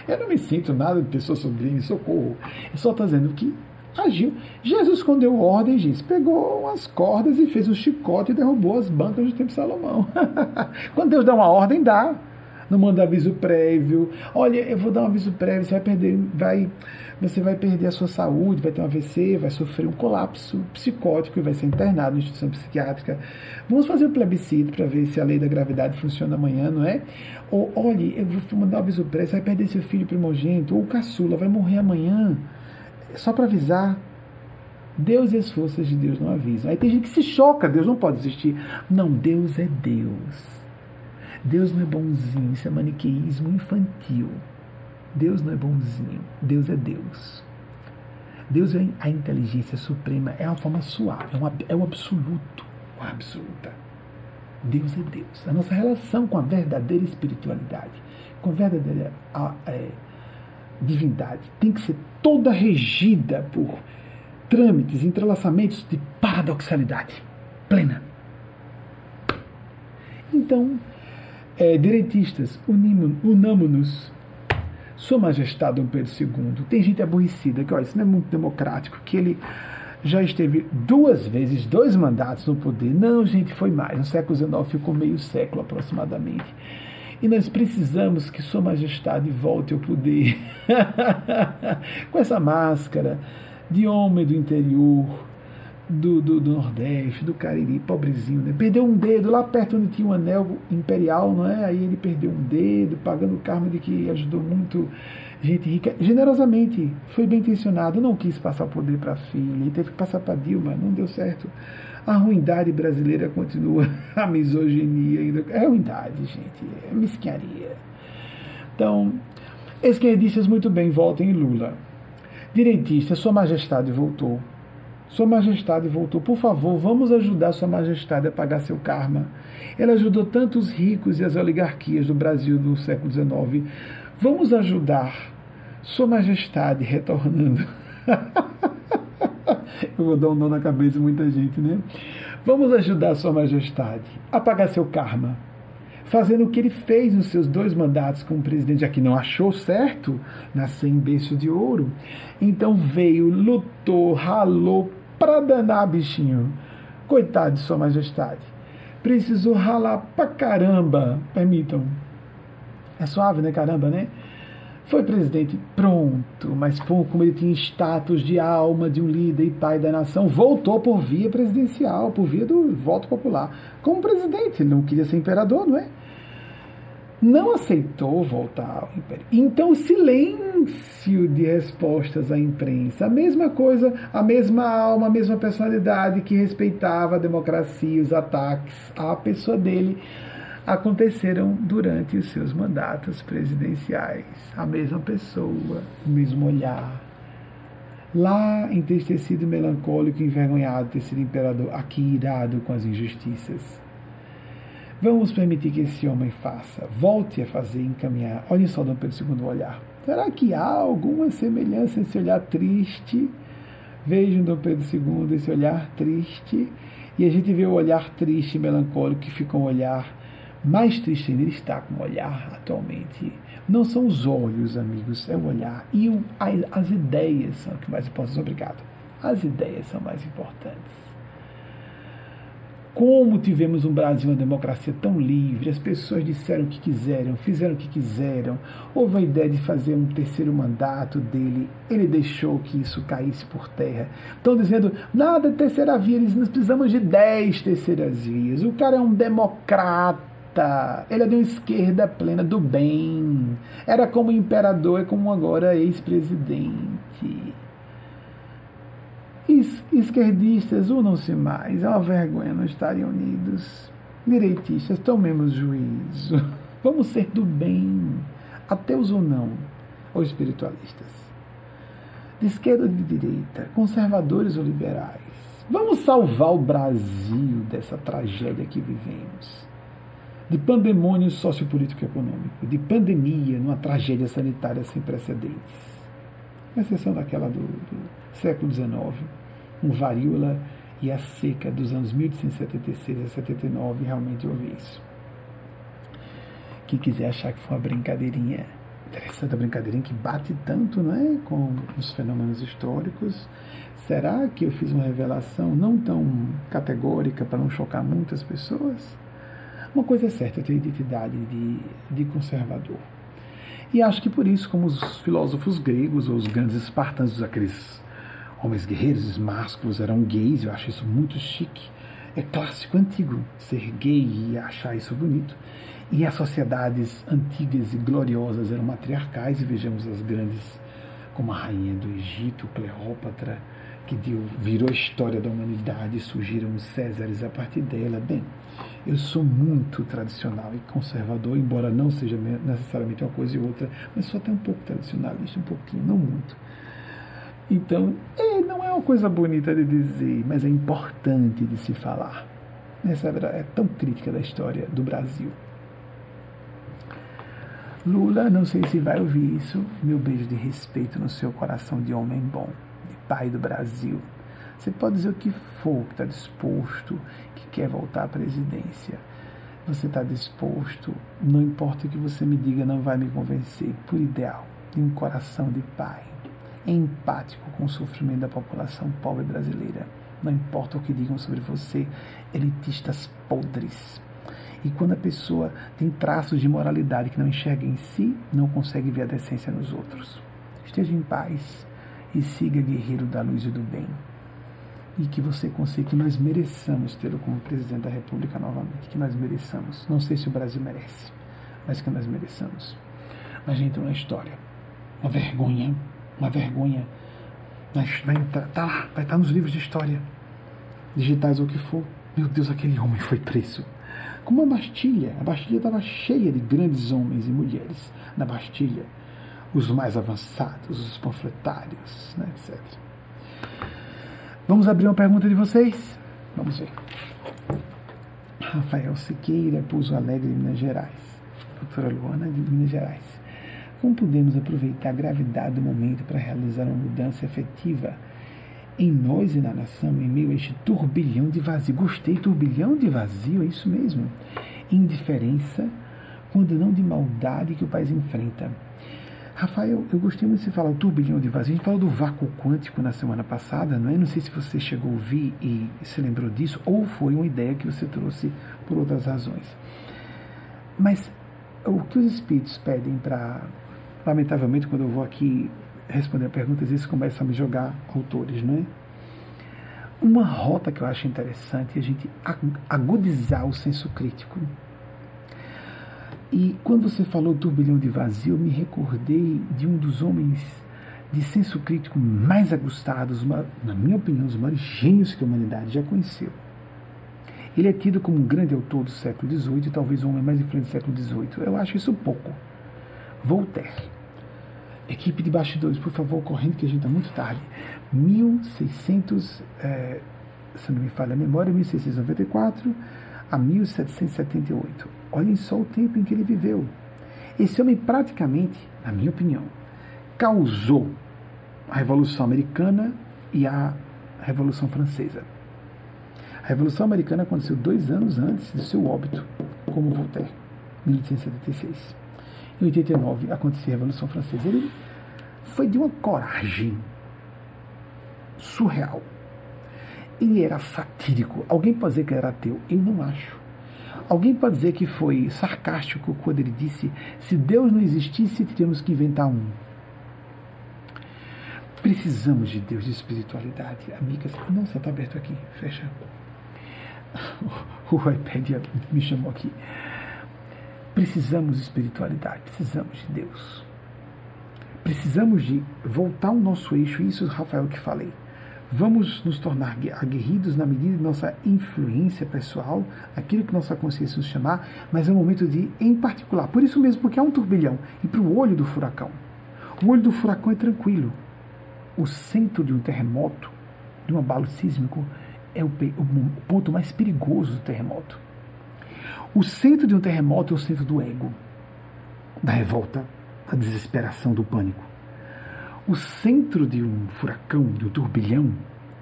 eu não me sinto nada de pessoa sublime, socorro. Eu só estou dizendo que agiu. Jesus, quando deu ordem, disse, pegou as cordas e fez um chicote e derrubou as bancas do Templo de Salomão. Quando Deus dá uma ordem, dá. Não manda aviso prévio. Olha, eu vou dar um aviso prévio, você vai perder a sua saúde, vai ter um AVC, vai sofrer um colapso psicótico e vai ser internado na instituição psiquiátrica. Vamos fazer um plebiscito para ver se a lei da gravidade funciona amanhã, não é? Ou, olha, eu vou mandar um aviso prévio, você vai perder seu filho primogênito, ou o caçula vai morrer amanhã. Só para avisar. Deus e as forças de Deus não avisam. Aí tem gente que se choca, Deus não pode existir. Não, Deus é Deus. Deus não é bonzinho, isso é maniqueísmo infantil. Deus não é bonzinho, Deus é Deus. Deus é a inteligência suprema, é uma forma suave, é um absoluto, uma absoluta. Deus é Deus. A nossa relação com a verdadeira espiritualidade, com a verdadeira divindade, tem que ser toda regida por trâmites, entrelaçamentos de paradoxalidade plena. Então, direitistas, unamo-nos. Sua Majestade Dom Pedro II, tem gente aborrecida que, isso não é muito democrático, que ele já esteve 2 vezes, 2 mandatos no poder. Não, gente, foi mais. No século XIX ficou meio século aproximadamente. E nós precisamos que Sua Majestade volte ao poder com essa máscara de homem do interior, do Nordeste, do Cariri, pobrezinho, né? Perdeu um dedo lá perto onde tinha um anel imperial, não é? Aí ele perdeu um dedo, pagando o karma de que ajudou muito gente rica, generosamente, foi bem intencionado, não quis passar o poder para a filha, teve que passar para Dilma, não deu certo. A ruindade brasileira continua, a misoginia ainda. É ruindade, gente, é mesquinharia. Então, esquerdistas, muito bem, votem em Lula. Direitistas, Sua Majestade voltou. Sua Majestade voltou. Por favor, vamos ajudar Sua Majestade a pagar seu karma. Ela ajudou tanto os ricos e as oligarquias do Brasil do século XIX. Vamos ajudar Sua Majestade retornando. Eu vou dar um nó na cabeça de muita gente, né? Vamos ajudar Sua Majestade a pagar seu karma, fazendo o que ele fez nos seus 2 mandatos como presidente, já que não achou certo nascer em berço de ouro. Então veio, lutou, ralou pra danar, bichinho. Coitado de Sua Majestade. Precisou ralar pra caramba. Permitam. É suave, né? Caramba, né? Foi presidente, pronto, mas como ele tinha status de alma de um líder e pai da nação, voltou por via presidencial, por via do voto popular, como presidente. Ele não queria ser imperador, não é? Não aceitou voltar ao império. Então, silêncio de respostas à imprensa. A mesma coisa, a mesma alma, a mesma personalidade que respeitava a democracia, os ataques à pessoa dele, aconteceram durante os seus mandatos presidenciais. A mesma pessoa, o mesmo olhar. Lá, entristecido, melancólico, envergonhado de ter sido imperador, aqui irado com as injustiças. Vamos permitir que esse homem faça, volte a fazer, encaminhar. Olhem só Dom Pedro II olhar. Será que há alguma semelhança nesse olhar triste? Vejam Dom Pedro II, esse olhar triste. E a gente vê o olhar triste e melancólico, que fica um olhar mais triste. Ele está com o olhar atualmente. Não são os olhos, amigos, é o olhar. E as ideias são o que mais importa. Obrigado. As ideias são mais importantes. Como tivemos um Brasil, uma democracia tão livre, as pessoas disseram o que quiseram, fizeram o que quiseram, houve a ideia de fazer um 3º mandato dele, ele deixou que isso caísse por terra. Estão dizendo, nada de 3ª via, nós precisamos de 10 terceiras vias. O cara é um democrata. Ele é de uma esquerda plena do bem. Era como imperador, é como agora ex-presidente. Esquerdistas, unam-se mais. É uma vergonha não estarem unidos. Direitistas, tomemos juízo. Vamos ser do bem. Ateus ou não, ou espiritualistas. De esquerda ou de direita, conservadores ou liberais. Vamos salvar o Brasil dessa tragédia que vivemos. De pandemônio sociopolítico e econômico, de pandemia, numa tragédia sanitária sem precedentes. Com exceção daquela do século XIX, um varíola e a seca dos anos 1876 a 79, realmente houve isso. Quem quiser achar que foi uma brincadeirinha, interessante, a brincadeirinha que bate tanto, não é, com os fenômenos históricos, será que eu fiz uma revelação não tão categórica para não chocar muitas pessoas? Uma coisa é certa, eu tenho identidade de conservador. E acho que por isso, como os filósofos gregos, ou os grandes espartanos, aqueles homens guerreiros, os másculos, eram gays, eu acho isso muito chique. É clássico, antigo, ser gay e achar isso bonito. E as sociedades antigas e gloriosas eram matriarcais, e vejamos as grandes, como a rainha do Egito, Cleópatra, que virou a história da humanidade, surgiram os Césares a partir dela. Bem, eu sou muito tradicional e conservador, embora não seja necessariamente uma coisa e outra, mas sou até um pouco tradicionalista, um pouquinho, não muito. Então, não é uma coisa bonita de dizer, mas é importante de se falar. Essa é tão crítica da história do Brasil. Lula, não sei se vai ouvir isso, meu beijo de respeito no seu coração de homem bom, pai do Brasil. Você pode dizer o que for, que está disposto, que quer voltar à presidência. Você está disposto, não importa o que você me diga, não vai me convencer. Por ideal, tem um coração de pai, empático com o sofrimento da população pobre brasileira. Não importa o que digam sobre você, elitistas podres. E quando a pessoa tem traços de moralidade que não enxerga em si, não consegue ver a decência nos outros. Esteja em paz e siga guerreiro da luz e do bem, e que você consiga, que nós mereçamos tê-lo como presidente da República novamente, que nós mereçamos, não sei se o Brasil merece, mas que nós mereçamos. Mas entra na história, uma vergonha, vai estar nos livros de história, digitais ou o que for. Meu Deus, aquele homem foi preso. Como a Bastilha. A Bastilha estava cheia de grandes homens e mulheres na Bastilha. Os mais avançados, os panfletários, né, etc. Vamos abrir uma pergunta de vocês? Vamos ver. Rafael Siqueira, Pouso Alegre, Minas Gerais. Doutora Luana, de Minas Gerais. Como podemos aproveitar a gravidade do momento para realizar uma mudança efetiva em nós e na nação, em meio a este turbilhão de vazio? Gostei, turbilhão de vazio, é isso mesmo. Indiferença, quando não de maldade, que o país enfrenta. Rafael, eu gostei muito de você falar o turbilhão de vazio. A gente falou do vácuo quântico na semana passada, não é? Não sei se você chegou a ouvir e se lembrou disso, ou foi uma ideia que você trouxe por outras razões. Mas o que os espíritos pedem para... Lamentavelmente, quando eu vou aqui responder perguntas, eles começam a me jogar autores, não é? Uma rota que eu acho interessante é a gente agudizar o senso crítico. E quando você falou turbilhão de vazio, eu me recordei de um dos homens de senso crítico mais aguçados, na minha opinião, os maiores gênios que a humanidade já conheceu. Ele é tido como um grande autor do século XVIII, talvez o homem mais influente do século XVIII. Eu acho isso pouco. Voltaire. Equipe de bastidores, por favor, correndo, que a gente está muito tarde. 1600, se não me falha a memória, 1694 a 1778. Olhem só o tempo em que ele viveu. Esse homem praticamente, na minha opinião, causou a Revolução Americana e a Revolução Francesa. A Revolução Americana aconteceu 2 anos antes do seu óbito, como Voltaire, em 1876. Em 1889 aconteceu a Revolução Francesa. Ele foi de uma coragem surreal. Ele era satírico. Alguém pode dizer que era ateu? Eu não acho. Alguém pode dizer que foi sarcástico quando ele disse: se Deus não existisse, teríamos que inventar um. Precisamos de Deus, de espiritualidade. Amigas, nossa, está aberto aqui, fecha. O iPad me chamou aqui. Precisamos de espiritualidade, precisamos de Deus. Precisamos de voltar ao nosso eixo, isso, Rafael, que falei. Vamos nos tornar aguerridos na medida de nossa influência pessoal, aquilo que nossa consciência nos chamar, mas é um momento de, em particular, por isso mesmo, porque há um turbilhão, e para o olho do furacão. O olho do furacão é tranquilo. O centro de um terremoto, de um abalo sísmico, é o ponto mais perigoso do terremoto. O centro de um terremoto é o centro do ego, da revolta, da desesperação, do pânico. O centro de um furacão, de um turbilhão,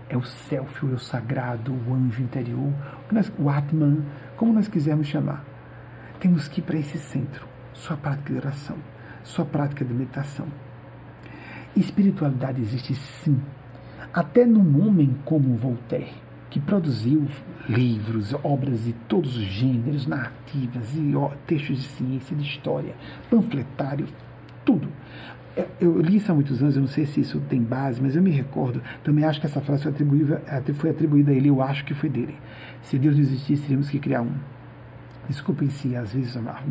é o self, o eu sagrado, o anjo interior, o Atman, como nós quisermos chamar. Temos que ir para esse centro, sua prática de oração, sua prática de meditação. Espiritualidade existe sim, até num homem como Voltaire, que produziu livros, obras de todos os gêneros, narrativas, e textos de ciência, de história, panfletário, tudo. Eu li isso há muitos anos, eu não sei se isso tem base, mas eu me recordo, também acho que essa frase foi atribuída a ele, eu acho que foi dele. Se Deus não existisse, teríamos que criar um. Desculpem se, às vezes, a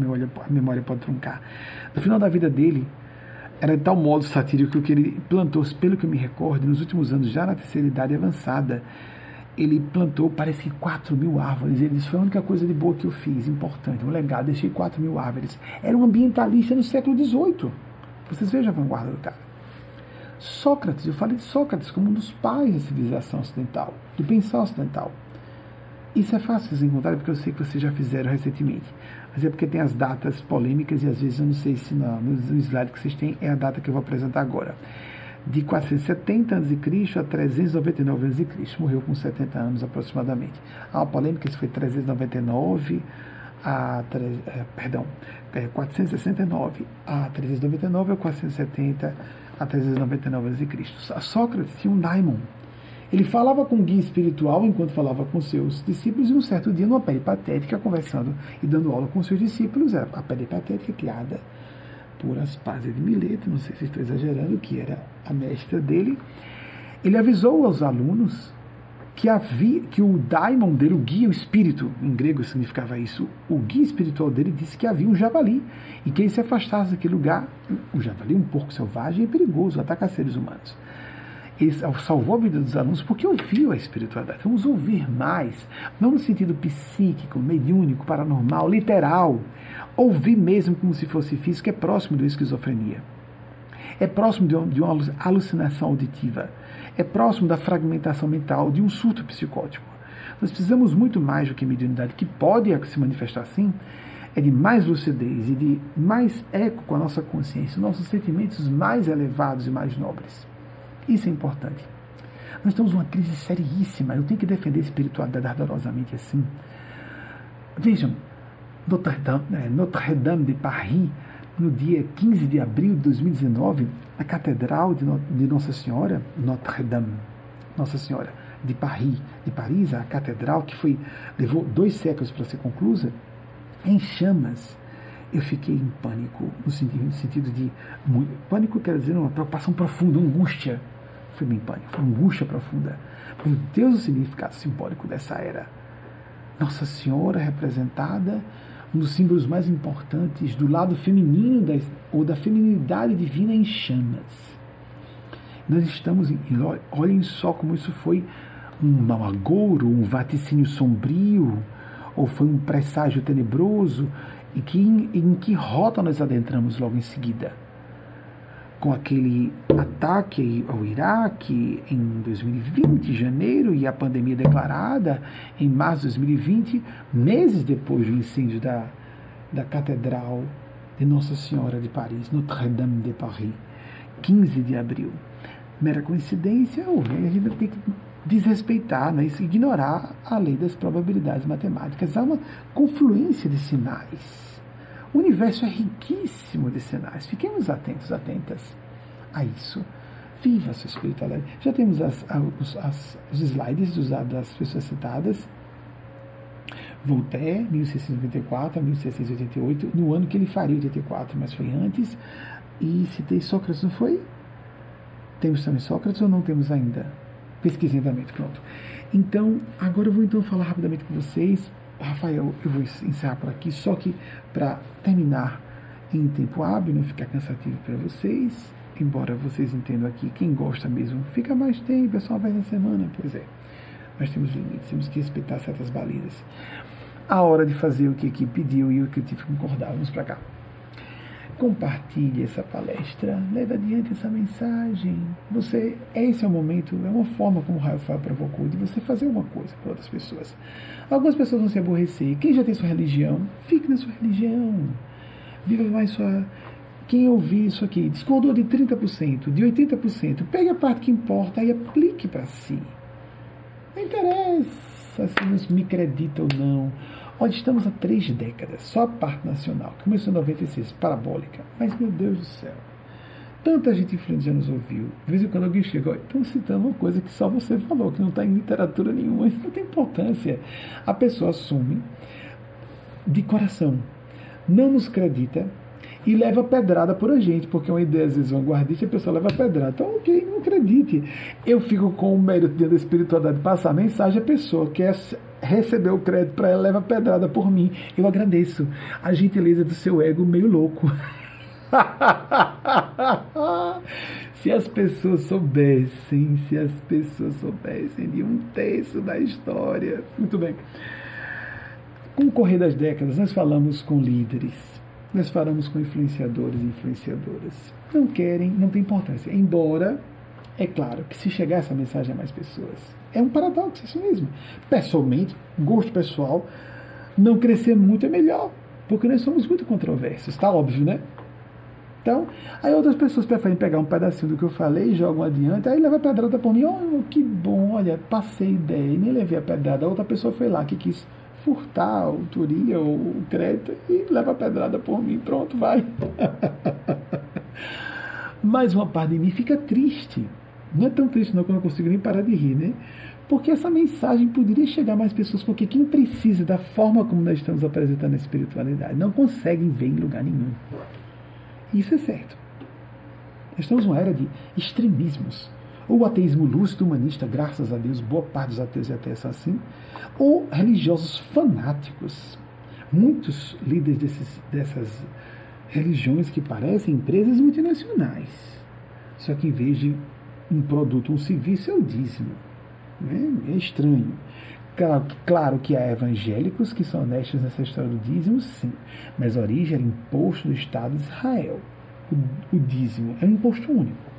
memória pode truncar. No final da vida dele, era de tal modo satírico que ele plantou, pelo que eu me recordo, nos últimos anos, já na terceira idade avançada, ele plantou, parece que 4.000 árvores. Ele disse, foi a única coisa de boa que eu fiz, importante, um legado, deixei 4.000 árvores. Era um ambientalista no século XVIII. Vocês vejam a vanguarda do cara. Sócrates, eu falei de Sócrates como um dos pais da civilização ocidental, do pensar ocidental. Isso é fácil vocês encontrarem, porque eu sei que vocês já fizeram recentemente. Mas é porque tem as datas polêmicas, e às vezes eu não sei se no slide que vocês têm é a data que eu vou apresentar agora. De 470 a.C. a 399 a.C. Morreu com 70 anos aproximadamente. Há uma polêmica, isso foi 469 a 399 ou 470 a 399 a.C. Sócrates tinha um daimon. Ele falava com um guia espiritual enquanto falava com seus discípulos, e um certo dia, numa peripatética, conversando e dando aula com seus discípulos, a peripatética criada por Aspásia de Mileto, não sei se estou exagerando, que era a mestra dele, ele avisou aos alunos que o daimon dele, o guia, o espírito, em grego significava isso, o guia espiritual dele disse que havia um javali, e quem se afastasse daquele lugar, o javali, um porco selvagem, é perigoso, ataca seres humanos. Ele salvou a vida dos alunos porque ouviu a espiritualidade. Vamos ouvir mais, não no sentido psíquico, mediúnico, paranormal, literal. Ouvir mesmo como se fosse físico é próximo da esquizofrenia. É próximo de uma alucinação auditiva. É próximo da fragmentação mental, de um surto psicótico. Nós precisamos muito mais do que mediunidade, que pode se manifestar assim, é de mais lucidez e de mais eco com a nossa consciência, nossos sentimentos mais elevados e mais nobres. Isso é importante. Nós temos uma crise seríssima. Eu tenho que defender a espiritualidade ardorosamente assim. Vejam, Notre-Dame de Paris, no dia 15 de abril de 2019, a Catedral de Nossa Senhora, Notre-Dame, Nossa Senhora de Paris, a Catedral que levou 2 séculos para ser conclusa, em chamas. Eu fiquei em pânico, no sentido de... Pânico quer dizer uma preocupação profunda, angústia. Foi bem pânico, foi angústia profunda. Meu Deus, o significado simbólico dessa era. Nossa Senhora representada, um dos símbolos mais importantes do lado feminino da feminilidade divina em chamas. Nós estamos... Olhem só como isso foi um malgouro, um vaticínio sombrio, ou foi um presságio tenebroso, e em que rota nós adentramos logo em seguida? Com aquele ataque ao Iraque em 2020, janeiro, e a pandemia declarada em março de 2020, meses depois do incêndio da Catedral de Nossa Senhora de Paris, Notre-Dame de Paris, 15 de abril. Mera coincidência, a gente tem que desrespeitar, né? Ignorar a lei das probabilidades matemáticas. Há uma confluência de sinais. O universo é riquíssimo de sinais. Fiquemos atentos, atentas a isso. Viva a sua espiritualidade. Já temos os slides das pessoas citadas. Voltaire, 1694 a 1688, no ano que ele faria 84, mas foi antes. E citei Sócrates, não foi? Temos também Sócrates ou não temos ainda? Pesquisem também, pronto. Então, agora eu vou falar rapidamente com vocês. Rafael, eu vou encerrar por aqui, só que para terminar em tempo hábil, não ficar cansativo para vocês, embora vocês entendam aqui, quem gosta mesmo fica mais tempo, é só uma vez na semana, pois é. Mas temos limites, temos que respeitar certas balizas. A hora de fazer o que a equipe pediu e o que eu tive que concordar, vamos para cá. Compartilhe essa palestra, leve adiante essa mensagem. Esse é o momento, é uma forma como o Rafael provocou de você fazer uma coisa para outras pessoas. Algumas pessoas vão se aborrecer. Quem já tem sua religião, fique na sua religião. Viva mais sua... Quem ouvir isso aqui, discordou de 30%, de 80%, pegue a parte que importa e aplique para si. Não interessa se me acredita ou não. Olha, estamos há 3 décadas, só a parte nacional, que começou em 96, parabólica. Mas, meu Deus do céu, tanta gente influente já nos ouviu. De vez em quando alguém chega, olha, estão citando uma coisa que só você falou, que não está em literatura nenhuma, isso não tem importância. A pessoa assume de coração, não nos acredita e leva pedrada por a gente, porque é uma ideia, às vezes, vanguardista, a pessoa leva pedrada. Então, ok, não acredite. Eu fico com o mérito da espiritualidade, passar a mensagem, a pessoa quer... recebeu o crédito para ela, leva pedrada por mim. Eu agradeço a gentileza do seu ego meio louco. Se as pessoas soubessem de 1/3 da história. Muito bem. Com o correr das décadas, nós falamos com líderes, nós falamos com influenciadores e influenciadoras. Não querem, não tem importância. Embora... é claro que se chegar essa mensagem a mais pessoas, é um paradoxo isso mesmo. Pessoalmente, gosto pessoal, não crescer muito é melhor, porque nós somos muito controversos, tá óbvio, né? Então, aí outras pessoas preferem pegar um pedacinho do que eu falei, jogam adiante, aí leva a pedrada por mim, oh, que bom, olha, passei ideia e nem levei a pedrada. A outra pessoa foi lá que quis furtar a autoria ou o crédito e leva a pedrada por mim, pronto, vai. Mas uma parte de mim fica triste. Não é tão triste não que eu não consigo nem parar de rir, né? Porque essa mensagem poderia chegar a mais pessoas, porque quem precisa da forma como nós estamos apresentando a espiritualidade não conseguem ver em lugar nenhum. Isso é certo. Nós estamos numa era de extremismos. Ou o ateísmo lúcido, humanista, graças a Deus, boa parte dos ateus e ateias são assim, ou religiosos fanáticos. Muitos líderes dessas religiões que parecem empresas multinacionais. Só que em vez de um produto, um serviço, é o dízimo. É estranho. Claro que há evangélicos que são honestos nessa história do dízimo, sim. Mas a origem era imposto do Estado de Israel. O dízimo é um imposto único.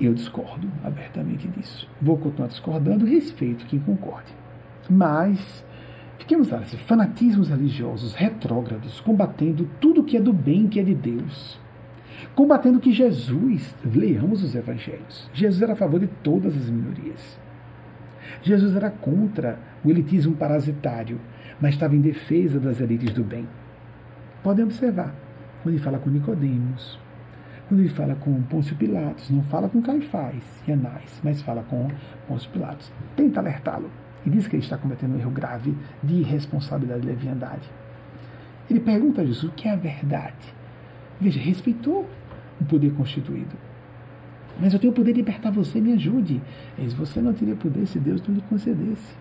Eu discordo abertamente disso. Vou continuar discordando, respeito quem concorde. Mas fiquemos lá, assim, fanatismos religiosos retrógrados, combatendo tudo que é do bem, que é de Deus. Combatendo que Jesus, leamos os evangelhos, Jesus era a favor de todas as minorias. Jesus era contra o elitismo parasitário, mas estava em defesa das elites do bem. Podem observar, quando ele fala com Nicodemos, quando ele fala com Pôncio Pilatos, não fala com Caifás e Anás, mas fala com Pôncio Pilatos. Tenta alertá-lo. E diz que ele está cometendo um erro grave de irresponsabilidade e leviandade. Ele pergunta a Jesus o que é a verdade. Veja, respeitou o poder constituído. Mas eu tenho o poder de libertar você, me ajude. Mas você não teria poder se Deus não lhe concedesse.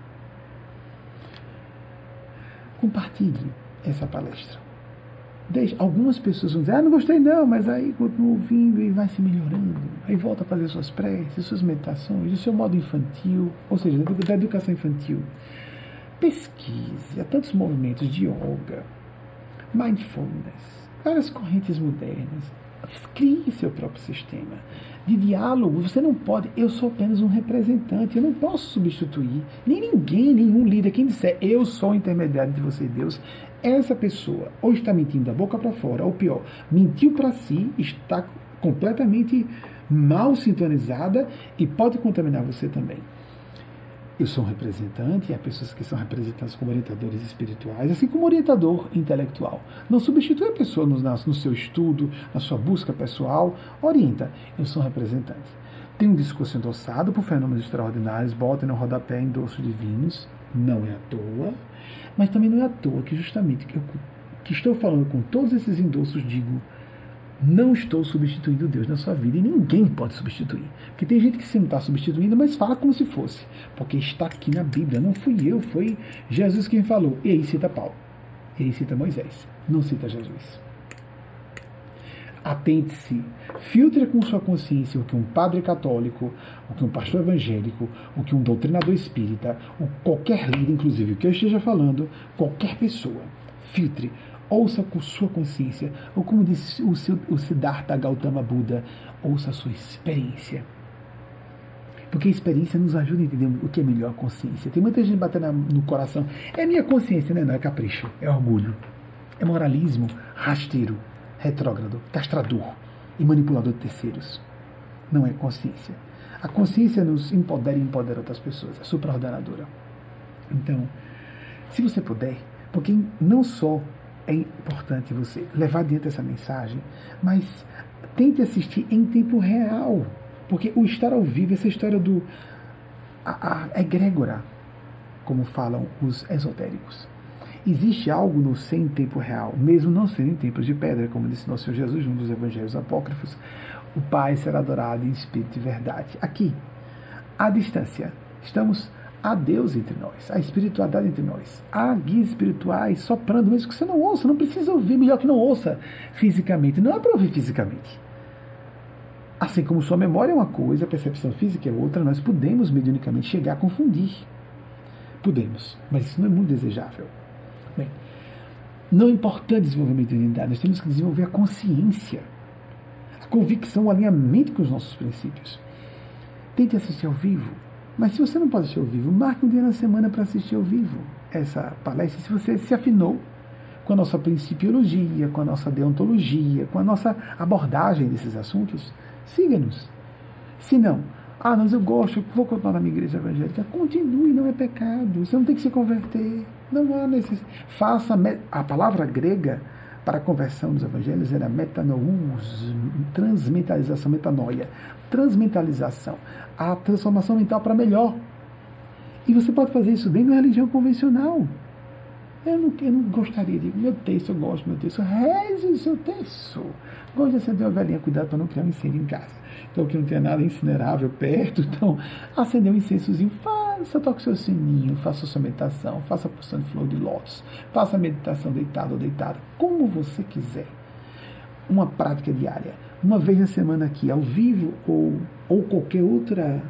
Compartilhe essa palestra. Algumas pessoas vão dizer, não gostei não, mas aí continua ouvindo e vai se melhorando, aí volta a fazer suas preces, suas meditações, do seu modo infantil, ou seja, da educação infantil. Pesquise, há tantos movimentos de yoga, mindfulness, várias correntes modernas. Crie seu próprio sistema de diálogo. Você não pode, eu sou apenas um representante, eu não posso substituir nem ninguém, nenhum líder. Quem disser eu sou o intermediário de você e Deus, essa pessoa ou está mentindo da boca para fora, ou pior, mentiu para si, está completamente mal sintonizada e pode contaminar você também. Eu sou um representante, e há pessoas que são representantes como orientadores espirituais, assim como orientador intelectual. Não substitui a pessoa no seu estudo, na sua busca pessoal. Orienta. Eu sou um representante. Tem um discurso endossado por fenômenos extraordinários, bota no rodapé endossos divinos. Não é à toa. Mas também não é à toa que justamente que estou falando com todos esses endossos, digo, não estou substituindo Deus na sua vida, e ninguém pode substituir, porque tem gente que se não está substituindo, mas fala como se fosse, porque está aqui na Bíblia, não fui eu, foi Jesus quem falou. E aí cita Paulo, e aí cita Moisés, não cita Jesus. Atente-se, filtre com sua consciência o que um padre católico, o que um pastor evangélico, o que um doutrinador espírita, ou qualquer líder, inclusive o que eu esteja falando, qualquer pessoa, filtre. Ouça com sua consciência, ou como disse o Siddhartha Gautama Buda, ouça a sua experiência. Porque a experiência nos ajuda a entender o que é melhor a consciência. Tem muita gente batendo no coração, é minha consciência, né? Não é capricho, é orgulho, é moralismo rasteiro, retrógrado, castrador e manipulador de terceiros. Não é consciência. A consciência nos empodera e empodera outras pessoas, é supraordenadora. Então, se você puder, porque não só é importante você levar adiante essa mensagem, mas tente assistir em tempo real, porque o estar ao vivo, essa história do a egrégora, como falam os esotéricos, existe algo no ser em tempo real, mesmo não sendo em tempos de pedra, como disse nosso Senhor Jesus, um dos evangelhos apócrifos, o Pai será adorado em espírito e verdade. Aqui, à distância, estamos há Deus entre nós, há espiritualidade entre nós, há guias espirituais soprando, mesmo que você não ouça, não precisa ouvir, melhor que não ouça fisicamente, não é para ouvir fisicamente. Assim como sua memória é uma coisa, a percepção física é outra, nós podemos mediunicamente chegar a confundir. Podemos, mas isso não é muito desejável. Bem, não é importante desenvolver mediunidade, nós temos que desenvolver a consciência, a convicção, o alinhamento com os nossos princípios. Tente assistir ao vivo. Mas se você não pode assistir ao vivo, marque um dia na semana para assistir ao vivo essa palestra. Se você se afinou com a nossa principiologia, com a nossa deontologia, com a nossa abordagem desses assuntos, siga-nos. Se não, mas eu gosto, vou continuar na minha igreja evangélica. Continue, não é pecado. Você não tem que se converter. Não há necessidade. Faça a palavra grega para a conversão dos evangelhos era metanous, transmentalização, metanoia, transmentalização, a transformação mental para melhor. E você pode fazer isso dentro da religião convencional. Eu não gostaria de... Meu texto, eu gosto. Reze o seu texto. Gosto de acender uma velhinha, cuidado para não criar um incêndio em casa. Então, que não tenha nada incinerável perto, então, acender um incensozinho, toque seu sininho, faça sua meditação, faça a porção de flor de lótus, faça a meditação deitado ou deitada, como você quiser. uma prática diária, uma vez na semana aqui, ao vivo, ou qualquer outra,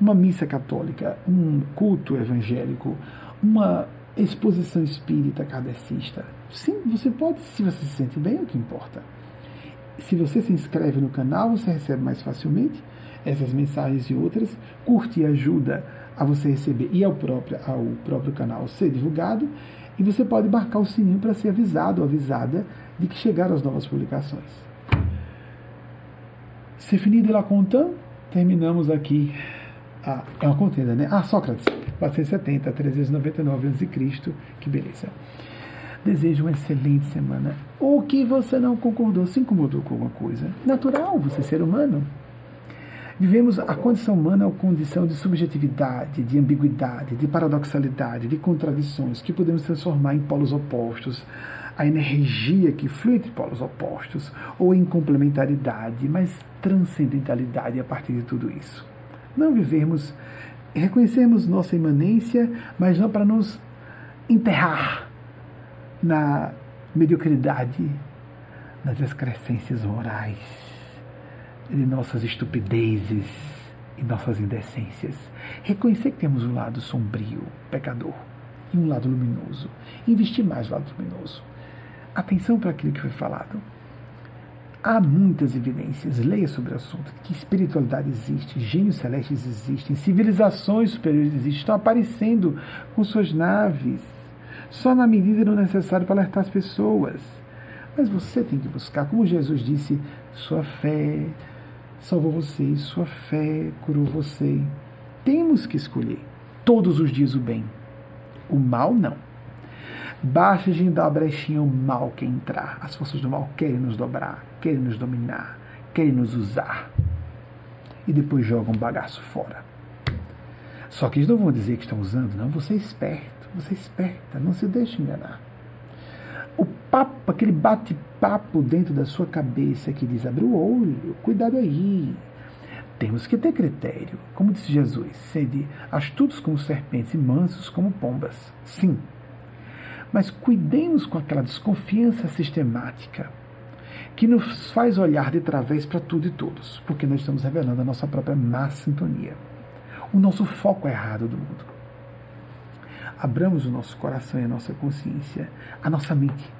uma missa católica, um culto evangélico, uma exposição espírita kardecista. Sim, você pode, se você se sente bem, é o que importa. Se você se inscreve no canal, você recebe mais facilmente essas mensagens e outras. Curte e ajuda a você receber e ao próprio canal ser divulgado. E você pode marcar o sininho para ser avisado ou avisada de que chegaram as novas publicações. Se finito la conta, terminamos aqui. Ah, é uma contenda, né? Ah, Sócrates, 470 a 399 a.C., que beleza. Desejo uma excelente semana. Ou que você não concordou, se incomodou com alguma coisa. Natural, você ser humano. Vivemos a condição humana ou condição de subjetividade, de ambiguidade, de paradoxalidade, de contradições que podemos transformar em polos opostos, a energia que flui entre polos opostos, ou em complementaridade, mas transcendentalidade a partir de tudo isso. Não vivermos, reconhecermos nossa imanência, mas não para nos enterrar na mediocridade, nas excrescências morais, de nossas estupidezes e nossas indecências. Reconhecer que temos um lado sombrio, pecador, e um lado luminoso. Investir mais no lado luminoso. Atenção para aquilo que foi falado. Há muitas evidências, leia sobre o assunto, que espiritualidade existe, gênios celestes existem, civilizações superiores existem, estão aparecendo com suas naves, só na medida do necessário para alertar as pessoas. Mas você tem que buscar, como Jesus disse, sua fé salvou você, sua fé curou você. Temos que escolher todos os dias o bem, o mal não. Basta de dar a brechinha ao mal que entrar. As forças do mal querem nos dobrar, querem nos dominar, querem nos usar. E depois jogam o bagaço fora. Só que eles não vão dizer que estão usando, não. Você é esperto, você é esperta, não se deixe enganar. O papo, aquele bate-papo dentro da sua cabeça que diz, abre o olho, cuidado aí. Temos que ter critério. Como disse Jesus, sede astutos como serpentes e mansos como pombas. Sim. Mas cuidemos com aquela desconfiança sistemática que nos faz olhar de través para tudo e todos, porque nós estamos revelando a nossa própria má sintonia, o nosso foco errado do mundo. Abramos o nosso coração e a nossa consciência, a nossa mente,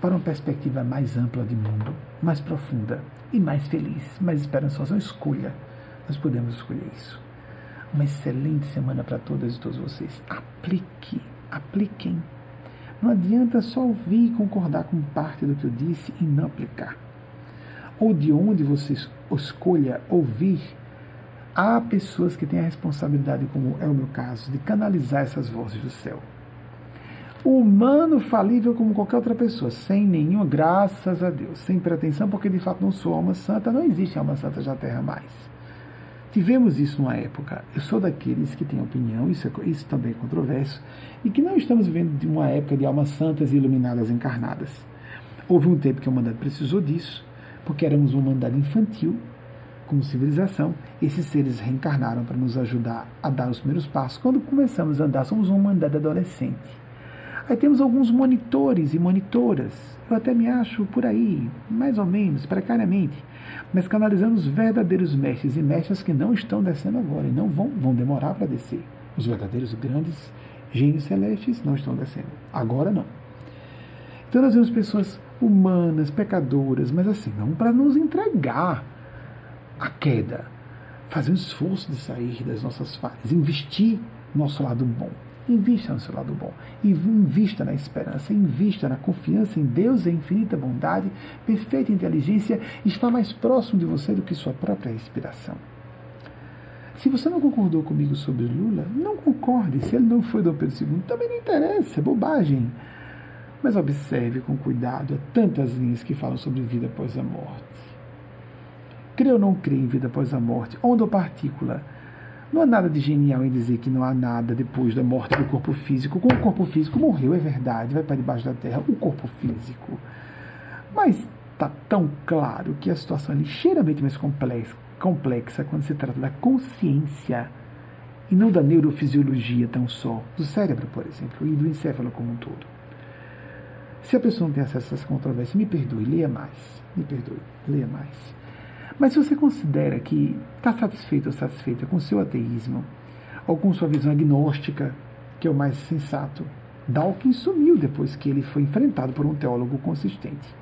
para uma perspectiva mais ampla de mundo, mais profunda e mais feliz, mais esperançosa. Uma escolha, nós podemos escolher isso. Uma excelente semana para todas e todos vocês. Apliquem. Não adianta só ouvir e concordar com parte do que eu disse e não aplicar. Ou de onde você escolha ouvir, há pessoas que têm a responsabilidade, como é o meu caso, de canalizar essas vozes do céu. O humano falível como qualquer outra pessoa, sem nenhuma, graças a Deus, sem pretensão, porque de fato não sou alma santa, não existe alma santa na Terra mais. Tivemos isso numa época. Eu sou daqueles que têm opinião, isso também é controverso, e que não estamos vivendo de uma época de almas santas e iluminadas encarnadas. Houve um tempo que o humanidade precisou disso, porque éramos uma humanidade infantil, como civilização. Esses seres reencarnaram para nos ajudar a dar os primeiros passos. Quando começamos a andar, somos uma humanidade adolescente. Aí temos alguns monitores e monitoras, eu até me acho por aí, mais ou menos, precariamente, mas canalizamos verdadeiros mestres e mestras que não estão descendo agora e não vão demorar para descer. Os verdadeiros grandes gênios celestes não estão descendo, agora não. Então nós vemos pessoas humanas, pecadoras, mas assim, não para nos entregar à queda, fazer um esforço de sair das nossas falhas, investir no nosso lado bom. Invista no seu lado bom, invista na esperança, invista na confiança em Deus e a infinita bondade, perfeita inteligência, está mais próximo de você do que sua própria respiração. Se você não concordou comigo sobre Lula, não concorde. Se ele não foi Dom Pedro II, também não interessa, é bobagem. Mas observe com cuidado há tantas linhas que falam sobre vida após a morte. Creio ou não creio em vida após a morte, onda ou partícula. Não há nada de genial em dizer que não há nada depois da morte do corpo físico. Como o corpo físico morreu, é verdade, vai para debaixo da terra, o corpo físico. Mas está tão claro que a situação é ligeiramente mais complexa quando se trata da consciência e não da neurofisiologia tão só, do cérebro, por exemplo, e do encéfalo como um todo. Se a pessoa não tem acesso a essa controvérsia, me perdoe, leia mais. Me perdoe, leia mais. Mas se você considera que está satisfeito ou satisfeita com o seu ateísmo, ou com sua visão agnóstica, que é o mais sensato, Dawkins sumiu depois que ele foi enfrentado por um teólogo consistente.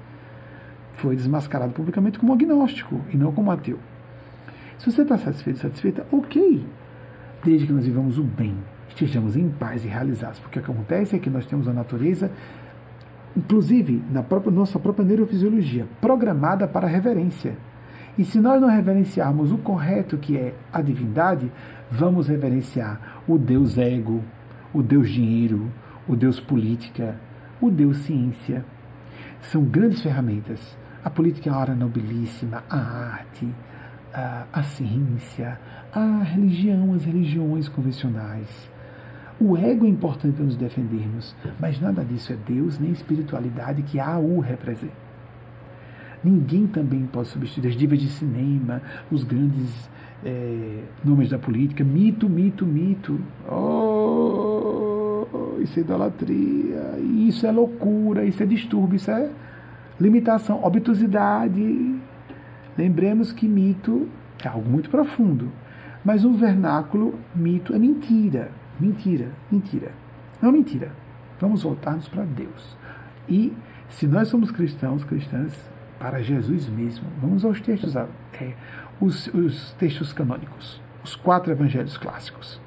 Foi desmascarado publicamente como agnóstico e não como ateu. Se você está satisfeito ou satisfeita, ok. Desde que nós vivamos o bem, estejamos em paz e realizados. Porque o que acontece é que nós temos a natureza, inclusive na nossa própria neurofisiologia, programada para a reverência. E se nós não reverenciarmos o correto, que é a divindade, vamos reverenciar o Deus ego, o Deus dinheiro, o Deus política, o Deus ciência. São grandes ferramentas. A política é uma área nobilíssima, a arte, a ciência, a religião, as religiões convencionais. O ego é importante para nos defendermos, mas nada disso é Deus nem espiritualidade que a AU representa. Ninguém também pode substituir as divas de cinema, os grandes nomes da política, mito, mito, mito. Oh, isso é idolatria, isso é loucura, isso é distúrbio, isso é limitação, obtusidade. Lembremos que mito é algo muito profundo, mas um vernáculo, mito, é mentira, mentira, mentira. Não, mentira. Vamos voltarmos para Deus. E se nós somos cristãos, cristãs, para Jesus mesmo, vamos aos textos, os textos canônicos, os 4 evangelhos clássicos.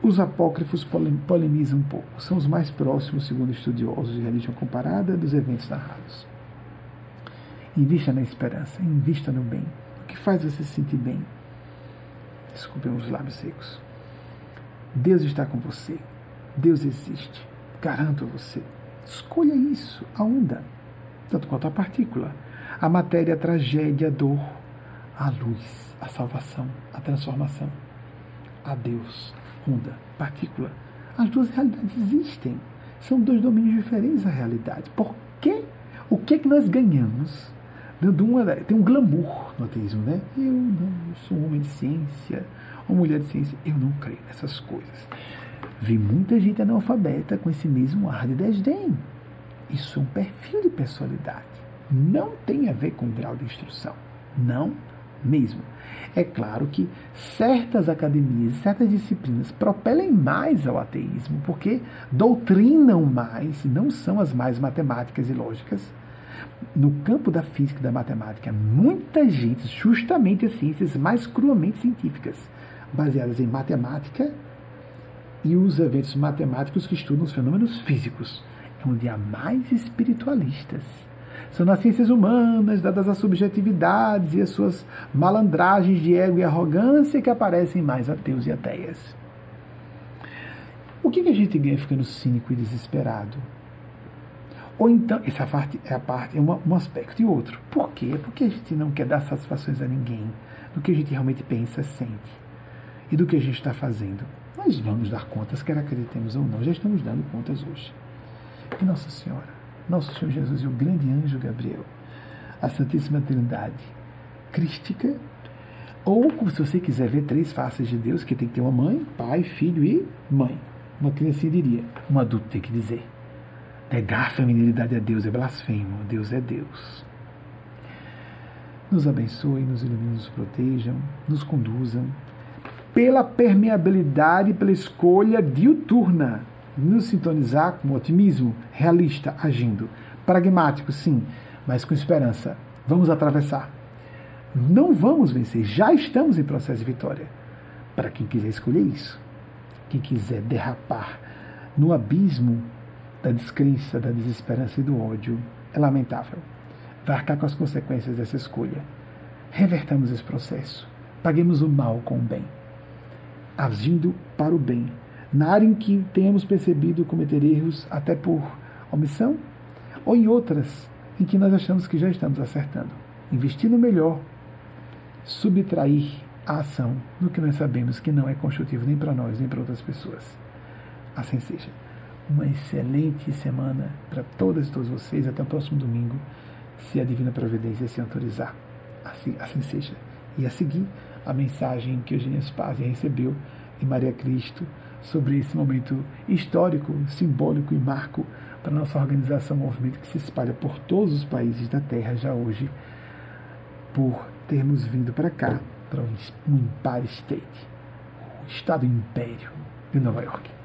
Os apócrifos polemizam um pouco, são os mais próximos, segundo estudiosos de religião comparada, dos eventos narrados. Invista na esperança, invista no bem. O que faz você se sentir bem? Desculpem os lábios secos. Deus está com você. Deus existe. Garanto a você. Escolha isso, a onda, tanto quanto a partícula, a matéria, a tragédia, a dor, a luz, a salvação, a transformação, a Deus, onda, partícula. As duas realidades existem, são 2 domínios diferentes da realidade. Por quê? O que é que nós ganhamos? Tem um glamour no ateísmo, né? Eu sou um homem de ciência, uma mulher de ciência, eu não creio nessas coisas. Vi muita gente analfabeta com esse mesmo ar de desdém. Isso é um perfil de personalidade. Não tem a ver com grau de instrução. Não mesmo. É claro que certas academias, certas disciplinas propelem mais ao ateísmo, porque doutrinam mais, não são as mais matemáticas e lógicas. No campo da física e da matemática, muita gente, justamente as ciências mais cruamente científicas, baseadas em matemática e os eventos matemáticos que estudam os fenômenos físicos, onde há mais espiritualistas. São nas ciências humanas, dadas as subjetividades e as suas malandragens de ego e arrogância, que aparecem mais ateus e ateias. O que a gente ganha ficando cínico e desesperado? Ou então, essa parte é um aspecto e outro. Por quê? Porque a gente não quer dar satisfações a ninguém do que a gente realmente pensa, sente e do que a gente está fazendo. Nós vamos dar contas, quer acreditemos ou não, já estamos dando contas hoje. E Nossa Senhora, Nosso Senhor Jesus e o grande anjo Gabriel, a Santíssima Trindade crística, ou, se você quiser ver 3 faces de Deus, que tem que ter uma mãe, pai, filho e mãe. Uma criancinha diria, um adulto tem que dizer. Negar a feminilidade a Deus é blasfemo, Deus é Deus. Nos abençoe, nos ilumine, nos protejam, nos conduzam pela permeabilidade, pela escolha diuturna, nos sintonizar com otimismo, realista, agindo, pragmático, sim, mas com esperança. Vamos atravessar. Não vamos vencer, já estamos em processo de vitória. Para quem quiser escolher isso, quem quiser derrapar no abismo da descrença, da desesperança e do ódio, é lamentável. Vai arcar com as consequências dessa escolha. Revertamos esse processo. Paguemos o mal com o bem, agindo para o bem. Na área em que tenhamos percebido cometer erros até por omissão, ou em outras em que nós achamos que já estamos acertando. Investir no melhor, subtrair a ação do que nós sabemos que não é construtivo nem para nós, nem para outras pessoas. Assim seja. Uma excelente semana para todas e todos vocês. Até o próximo domingo, se a Divina Providência se autorizar. Assim seja. E a seguir, a mensagem que Eugênia Spásia recebeu em Maria Cristo, sobre esse momento histórico, simbólico e marco para a nossa organização, um movimento que se espalha por todos os países da Terra já hoje, por termos vindo para cá, para um Empire State, o Estado Império de Nova York.